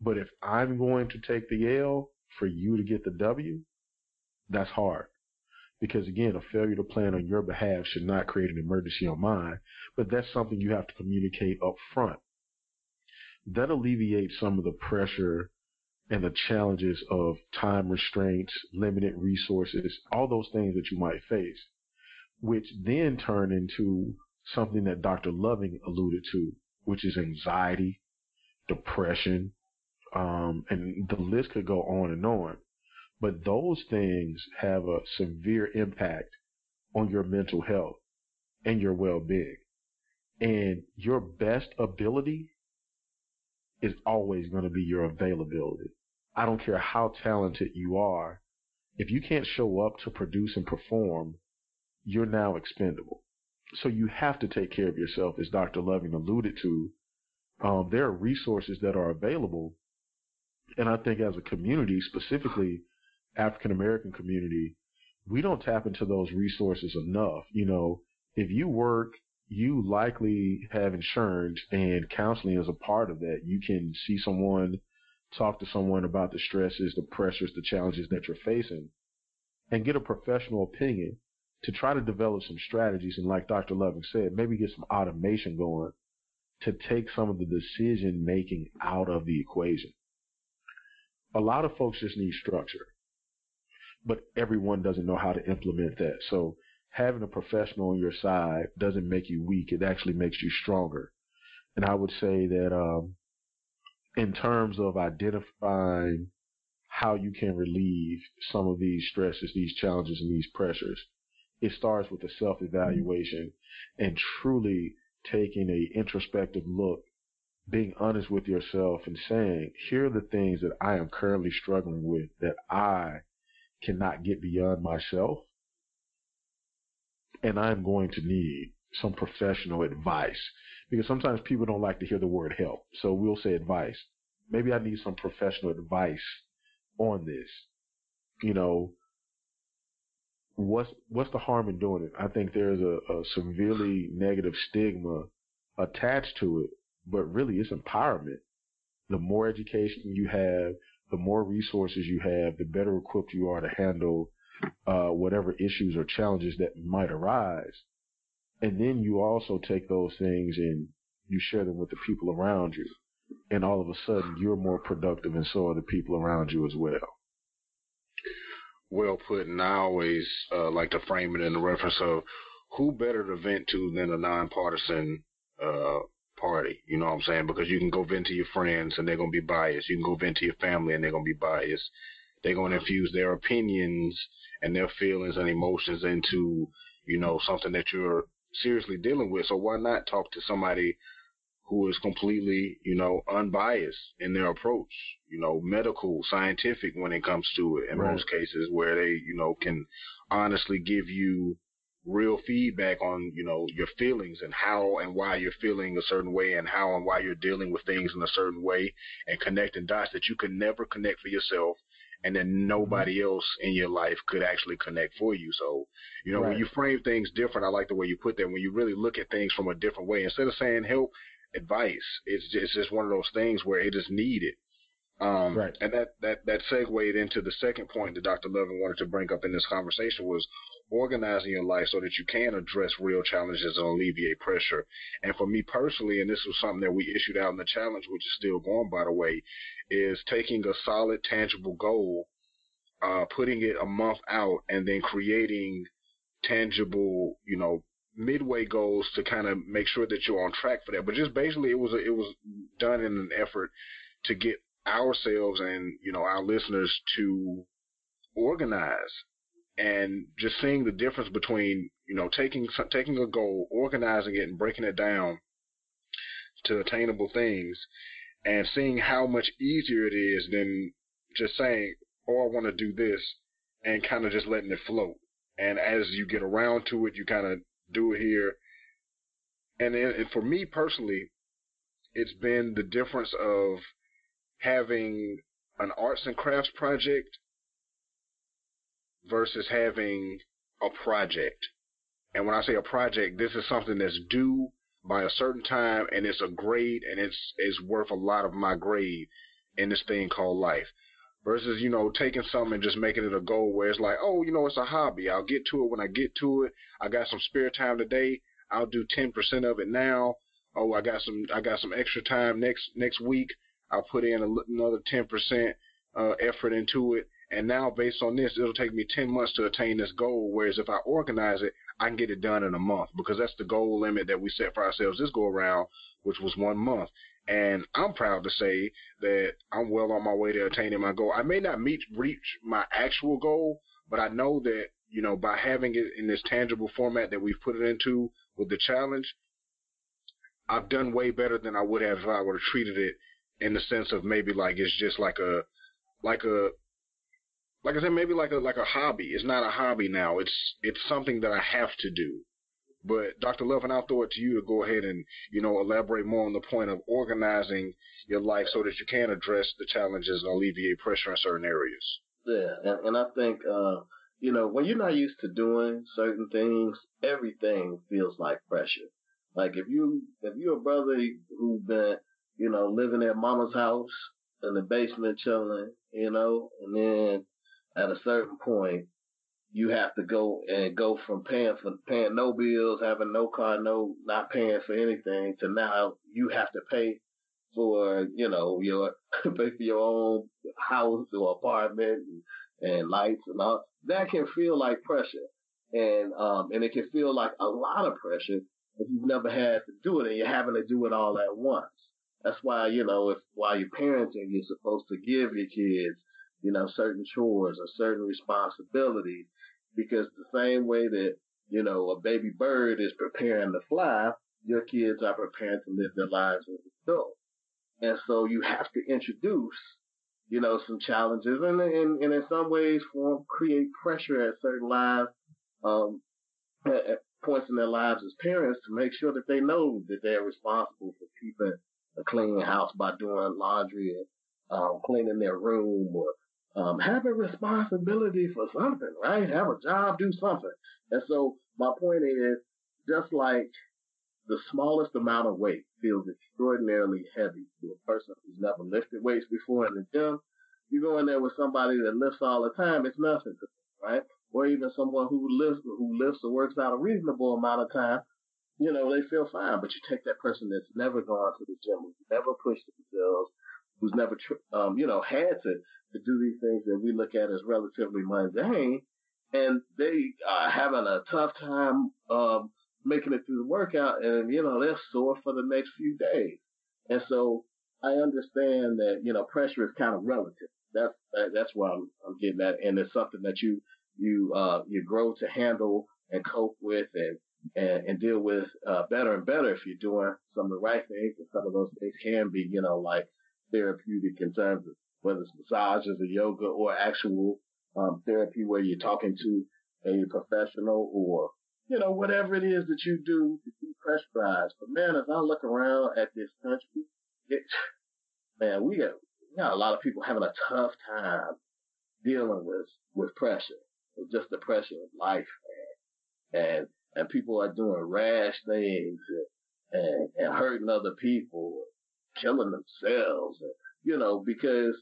But if I'm going to take the L for you to get the W, that's hard. Because, again, a failure to plan on your behalf should not create an emergency on mine, but that's something you have to communicate up front. That alleviates some of the pressure and the challenges of time restraints, limited resources, all those things that you might face, which then turn into something that Dr. Loving alluded to, which is anxiety, depression, and the list could go on and on. But those things have a severe impact on your mental health and your well-being. And your best ability is always going to be your availability. I don't care how talented you are. If you can't show up to produce and perform, you're now expendable. So you have to take care of yourself, as Dr. Loving alluded to. There are resources that are available. And I think as a community, specifically African-American community, we don't tap into those resources enough. If you work, you likely have insurance, and counseling is a part of that. You can see someone, talk to someone about the stresses, the pressures, the challenges that you're facing, and get a professional opinion to try to develop some strategies. And like Dr. Loving said, maybe get some automation going to take some of the decision-making out of the equation. A lot of folks just need structure, but everyone doesn't know how to implement that. So having a professional on your side doesn't make you weak. It actually makes you stronger. And I would say that in terms of identifying how you can relieve some of these stresses, these challenges, and these pressures, it starts with a self-evaluation and truly taking an introspective look, being honest with yourself and saying, here are the things that I am currently struggling with that I cannot get beyond myself, and I'm going to need some professional advice. Because sometimes people don't like to hear the word help, so we'll say advice. Maybe I need some professional advice on this. You know, what's the harm in doing it? I think there's a severely negative stigma attached to it, but really it's empowerment. The more education you have, the more resources you have, the better equipped you are to handle whatever issues or challenges that might arise. And then you also take those things and you share them with the people around you. And all of a sudden, you're more productive, and so are the people around you as well. Well put. And I always like to frame it in the reference of who better to vent to than a nonpartisan party. You know what I'm saying? Because you can go vent to your friends, and they're going to be biased. You can go vent to your family, and they're going to be biased. They're going to infuse their opinions and their feelings and emotions into, you know, something that you're seriously dealing with. So why not talk to somebody who is completely, you know, unbiased in their approach, you know, medical, scientific when it comes to it in right. most cases, where they, you know, can honestly give you real feedback on, you know, your feelings and how and why you're feeling a certain way and how and why you're dealing with things in a certain way, and connecting dots that you could never connect for yourself, and then nobody else in your life could actually connect for you. So, you know, right. when you frame things different, I like the way you put that, when you really look at things from a different way, instead of saying help, advice, it's just one of those things where it is needed. Right. And that segued into the second point that Dr. Loving wanted to bring up in this conversation was organizing your life so that you can address real challenges and alleviate pressure. And for me personally, and this was something that we issued out in the challenge, which is still going, by the way, is taking a solid, tangible goal, putting it a month out, and then creating tangible, you know, midway goals to kind of make sure that you're on track for that. But just basically it was done in an effort to get ourselves and, you know, our listeners to organize. And just seeing the difference between, you know, taking a goal, organizing it, and breaking it down to attainable things, and seeing how much easier it is than just saying, oh, I want to do this, and kind of just letting it float. And as you get around to it, you kind of do it here. And for me personally, it's been the difference of having an arts and crafts project versus having a project. And when I say a project, this is something that's due by a certain time, and it's a grade, and it's worth a lot of my grade in this thing called life. Versus, you know, taking something and just making it a goal where it's like, oh, you know, it's a hobby. I'll get to it when I get to it. I got some spare time today. I'll do 10% of it now. Oh, I got some extra time next week. I'll put in another 10% effort into it. And now, based on this, it'll take me 10 months to attain this goal, whereas if I organize it, I can get it done in a month, because that's the goal limit that we set for ourselves this go-around, which was 1 month. And I'm proud to say that I'm well on my way to attaining my goal. I may not reach my actual goal, but I know that, you know, by having it in this tangible format that we've put it into with the challenge, I've done way better than I would have if I would have treated it in the sense of maybe like it's just like a hobby. It's not a hobby now. It's something that I have to do. But Dr. Lovin, I'll throw it to you to go ahead and, you know, elaborate more on the point of organizing your life so that you can address the challenges and alleviate pressure in certain areas. Yeah, and I think, you know, when you're not used to doing certain things, everything feels like pressure. Like if you're a brother who's been, you know, living at mama's house in the basement chilling, you know, and then at a certain point, you have to go from paying no bills, having no car, not paying for anything, to now you have to pay for, you know, your own house or apartment and lights and all. That can feel like pressure, and it can feel like a lot of pressure if you've never had to do it and you're having to do it all at once. That's why, you know, if while you're parenting, you're supposed to give your kids, you know, certain chores or certain responsibilities, because the same way that, you know, a baby bird is preparing to fly, your kids are preparing to live their lives as adults. And so you have to introduce, you know, some challenges and in some ways create pressure at certain lives, at points in their lives as parents, to make sure that they know that they're responsible for keeping a clean house by doing laundry and cleaning their room, or have a responsibility for something, right? Have a job, do something. And so my point is, just like the smallest amount of weight feels extraordinarily heavy to a person who's never lifted weights before in the gym, you go in there with somebody that lifts all the time, it's nothing, right? Or even someone who lifts or works out a reasonable amount of time, you know, they feel fine. But you take that person that's never gone to the gym, who's never pushed themselves, who's never, had to do these things that we look at as relatively mundane, and they are having a tough time making it through the workout, and, you know, they're sore for the next few days. And so I understand that, you know, pressure is kind of relative. That's where I'm getting at, and it's something that you grow to handle and cope with and deal with better and better if you're doing some of the right things. And some of those things can be, you know, like therapeutic in terms of whether it's massages or yoga or actual therapy where you're talking to a professional or, you know, whatever it is that you do to depressurize. But, man, as I look around at this country, we got a lot of people having a tough time dealing with pressure. It's just the pressure of life, man. And people are doing rash things and hurting other people, killing themselves, and, you know, because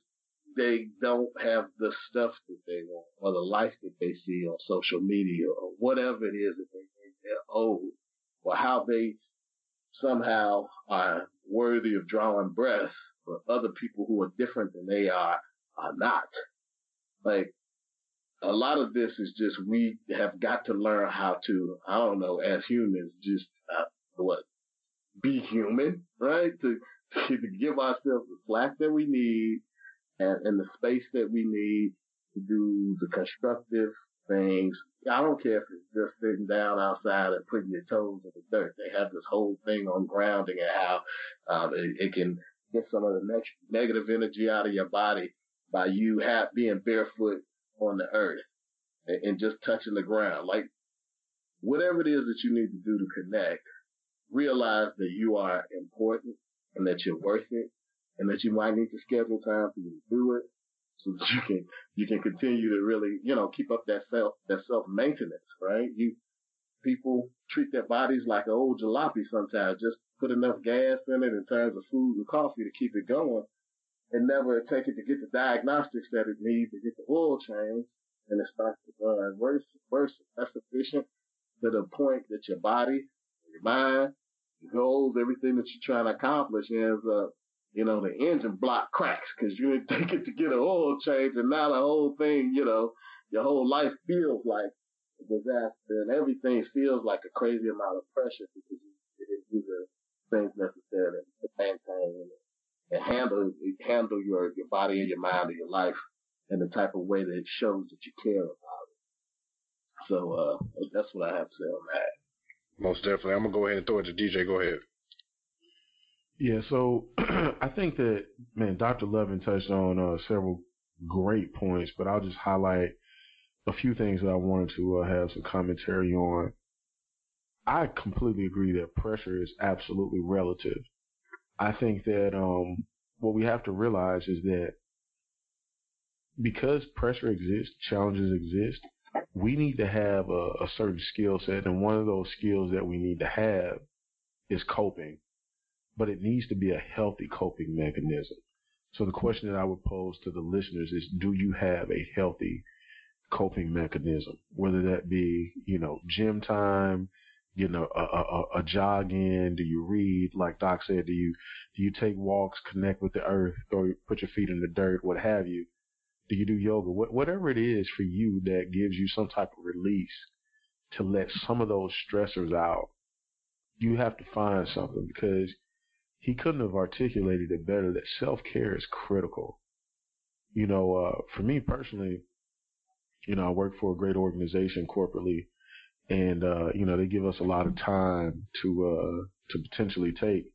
they don't have the stuff that they want or the life that they see on social media or whatever it is that they think they're owed or how they somehow are worthy of drawing breath for other people who are different than they are not. Like, a lot of this is just, we have got to learn how to, I don't know, as humans, just be human, right? To give ourselves the slack that we need and the space that we need to do the constructive things. I don't care if it's just sitting down outside and putting your toes in the dirt. They have this whole thing on grounding and how it can get some of the negative energy out of your body by you being barefoot on the earth and just touching the ground. Like, whatever it is that you need to do to connect, realize that you are important and that you're worth it and that you might need to schedule time for you to do it so that you can continue to really, you know, keep up that self maintenance, right? People treat their bodies like an old jalopy sometimes, just put enough gas in it in terms of food and coffee to keep it going, and never take it to get the diagnostics that it needs to get the oil changed, and it starts to run worse. That's sufficient to the point that your body, your mind, your goals, everything that you're trying to accomplish ends up, you know, the engine block cracks because you didn't take it to get an oil change, and now the whole thing, you know, your whole life feels like a disaster, and everything feels like a crazy amount of pressure because you didn't do the things necessary to maintain it and handle your body and your mind and your life in the type of way that it shows that you care about it. So that's what I have to say on that. Most definitely. I'm going to go ahead and throw it to DJ. Go ahead. Yeah, so I think that, man, Dr. Loving touched on several great points, but I'll just highlight a few things that I wanted to have some commentary on. I completely agree that pressure is absolutely relative. I think that what we have to realize is that because pressure exists, challenges exist, we need to have a certain skill set, and one of those skills that we need to have is coping, but it needs to be a healthy coping mechanism. So the question that I would pose to the listeners is, do you have a healthy coping mechanism, whether that be, you know, gym time, you know, a jog in? Do you read? Like Doc said, do you take walks, connect with the earth, or put your feet in the dirt, what have you? Do you do yoga? Whatever it is for you that gives you some type of release to let some of those stressors out, you have to find something, because he couldn't have articulated it better that self-care is critical. You know, for me personally, you know, I work for a great organization corporately, and, you know, they give us a lot of time to potentially take.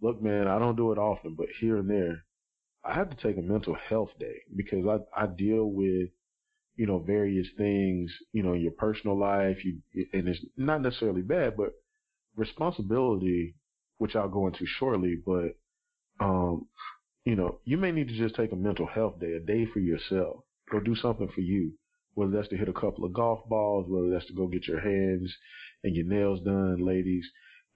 Look, man, I don't do it often, but here and there, I have to take a mental health day because I deal with, you know, various things, you know, in your personal life, and it's not necessarily bad, but responsibility, which I'll go into shortly, but you know, you may need to just take a mental health day, a day for yourself. Go do something for you, whether that's to hit a couple of golf balls, whether that's to go get your hands and your nails done, ladies,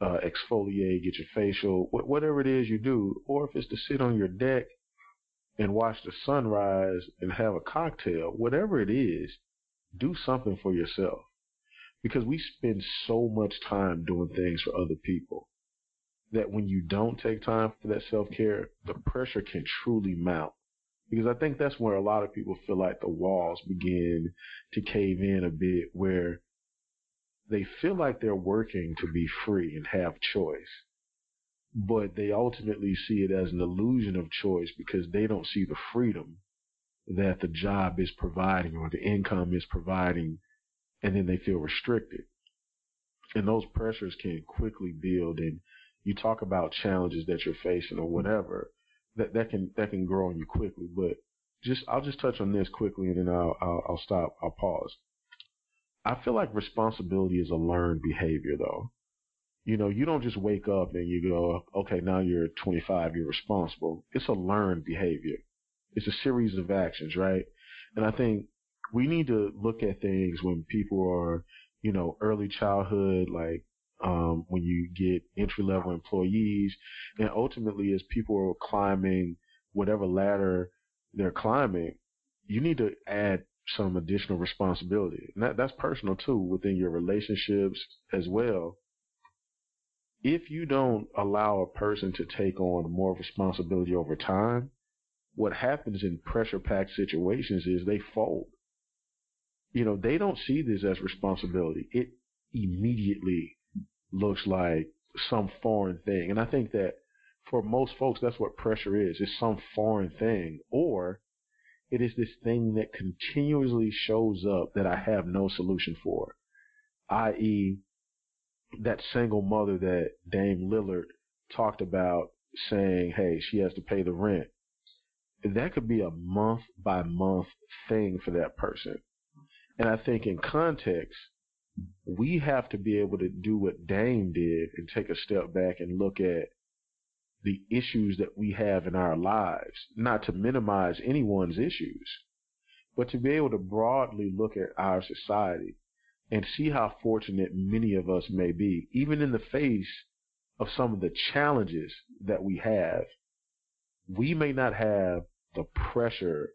exfoliate, get your facial, whatever it is you do, or if it's to sit on your deck and watch the sunrise and have a cocktail, whatever it is, do something for yourself. Because we spend so much time doing things for other people that when you don't take time for that self-care, the pressure can truly mount. Because I think that's where a lot of people feel like the walls begin to cave in a bit, where they feel like they're working to be free and have choice, but they ultimately see it as an illusion of choice because they don't see the freedom that the job is providing or the income is providing, and then they feel restricted. And those pressures can quickly build, and you talk about challenges that you're facing or whatever, that can grow on you quickly. But I'll just touch on this quickly, and then I'll stop. I'll pause. I feel like responsibility is a learned behavior, though. You know, you don't just wake up and you go, okay, now you're 25, you're responsible. It's a learned behavior. It's a series of actions, right? And I think we need to look at things when people are, you know, early childhood, like when you get entry-level employees, and ultimately as people are climbing whatever ladder they're climbing, you need to add some additional responsibility. And that's personal too, within your relationships as well. If you don't allow a person to take on more responsibility over time, what happens in pressure-packed situations is they fold. You know, they don't see this as responsibility. It immediately looks like some foreign thing. And I think that for most folks, that's what pressure is. It's some foreign thing, or it is this thing that continuously shows up that I have no solution for, i.e. that single mother that Dane Lillard talked about, saying, hey, she has to pay the rent. That could be a month-by-month thing for that person. And I think in context, we have to be able to do what Dane did and take a step back and look at the issues that we have in our lives, not to minimize anyone's issues, but to be able to broadly look at our society and see how fortunate many of us may be, even in the face of some of the challenges that we have. We may not have the pressure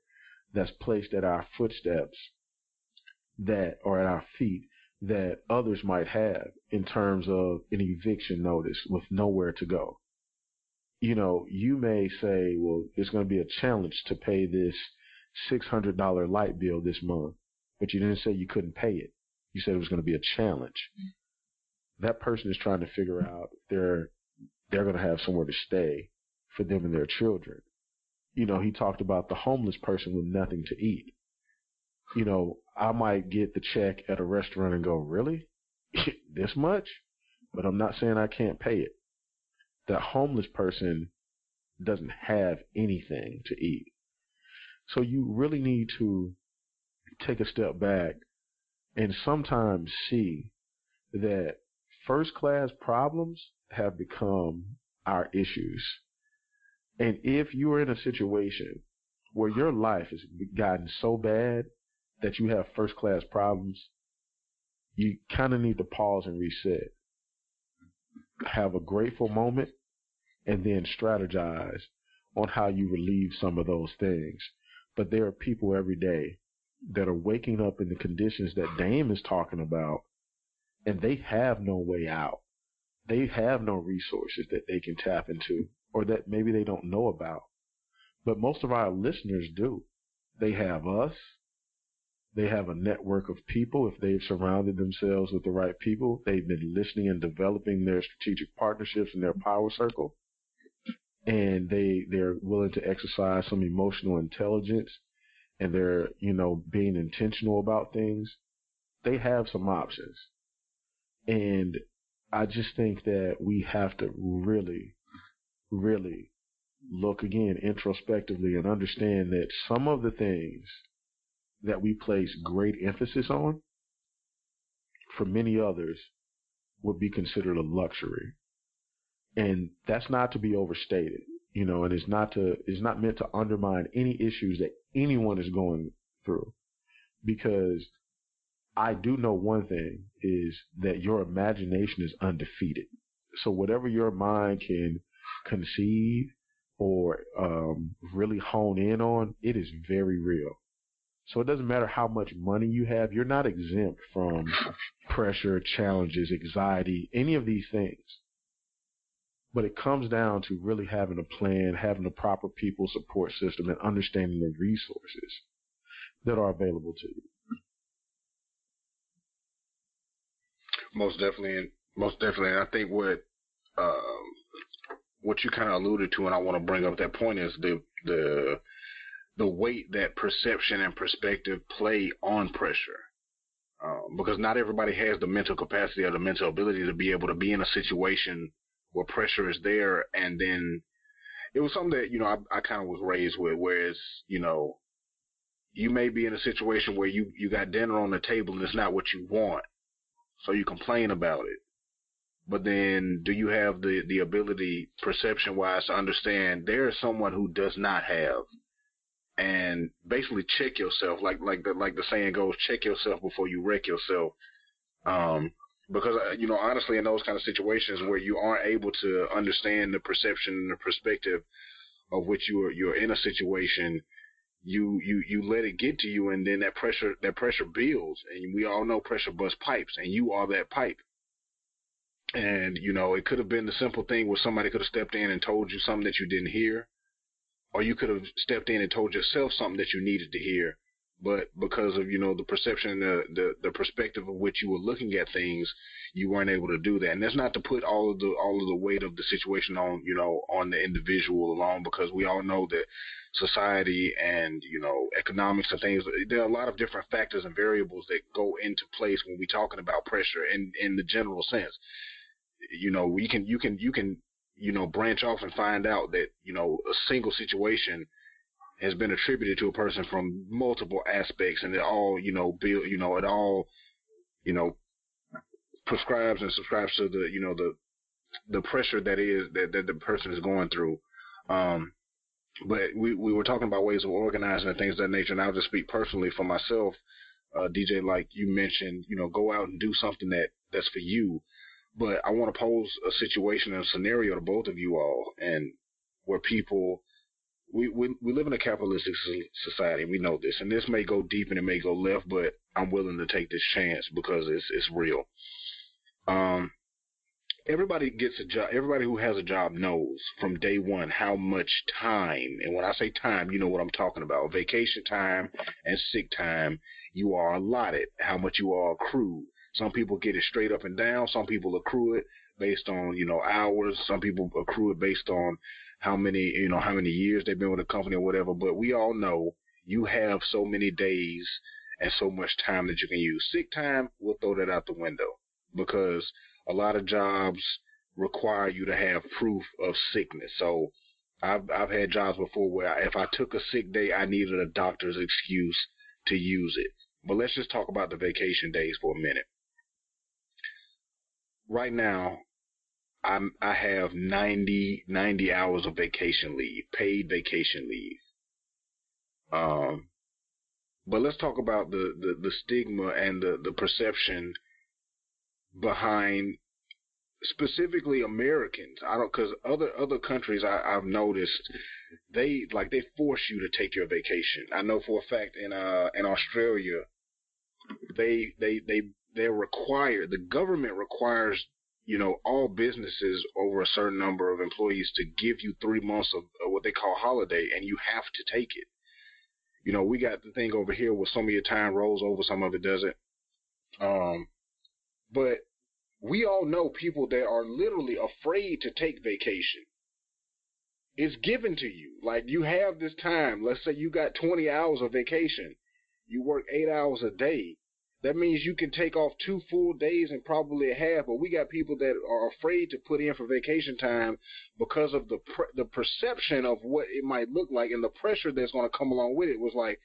that's placed at our footsteps that or at our feet that others might have in terms of an eviction notice with nowhere to go. You know, you may say, well, it's going to be a challenge to pay this $600 light bill this month, but you didn't say you couldn't pay it. You said it was going to be a challenge. That person is trying to figure out if they're going to have somewhere to stay for them and their children. You know, he talked about the homeless person with nothing to eat. You know, I might get the check at a restaurant and go, really? This much? But I'm not saying I can't pay it. That homeless person doesn't have anything to eat. So you really need to take a step back and sometimes see that first-class problems have become our issues. And if you are in a situation where your life has gotten so bad that you have first-class problems, you kind of need to pause and reset. Have a grateful moment, and then strategize on how you relieve some of those things. But there are people every day that are waking up in the conditions that Dame is talking about, and they have no way out. They have no resources that they can tap into, or that maybe they don't know about. But most of our listeners do. They have us. They have a network of people. If they've surrounded themselves with the right people, they've been listening and developing their strategic partnerships and their power circle, and they're willing to exercise some emotional intelligence, and they're, you know, being intentional about things. They have some options. And I just think that we have to really, really look again introspectively and understand that some of the things that we place great emphasis on, for many others, would be considered a luxury. And that's not to be overstated. you know, and it's not meant to undermine any issues that anyone is going through, because I do know one thing is that your imagination is undefeated. So whatever your mind can conceive or really hone in on, it is very real. So it doesn't matter how much money you have, you're not exempt from pressure, challenges, anxiety, any of these things. But it comes down to really having a plan, having the proper people support system, and understanding the resources that are available to you. Most definitely. And I think what you kind of alluded to, and I want to bring up that point, is the weight that perception and perspective play on pressure. Because not everybody has the mental capacity or the mental ability to be able to be in a situation where pressure is there. And then it was something that, you know, I kind of was raised with, whereas, you know, you may be in a situation where you got dinner on the table and it's not what you want. So you complain about it. But then do you have the ability, perception-wise, to understand there is someone who does not have, and basically check yourself, like the saying goes, check yourself before you wreck yourself. Because, you know, honestly, in those kind of situations where you aren't able to understand the perception and the perspective of which you're in a situation, you let it get to you, and then that pressure builds, and we all know pressure busts pipes, and you are that pipe. And, you know, it could have been the simple thing where somebody could have stepped in and told you something that you didn't hear, or you could have stepped in and told yourself something that you needed to hear. But because of, you know, the perception and the perspective of which you were looking at things, you weren't able to do that. And that's not to put all of the weight of the situation on, you know, on the individual alone, because we all know that society and, you know, economics and things, there are a lot of different factors and variables that go into place when we're talking about pressure in the general sense. You know, you can you know, branch off and find out that, you know, a single situation has been attributed to a person from multiple aspects, and it all, you know, build, you know, it all, you know, prescribes and subscribes to the, you know, the pressure that the person is going through. But we were talking about ways of organizing and things of that nature, and I'll just speak personally for myself, DJ, like you mentioned, you know, go out and do something that's for you. But I want to pose a situation and a scenario to both of you all, and where people, we live in a capitalistic society, and we know this, and this may go deep and it may go left, but I'm willing to take this chance because it's real. Everybody gets a job. Everybody who has a job knows from day one how much time, and when I say time, you know what I'm talking about, vacation time and sick time, you are allotted, how much you are accrued. Some people get it straight up and down. Some people accrue it based on, you know, hours. Some people accrue it based on how many years they've been with a company or whatever. But we all know you have so many days and so much time that you can use. Sick time, we'll throw that out the window, because a lot of jobs require you to have proof of sickness. So I've had jobs before where if I took a sick day, I needed a doctor's excuse to use it. But let's just talk about the vacation days for a minute. Right now, I have 90 hours of vacation leave, paid vacation leave. But let's talk about the stigma and the perception behind specifically Americans. Because other countries, I've noticed they force you to take your vacation. I know for a fact in Australia, they're required. The government requires, you know, all businesses over a certain number of employees to give you 3 months of what they call holiday, and you have to take it. You know, we got the thing over here where some of your time rolls over, some of it doesn't. But we all know people that are literally afraid to take vacation. It's given to you. Like, you have this time. Let's say you got 20 hours of vacation. You work 8 hours a day. That means you can take off 2 full days and probably a half, but we got people that are afraid to put in for vacation time because of the perception of what it might look like, and the pressure that's going to come along with it was like,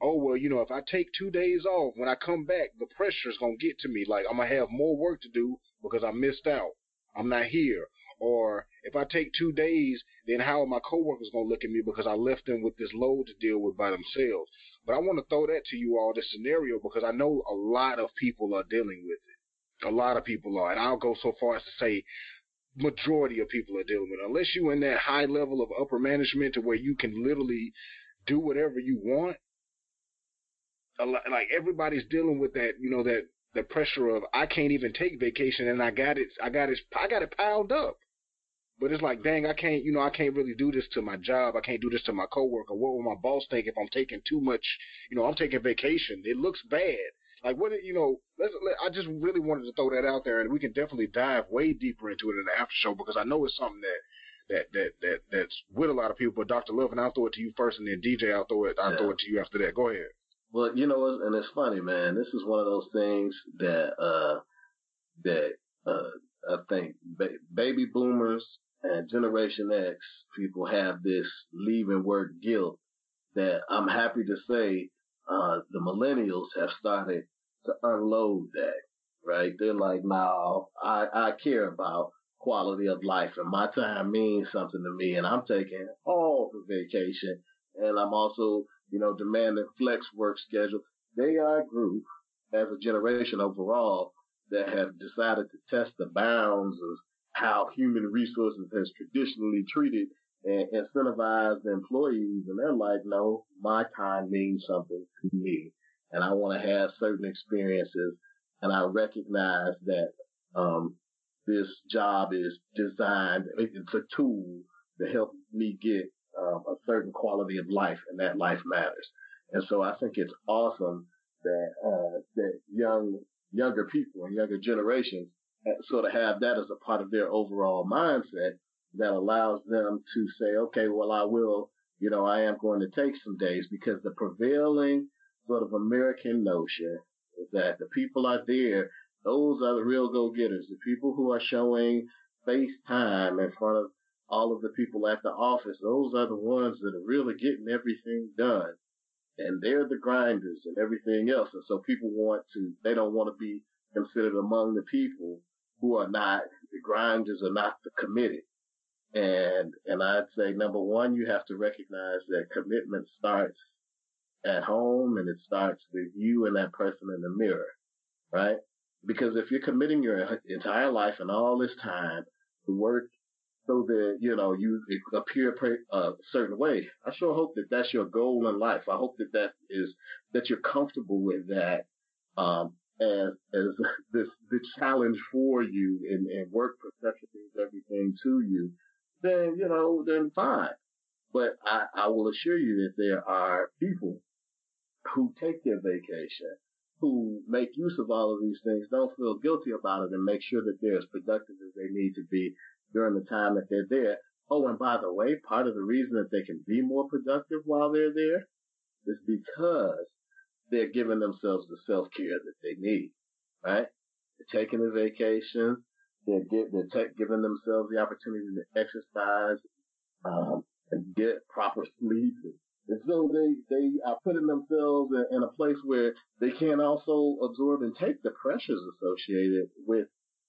oh, well, you know, if I take 2 days off, when I come back, the pressure is going to get to me. Like, I'm going to have more work to do because I missed out. I'm not here. Or if I take 2 days, then how are my coworkers going to look at me because I left them with this load to deal with by themselves? But I want to throw that to you all, this scenario, because I know a lot of people are dealing with it. A lot of people are. And I'll go so far as to say majority of people are dealing with it. Unless you're in that high level of upper management to where you can literally do whatever you want, like everybody's dealing with that, you know, that the pressure of I can't even take vacation and I got it piled up. But it's like, dang, I can't really do this to my job. I can't do this to my coworker. What will my boss think if I'm taking too much? You know, I'm taking vacation. It looks bad. Like, what, you know, I just really wanted to throw that out there, and we can definitely dive way deeper into it in the after show because I know it's something that's with a lot of people. But Dr. Love, and I'll throw it to you first, and then DJ, I'll throw it to you after that. Go ahead. Well, you know, and it's funny, man. This is one of those things that I think baby boomers and Generation X people have this leaving work guilt that I'm happy to say the millennials have started to unload that, right? They're like, no, I care about quality of life and my time means something to me and I'm taking all the vacation and I'm also, you know, demanding flex work schedule. They are a group as a generation overall that have decided to test the bounds of how human resources has traditionally treated and incentivized employees. And they're like, no, my time means something to me. And I want to have certain experiences. And I recognize that this job is designed, it's a tool to help me get a certain quality of life, and that life matters. And so I think it's awesome that that younger people and younger generations sort of have that as a part of their overall mindset that allows them to say, okay, well, I will, you know, I am going to take some days, because the prevailing sort of American notion is that the people out there, those are the real go-getters, the people who are showing face time in front of all of the people at the office. Those are the ones that are really getting everything done. And they're the grinders and everything else. And so people they don't want to be considered among the people who are not the grinders or not the committed. And I'd say, number one, you have to recognize that commitment starts at home and it starts with you and that person in the mirror, right? Because if you're committing your entire life and all this time to work so that, you know, you appear a certain way, I sure hope that that's your goal in life. I hope that you're comfortable with that as this the challenge for you and work perception means everything to you. Then, you know, then fine. But I will assure you that there are people who take their vacation, who make use of all of these things, don't feel guilty about it, and make sure that they're as productive as they need to be during the time that they're there. Oh, and by the way, part of the reason that they can be more productive while they're there is because they're giving themselves the self-care that they need, right? They're taking a vacation. They're giving themselves the opportunity to exercise and get proper sleep. And so they are putting themselves in a place where they can also absorb and take the pressures associated with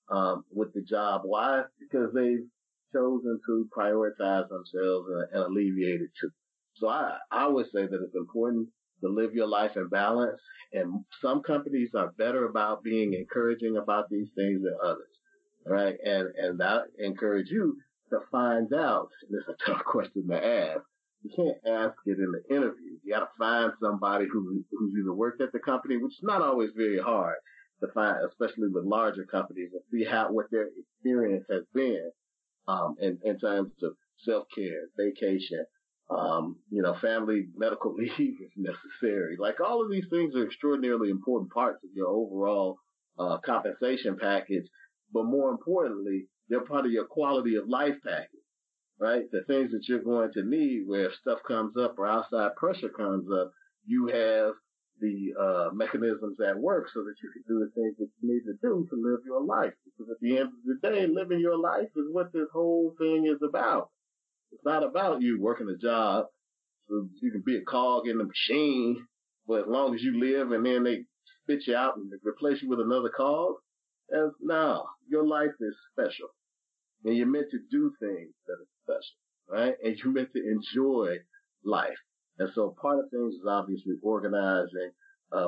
the job. Why? Because they've chosen to prioritize themselves and alleviate it too. So I would say that it's important to live your life in balance. And some companies are better about being encouraging about these things than others. All right. And I encourage you to find out, and it's a tough question to ask. You can't ask it in the interview. You got to find somebody who's either worked at the company, which is not always very hard to find, especially with larger companies, and see what their experience has been, in terms of self-care, vacation, you know, family, medical leave if necessary. Like, all of these things are extraordinarily important parts of your overall, compensation package. But more importantly, they're part of your quality of life package, right? The things that you're going to need where if stuff comes up or outside pressure comes up, you have the mechanisms at work so that you can do the things that you need to do to live your life. Because at the end of the day, living your life is what this whole thing is about. It's not about you working a job so you can be a cog in the machine, but as long as you live and then they spit you out and replace you with another cog, your life is special. and you're meant to do things that are special, right? And you're meant to enjoy life. And so part of things is obviously organizing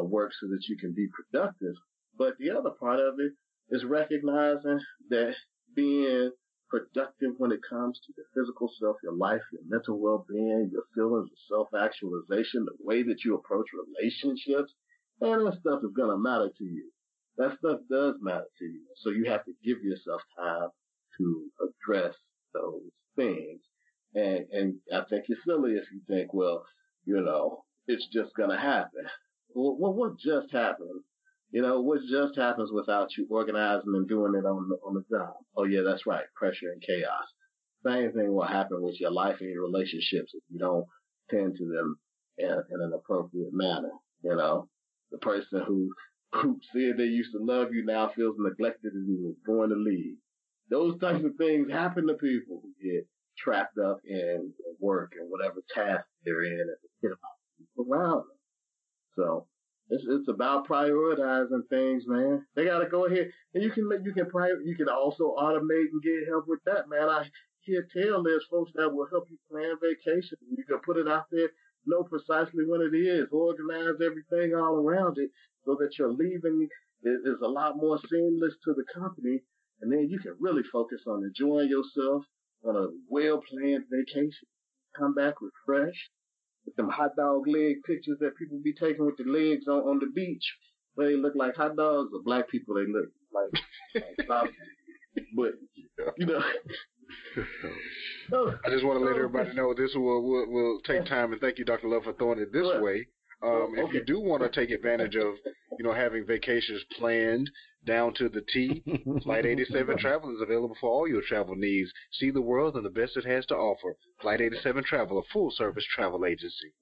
work so that you can be productive. But the other part of it is recognizing that being productive when it comes to your physical self, your life, your mental well-being, your feelings of self-actualization, the way that you approach relationships, and that stuff is going to matter to you. That stuff does matter to you. So you have to give yourself time to address those things. And I think you're silly if you think, well, you know, it's just going to happen. Well, what just happened? You know, what just happens without you organizing and doing it on the job? Oh, yeah, that's right. Pressure and chaos. Same thing will happen with your life and your relationships if you don't tend to them in an appropriate manner. You know, the person who said they used to love you now feels neglected and is going to leave. Those types of things happen to people who get trapped up in work and whatever task they're in and forget about people around them. So it's about prioritizing things, man. They gotta go ahead, and you can also automate and get help with that, man. I hear tell there's folks that will help you plan vacation. You can put it out there, know precisely when it is, organize everything all around it, so that your leaving is a lot more seamless to the company, and then you can really focus on enjoying yourself on a well-planned vacation. Come back refreshed. With them hot dog leg pictures that people be taking with their legs on the beach, where they look like hot dogs, or black people, they look like sausage. But, you know. I just want to let everybody know this will take time, and thank you, Dr. Love, for throwing it this way. Okay. If you do want to take advantage of, you know, having vacations planned down to the T, Flight 87 Travel is available for all your travel needs. See the world and the best it has to offer. Flight 87 Travel, a full-service travel agency.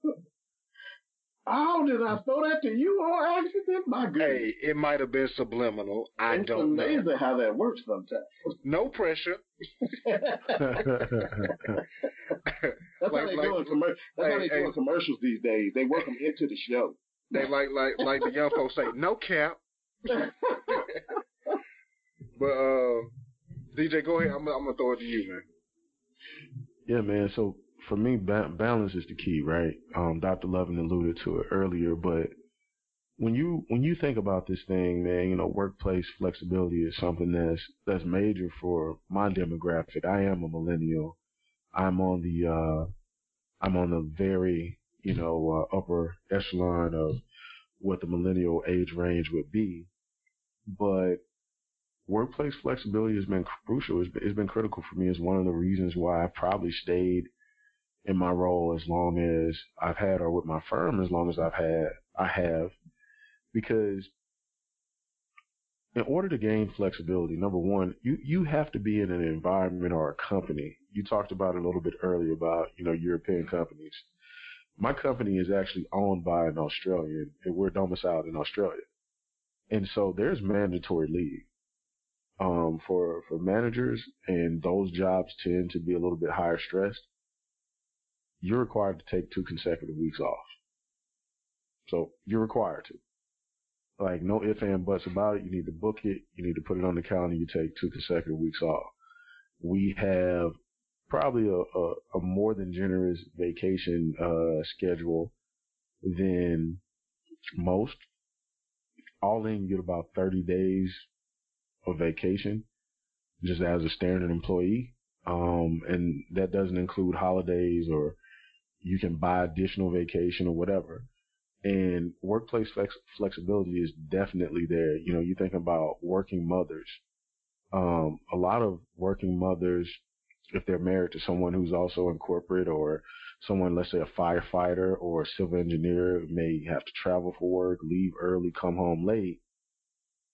Oh, did I throw that to you on accident? My goodness. Hey, it might have been subliminal. I don't know. It's amazing how that works sometimes. No pressure. That's like, how they do in commercials these days. They work them into the show. They like the young folks say, no cap. But DJ, go ahead. I'm gonna throw it to you, man. Yeah, man. So for me, balance is the key, right? Dr. Loving alluded to it earlier, but when you think about this thing, man, you know, workplace flexibility is something that's major for my demographic. I am a millennial. I'm on the very, you know, upper echelon of what the millennial age range would be. But workplace flexibility has been crucial. It's been critical for me. It's one of the reasons why I probably stayed in my role as long as I've had, or with my firm as long as I have, because in order to gain flexibility, number one, you have to be in an environment or a company. You talked about it a little bit earlier about, you know, European companies. My company is actually owned by an Australian, and we're domiciled in Australia. And so there's mandatory leave for managers, and those jobs tend to be a little bit higher stressed. You're required to take 2 consecutive weeks off. So you're required to. Like, no ifs, ands, buts about it. You need to book it. You need to put it on the calendar. You take 2 consecutive weeks off. We have probably a more than generous vacation schedule than most. All in, you get about 30 days of vacation just as a standard employee. And that doesn't include holidays, or you can buy additional vacation or whatever. And workplace flexibility is definitely there. You know, you think about working mothers. A lot of working mothers, if they're married to someone who's also in corporate, or someone, let's say a firefighter or a civil engineer, may have to travel for work, leave early, come home late.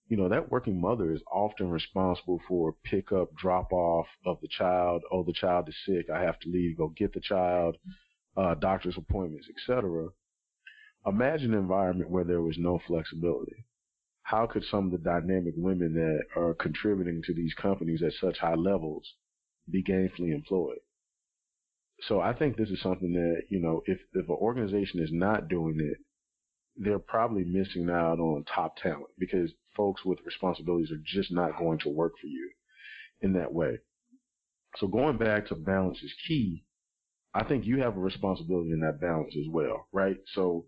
You know, that working mother is often responsible for pickup, drop off of the child. Oh, the child is sick. I have to leave, go get the child, doctor's appointments, etc. Imagine an environment where there was no flexibility. How could some of the dynamic women that are contributing to these companies at such high levels be gainfully employed? So I think this is something that, you know, if an organization is not doing it, they're probably missing out on top talent, because folks with responsibilities are just not going to work for you in that way. So going back to balance is key. I think you have a responsibility in that balance as well, right? So,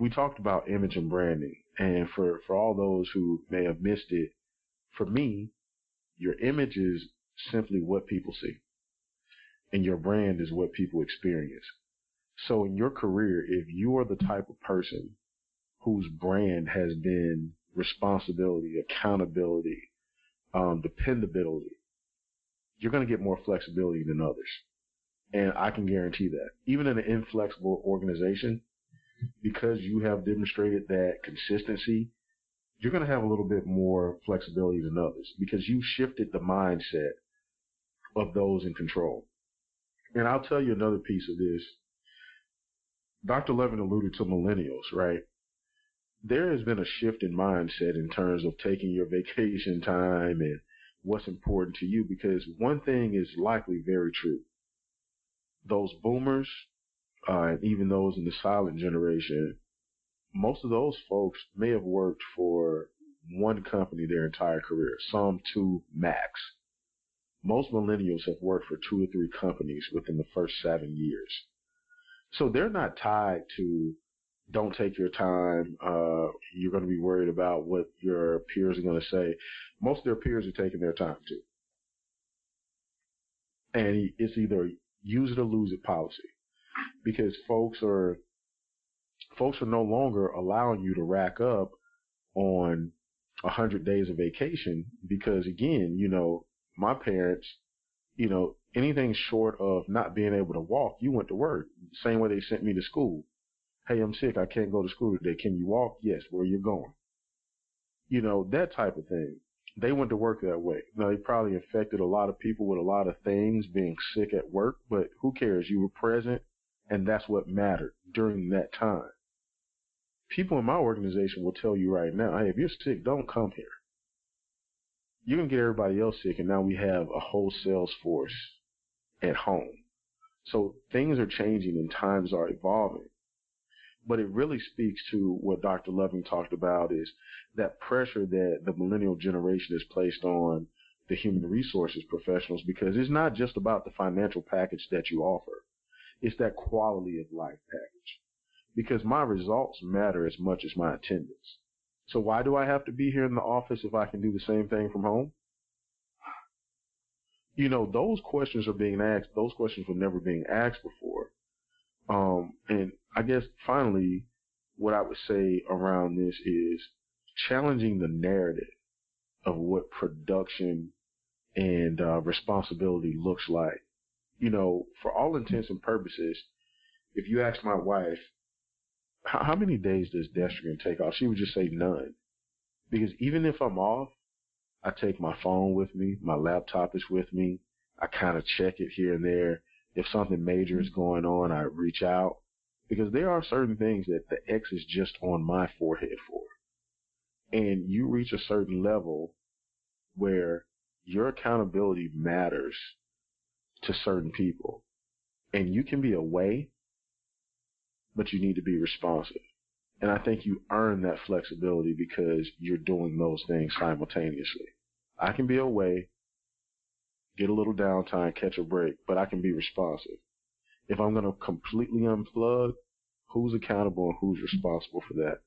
we talked about image and branding, and for all those who may have missed it, for me, your image is simply what people see, and your brand is what people experience. So in your career, if you are the type of person whose brand has been responsibility, accountability, dependability, you're going to get more flexibility than others. And I can guarantee that. Even in an inflexible organization, because you have demonstrated that consistency, you're going to have a little bit more flexibility than others because you've shifted the mindset of those in control. And I'll tell you another piece of this. Dr. Levin alluded to millennials, right? There has been a shift in mindset in terms of taking your vacation time and what's important to you, because one thing is likely very true. Those boomers, and even those in the silent generation, most of those folks may have worked for one company their entire career, some two max. Most millennials have worked for 2 or 3 companies within the first 7 years. So they're not tied to don't take your time. You're going to be worried about what your peers are going to say. Most of their peers are taking their time too. And it's either use it or lose it policy, because folks are no longer allowing you to rack up on 100 days of vacation, because again, you know, my parents, you know, anything short of not being able to walk, you went to work. Same way they sent me to school. Hey, I'm sick. I can't go to school today. Can you walk? Yes. Where you're going? You know, that type of thing. They went to work that way. Now, they probably affected a lot of people with a lot of things, being sick at work, but who cares? You were present, and that's what mattered during that time. People in my organization will tell you right now, hey, if you're sick, don't come here. You're going to get everybody else sick, and now we have a whole sales force at home. So things are changing and times are evolving. But it really speaks to what Dr. Loving talked about, is that pressure that the millennial generation has placed on the human resources professionals, because it's not just about the financial package that you offer. It's that quality of life package, because my results matter as much as my attendance. So why do I have to be here in the office if I can do the same thing from home? You know, those questions are being asked. Those questions were never being asked before. And I guess finally, what I would say around this is challenging the narrative of what production and responsibility looks like. You know, for all intents and purposes, if you ask my wife, how many days does Destrigan take off? She would just say none. Because even if I'm off, I take my phone with me. My laptop is with me. I kind of check it here and there. If something major is going on, I reach out, because there are certain things that the X is just on my forehead for. And you reach a certain level where your accountability matters to certain people, and you can be away, but you need to be responsive. And I think you earn that flexibility because you're doing those things simultaneously. I can be away, get a little downtime, catch a break, but I can be responsive. If I'm going to completely unplug, who's accountable and who's responsible for that?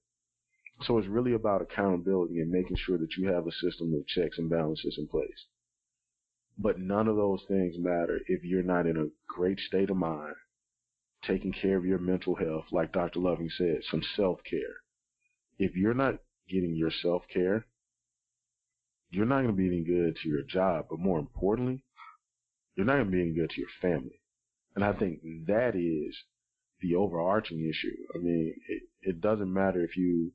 So it's really about accountability and making sure that you have a system of checks and balances in place. But none of those things matter if you're not in a great state of mind, taking care of your mental health, like Dr. Loving said, some self-care. If you're not getting your self-care, you're not going to be any good to your job, but more importantly, you're not going to be any good to your family. And I think that is the overarching issue. I mean, it doesn't matter if you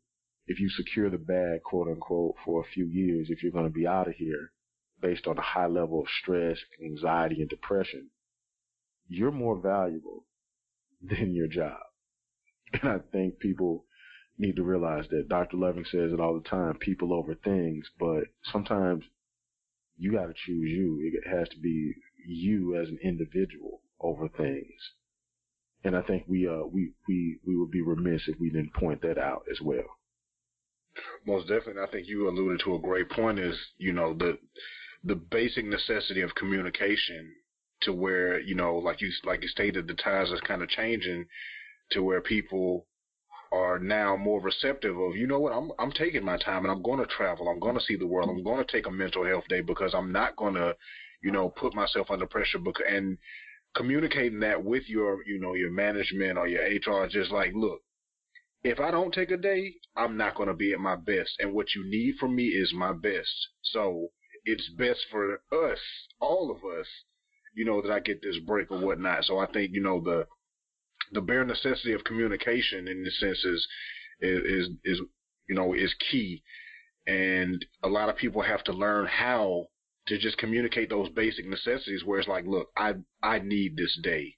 secure the bag, quote unquote, for a few years, if you're going to be out of here based on a high level of stress, anxiety, and depression, you're more valuable than your job. And I think people need to realize that. Dr. Loving says it all the time, people over things, but sometimes you got to choose you. It has to be you as an individual over things. And I think we would be remiss if we didn't point that out as well. Most definitely. I think you alluded to a great point, is, you know, the the basic necessity of communication to where, you know, like you stated, the times is kind of changing to where people are now more receptive of, you know what, I'm taking my time and I'm going to travel. I'm going to see the world. I'm going to take a mental health day because I'm not going to, you know, put myself under pressure. And communicating that with your, you know, your management or your HR, just like, look, if I don't take a day, I'm not going to be at my best. And what you need from me is my best. So it's best for us, all of us, you know, that I get this break or whatnot. So I think, you know, the bare necessity of communication in this sense is you know, is key. And a lot of people have to learn how to just communicate those basic necessities where it's like, look, I need this day.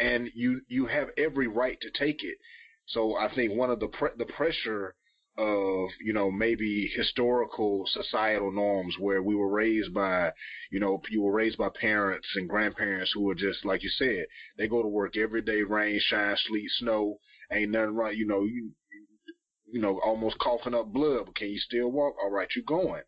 And you have every right to take it. So I think one of the pressure of, you know, maybe historical societal norms where we were raised by, you know, you were raised by parents and grandparents who were just, like you said, they go to work every day, rain, shine, sleet, snow, ain't nothing right, you know, you know, almost coughing up blood, but can you still walk? All right, you're going.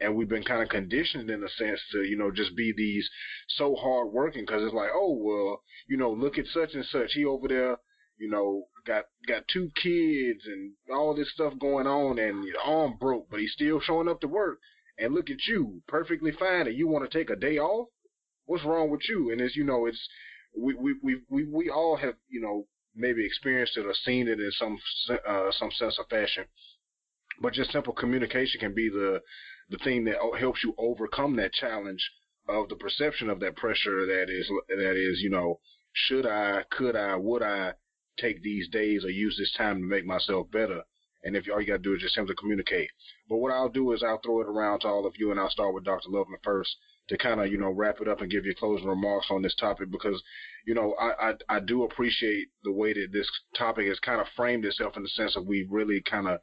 And we've been kind of conditioned in a sense to, you know, just be these so hard working because it's like, oh, well, you know, look at such and such. He over there, you know, got two kids and all this stuff going on and your arm broke, but he's still showing up to work. And look at you, perfectly fine, and you want to take a day off? What's wrong with you? And it's, you know, it's we all have, you know, maybe experienced it or seen it in some sense or fashion. But just simple communication can be the thing that helps you overcome that challenge of the perception of that pressure that is, you know, should I, could I, would I take these days or use this time to make myself better? And if all you got to do is just simply communicate. But what I'll do is I'll throw it around to all of you, and I'll start with Dr. Loving first to kind of, you know, wrap it up and give your closing remarks on this topic because, you know, I do appreciate the way that this topic has kind of framed itself in the sense that we really kind of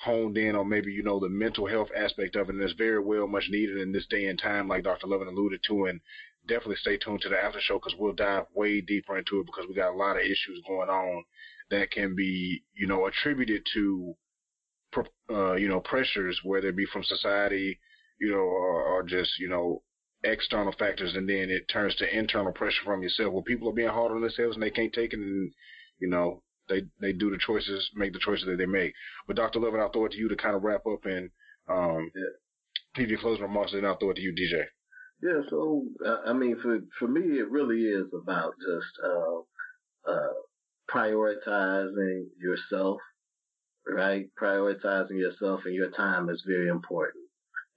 honed in on maybe, you know, the mental health aspect of it, and it's very well much needed in this day and time, like Dr. Loving alluded to. And definitely stay tuned to the after show because we'll dive way deeper into it because we got a lot of issues going on that can be, you know, attributed to, you know, pressures, whether it be from society, you know, or just, you know, external factors. And then it turns to internal pressure from yourself where people are being hard on themselves and they can't take it. And, you know, they do the choices, make the choices that they make. But Dr. Loving, I'll throw it to you to kind of wrap up and give your closing remarks, and I'll throw it to you, DJ. Yeah, so, I mean, for me, it really is about just prioritizing yourself, right? Prioritizing yourself and your time is very important.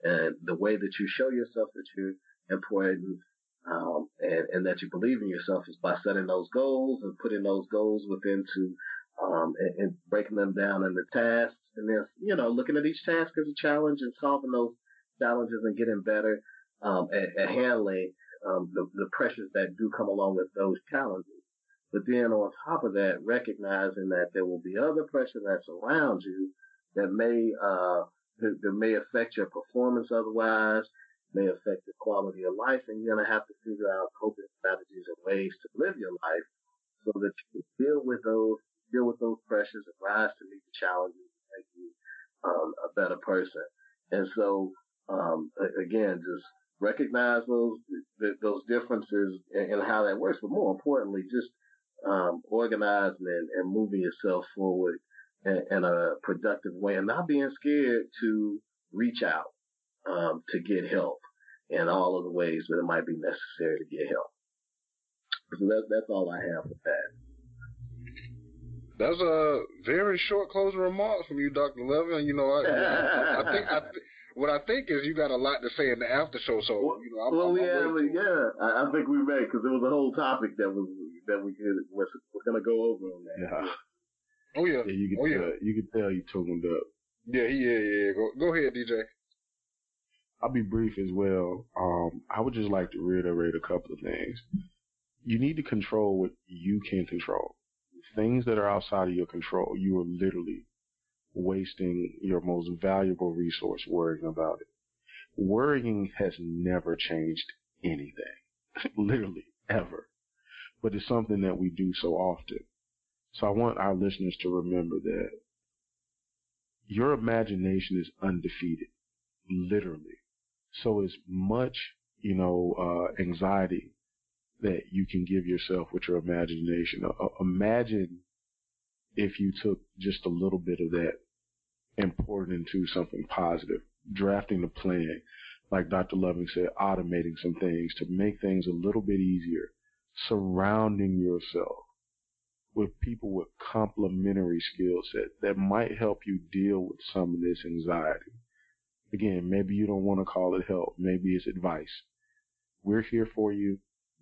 And the way that you show yourself that you're important and that you believe in yourself is by setting those goals and putting those goals within to and breaking them down into tasks. And then, you know, looking at each task as a challenge and solving those challenges and getting better at handling the pressures that do come along with those challenges. But then on top of that, recognizing that there will be other pressure that's around you that may affect your performance otherwise, may affect the quality of life, and you're going to have to figure out coping strategies and ways to live your life so that you can deal with those pressures and rise to meet the challenges and make you a better person. And so, again, just recognize those differences and how that works, but more importantly, just organizing and moving yourself forward in a productive way, and not being scared to reach out to get help in all of the ways that it might be necessary to get help. So that's all I have with that. That's a very short closing remark from you, Dr. Loving. You know, I think what I think is you got a lot to say in the after show, so you know. I think we may, because there was a whole topic that we're gonna go over on that. Yeah. Oh yeah, you can tell you tuned up. Yeah. Go ahead, DJ. I'll be brief as well. I would just like to reiterate a couple of things. You need to control what you can control. Things that are outside of your control, you are literally wasting your most valuable resource worrying about it. Worrying has never changed anything, literally ever, but it's something that we do so often. So I want our listeners to remember that your imagination is undefeated, literally. So as much, anxiety that you can give yourself with your imagination. Imagine if you took just a little bit of that and poured into something positive, drafting a plan, like Dr. Loving said, automating some things to make things a little bit easier, surrounding yourself with people with complementary skill set that might help you deal with some of this anxiety. Again, maybe you don't want to call it help. Maybe it's advice. We're here for you.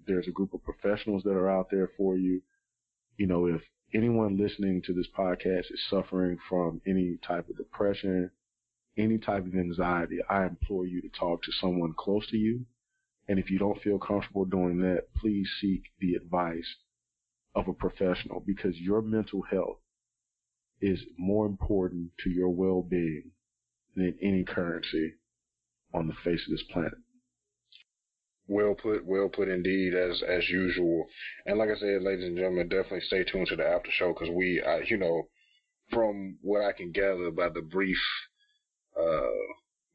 There's a group of professionals that are out there for you. You know, if anyone listening to this podcast is suffering from any type of depression, any type of anxiety, I implore you to talk to someone close to you. And if you don't feel comfortable doing that, please seek the advice of a professional, because your mental health is more important to your well-being than any currency on the face of this planet. Well put indeed, as usual. And like I said, ladies and gentlemen, definitely stay tuned to the after show, because from what I can gather by the brief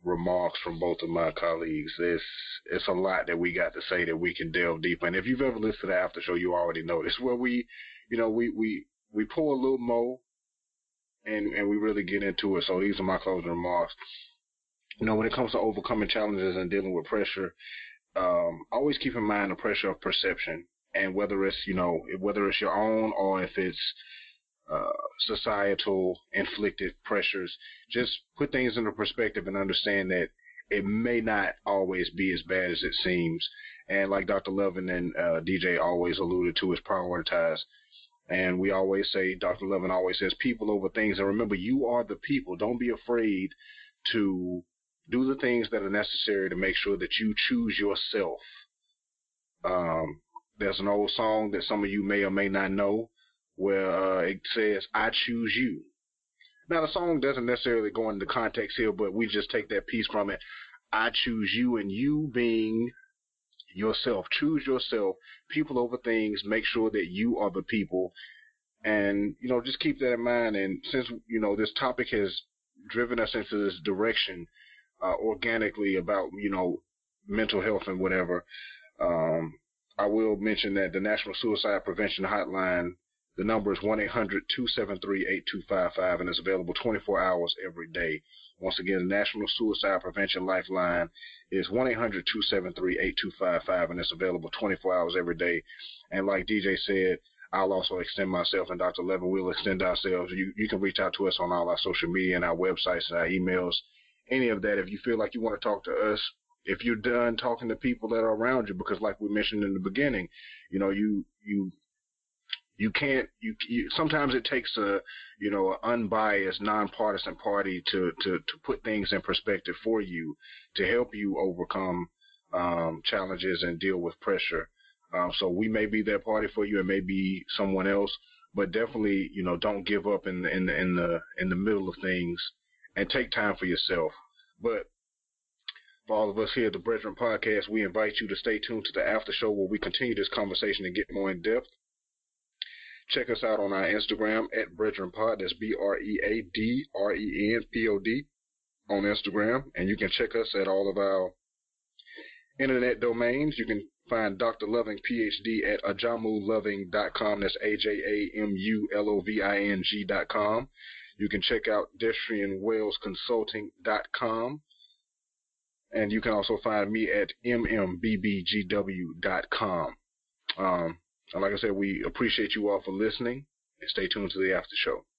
remarks from both of my colleagues, it's a lot that we got to say that we can delve deeper. And if you've ever listened to the after show, you already know this, where we pull a little more and we really get into it. So these are my closing remarks. When it comes to overcoming challenges and dealing with pressure, always keep in mind the pressure of perception, and whether it's your own or if it's societal inflicted pressures, just put things into perspective and understand that it may not always be as bad as it seems. And like Dr. Lovin and DJ always alluded to, is prioritize. And we always say, Dr. Lovin always says, people over things. And remember, you are the people. Don't be afraid to do the things that are necessary to make sure that you choose yourself. There's an old song that some of you may or may not know where it says, I choose you. Now, the song doesn't necessarily go into context here, but we just take that piece from it. I choose you, and you being yourself. Choose yourself. People over things. Make sure that you are the people. And, just keep that in mind. And since, this topic has driven us into this direction, organically about, mental health and whatever. I will mention that the National Suicide Prevention Hotline, the number is 1-800-273-8255, and it's available 24 hours every day. Once again, the National Suicide Prevention Lifeline is 1-800-273-8255, and it's available 24 hours every day. And like DJ said, I'll also extend myself, and Dr. Levin will extend ourselves. You can reach out to us on all our social media and our websites and our emails. Any of that, if you feel like you want to talk to us, if you're done talking to people that are around you, because like we mentioned in the beginning, you can't, sometimes it takes an unbiased, nonpartisan party to put things in perspective for you, to help you overcome, challenges and deal with pressure. So we may be that party for you, and maybe someone else, but definitely, don't give up in the middle of things. And take time for yourself. But for all of us here at the Brethren Podcast, we invite you to stay tuned to the after show, where we continue this conversation and get more in depth. Check us out on our Instagram at Brethren Pod. That's BREADREN POD on Instagram. And you can check us at all of our internet domains. You can find Dr. Loving, PhD, at ajamuloving.com. That's AJAMULOVING.com. You can check out Deshawn Wells Consulting.com. And you can also find me at mmbbgw.com. And like I said, we appreciate you all for listening, and stay tuned to the after show.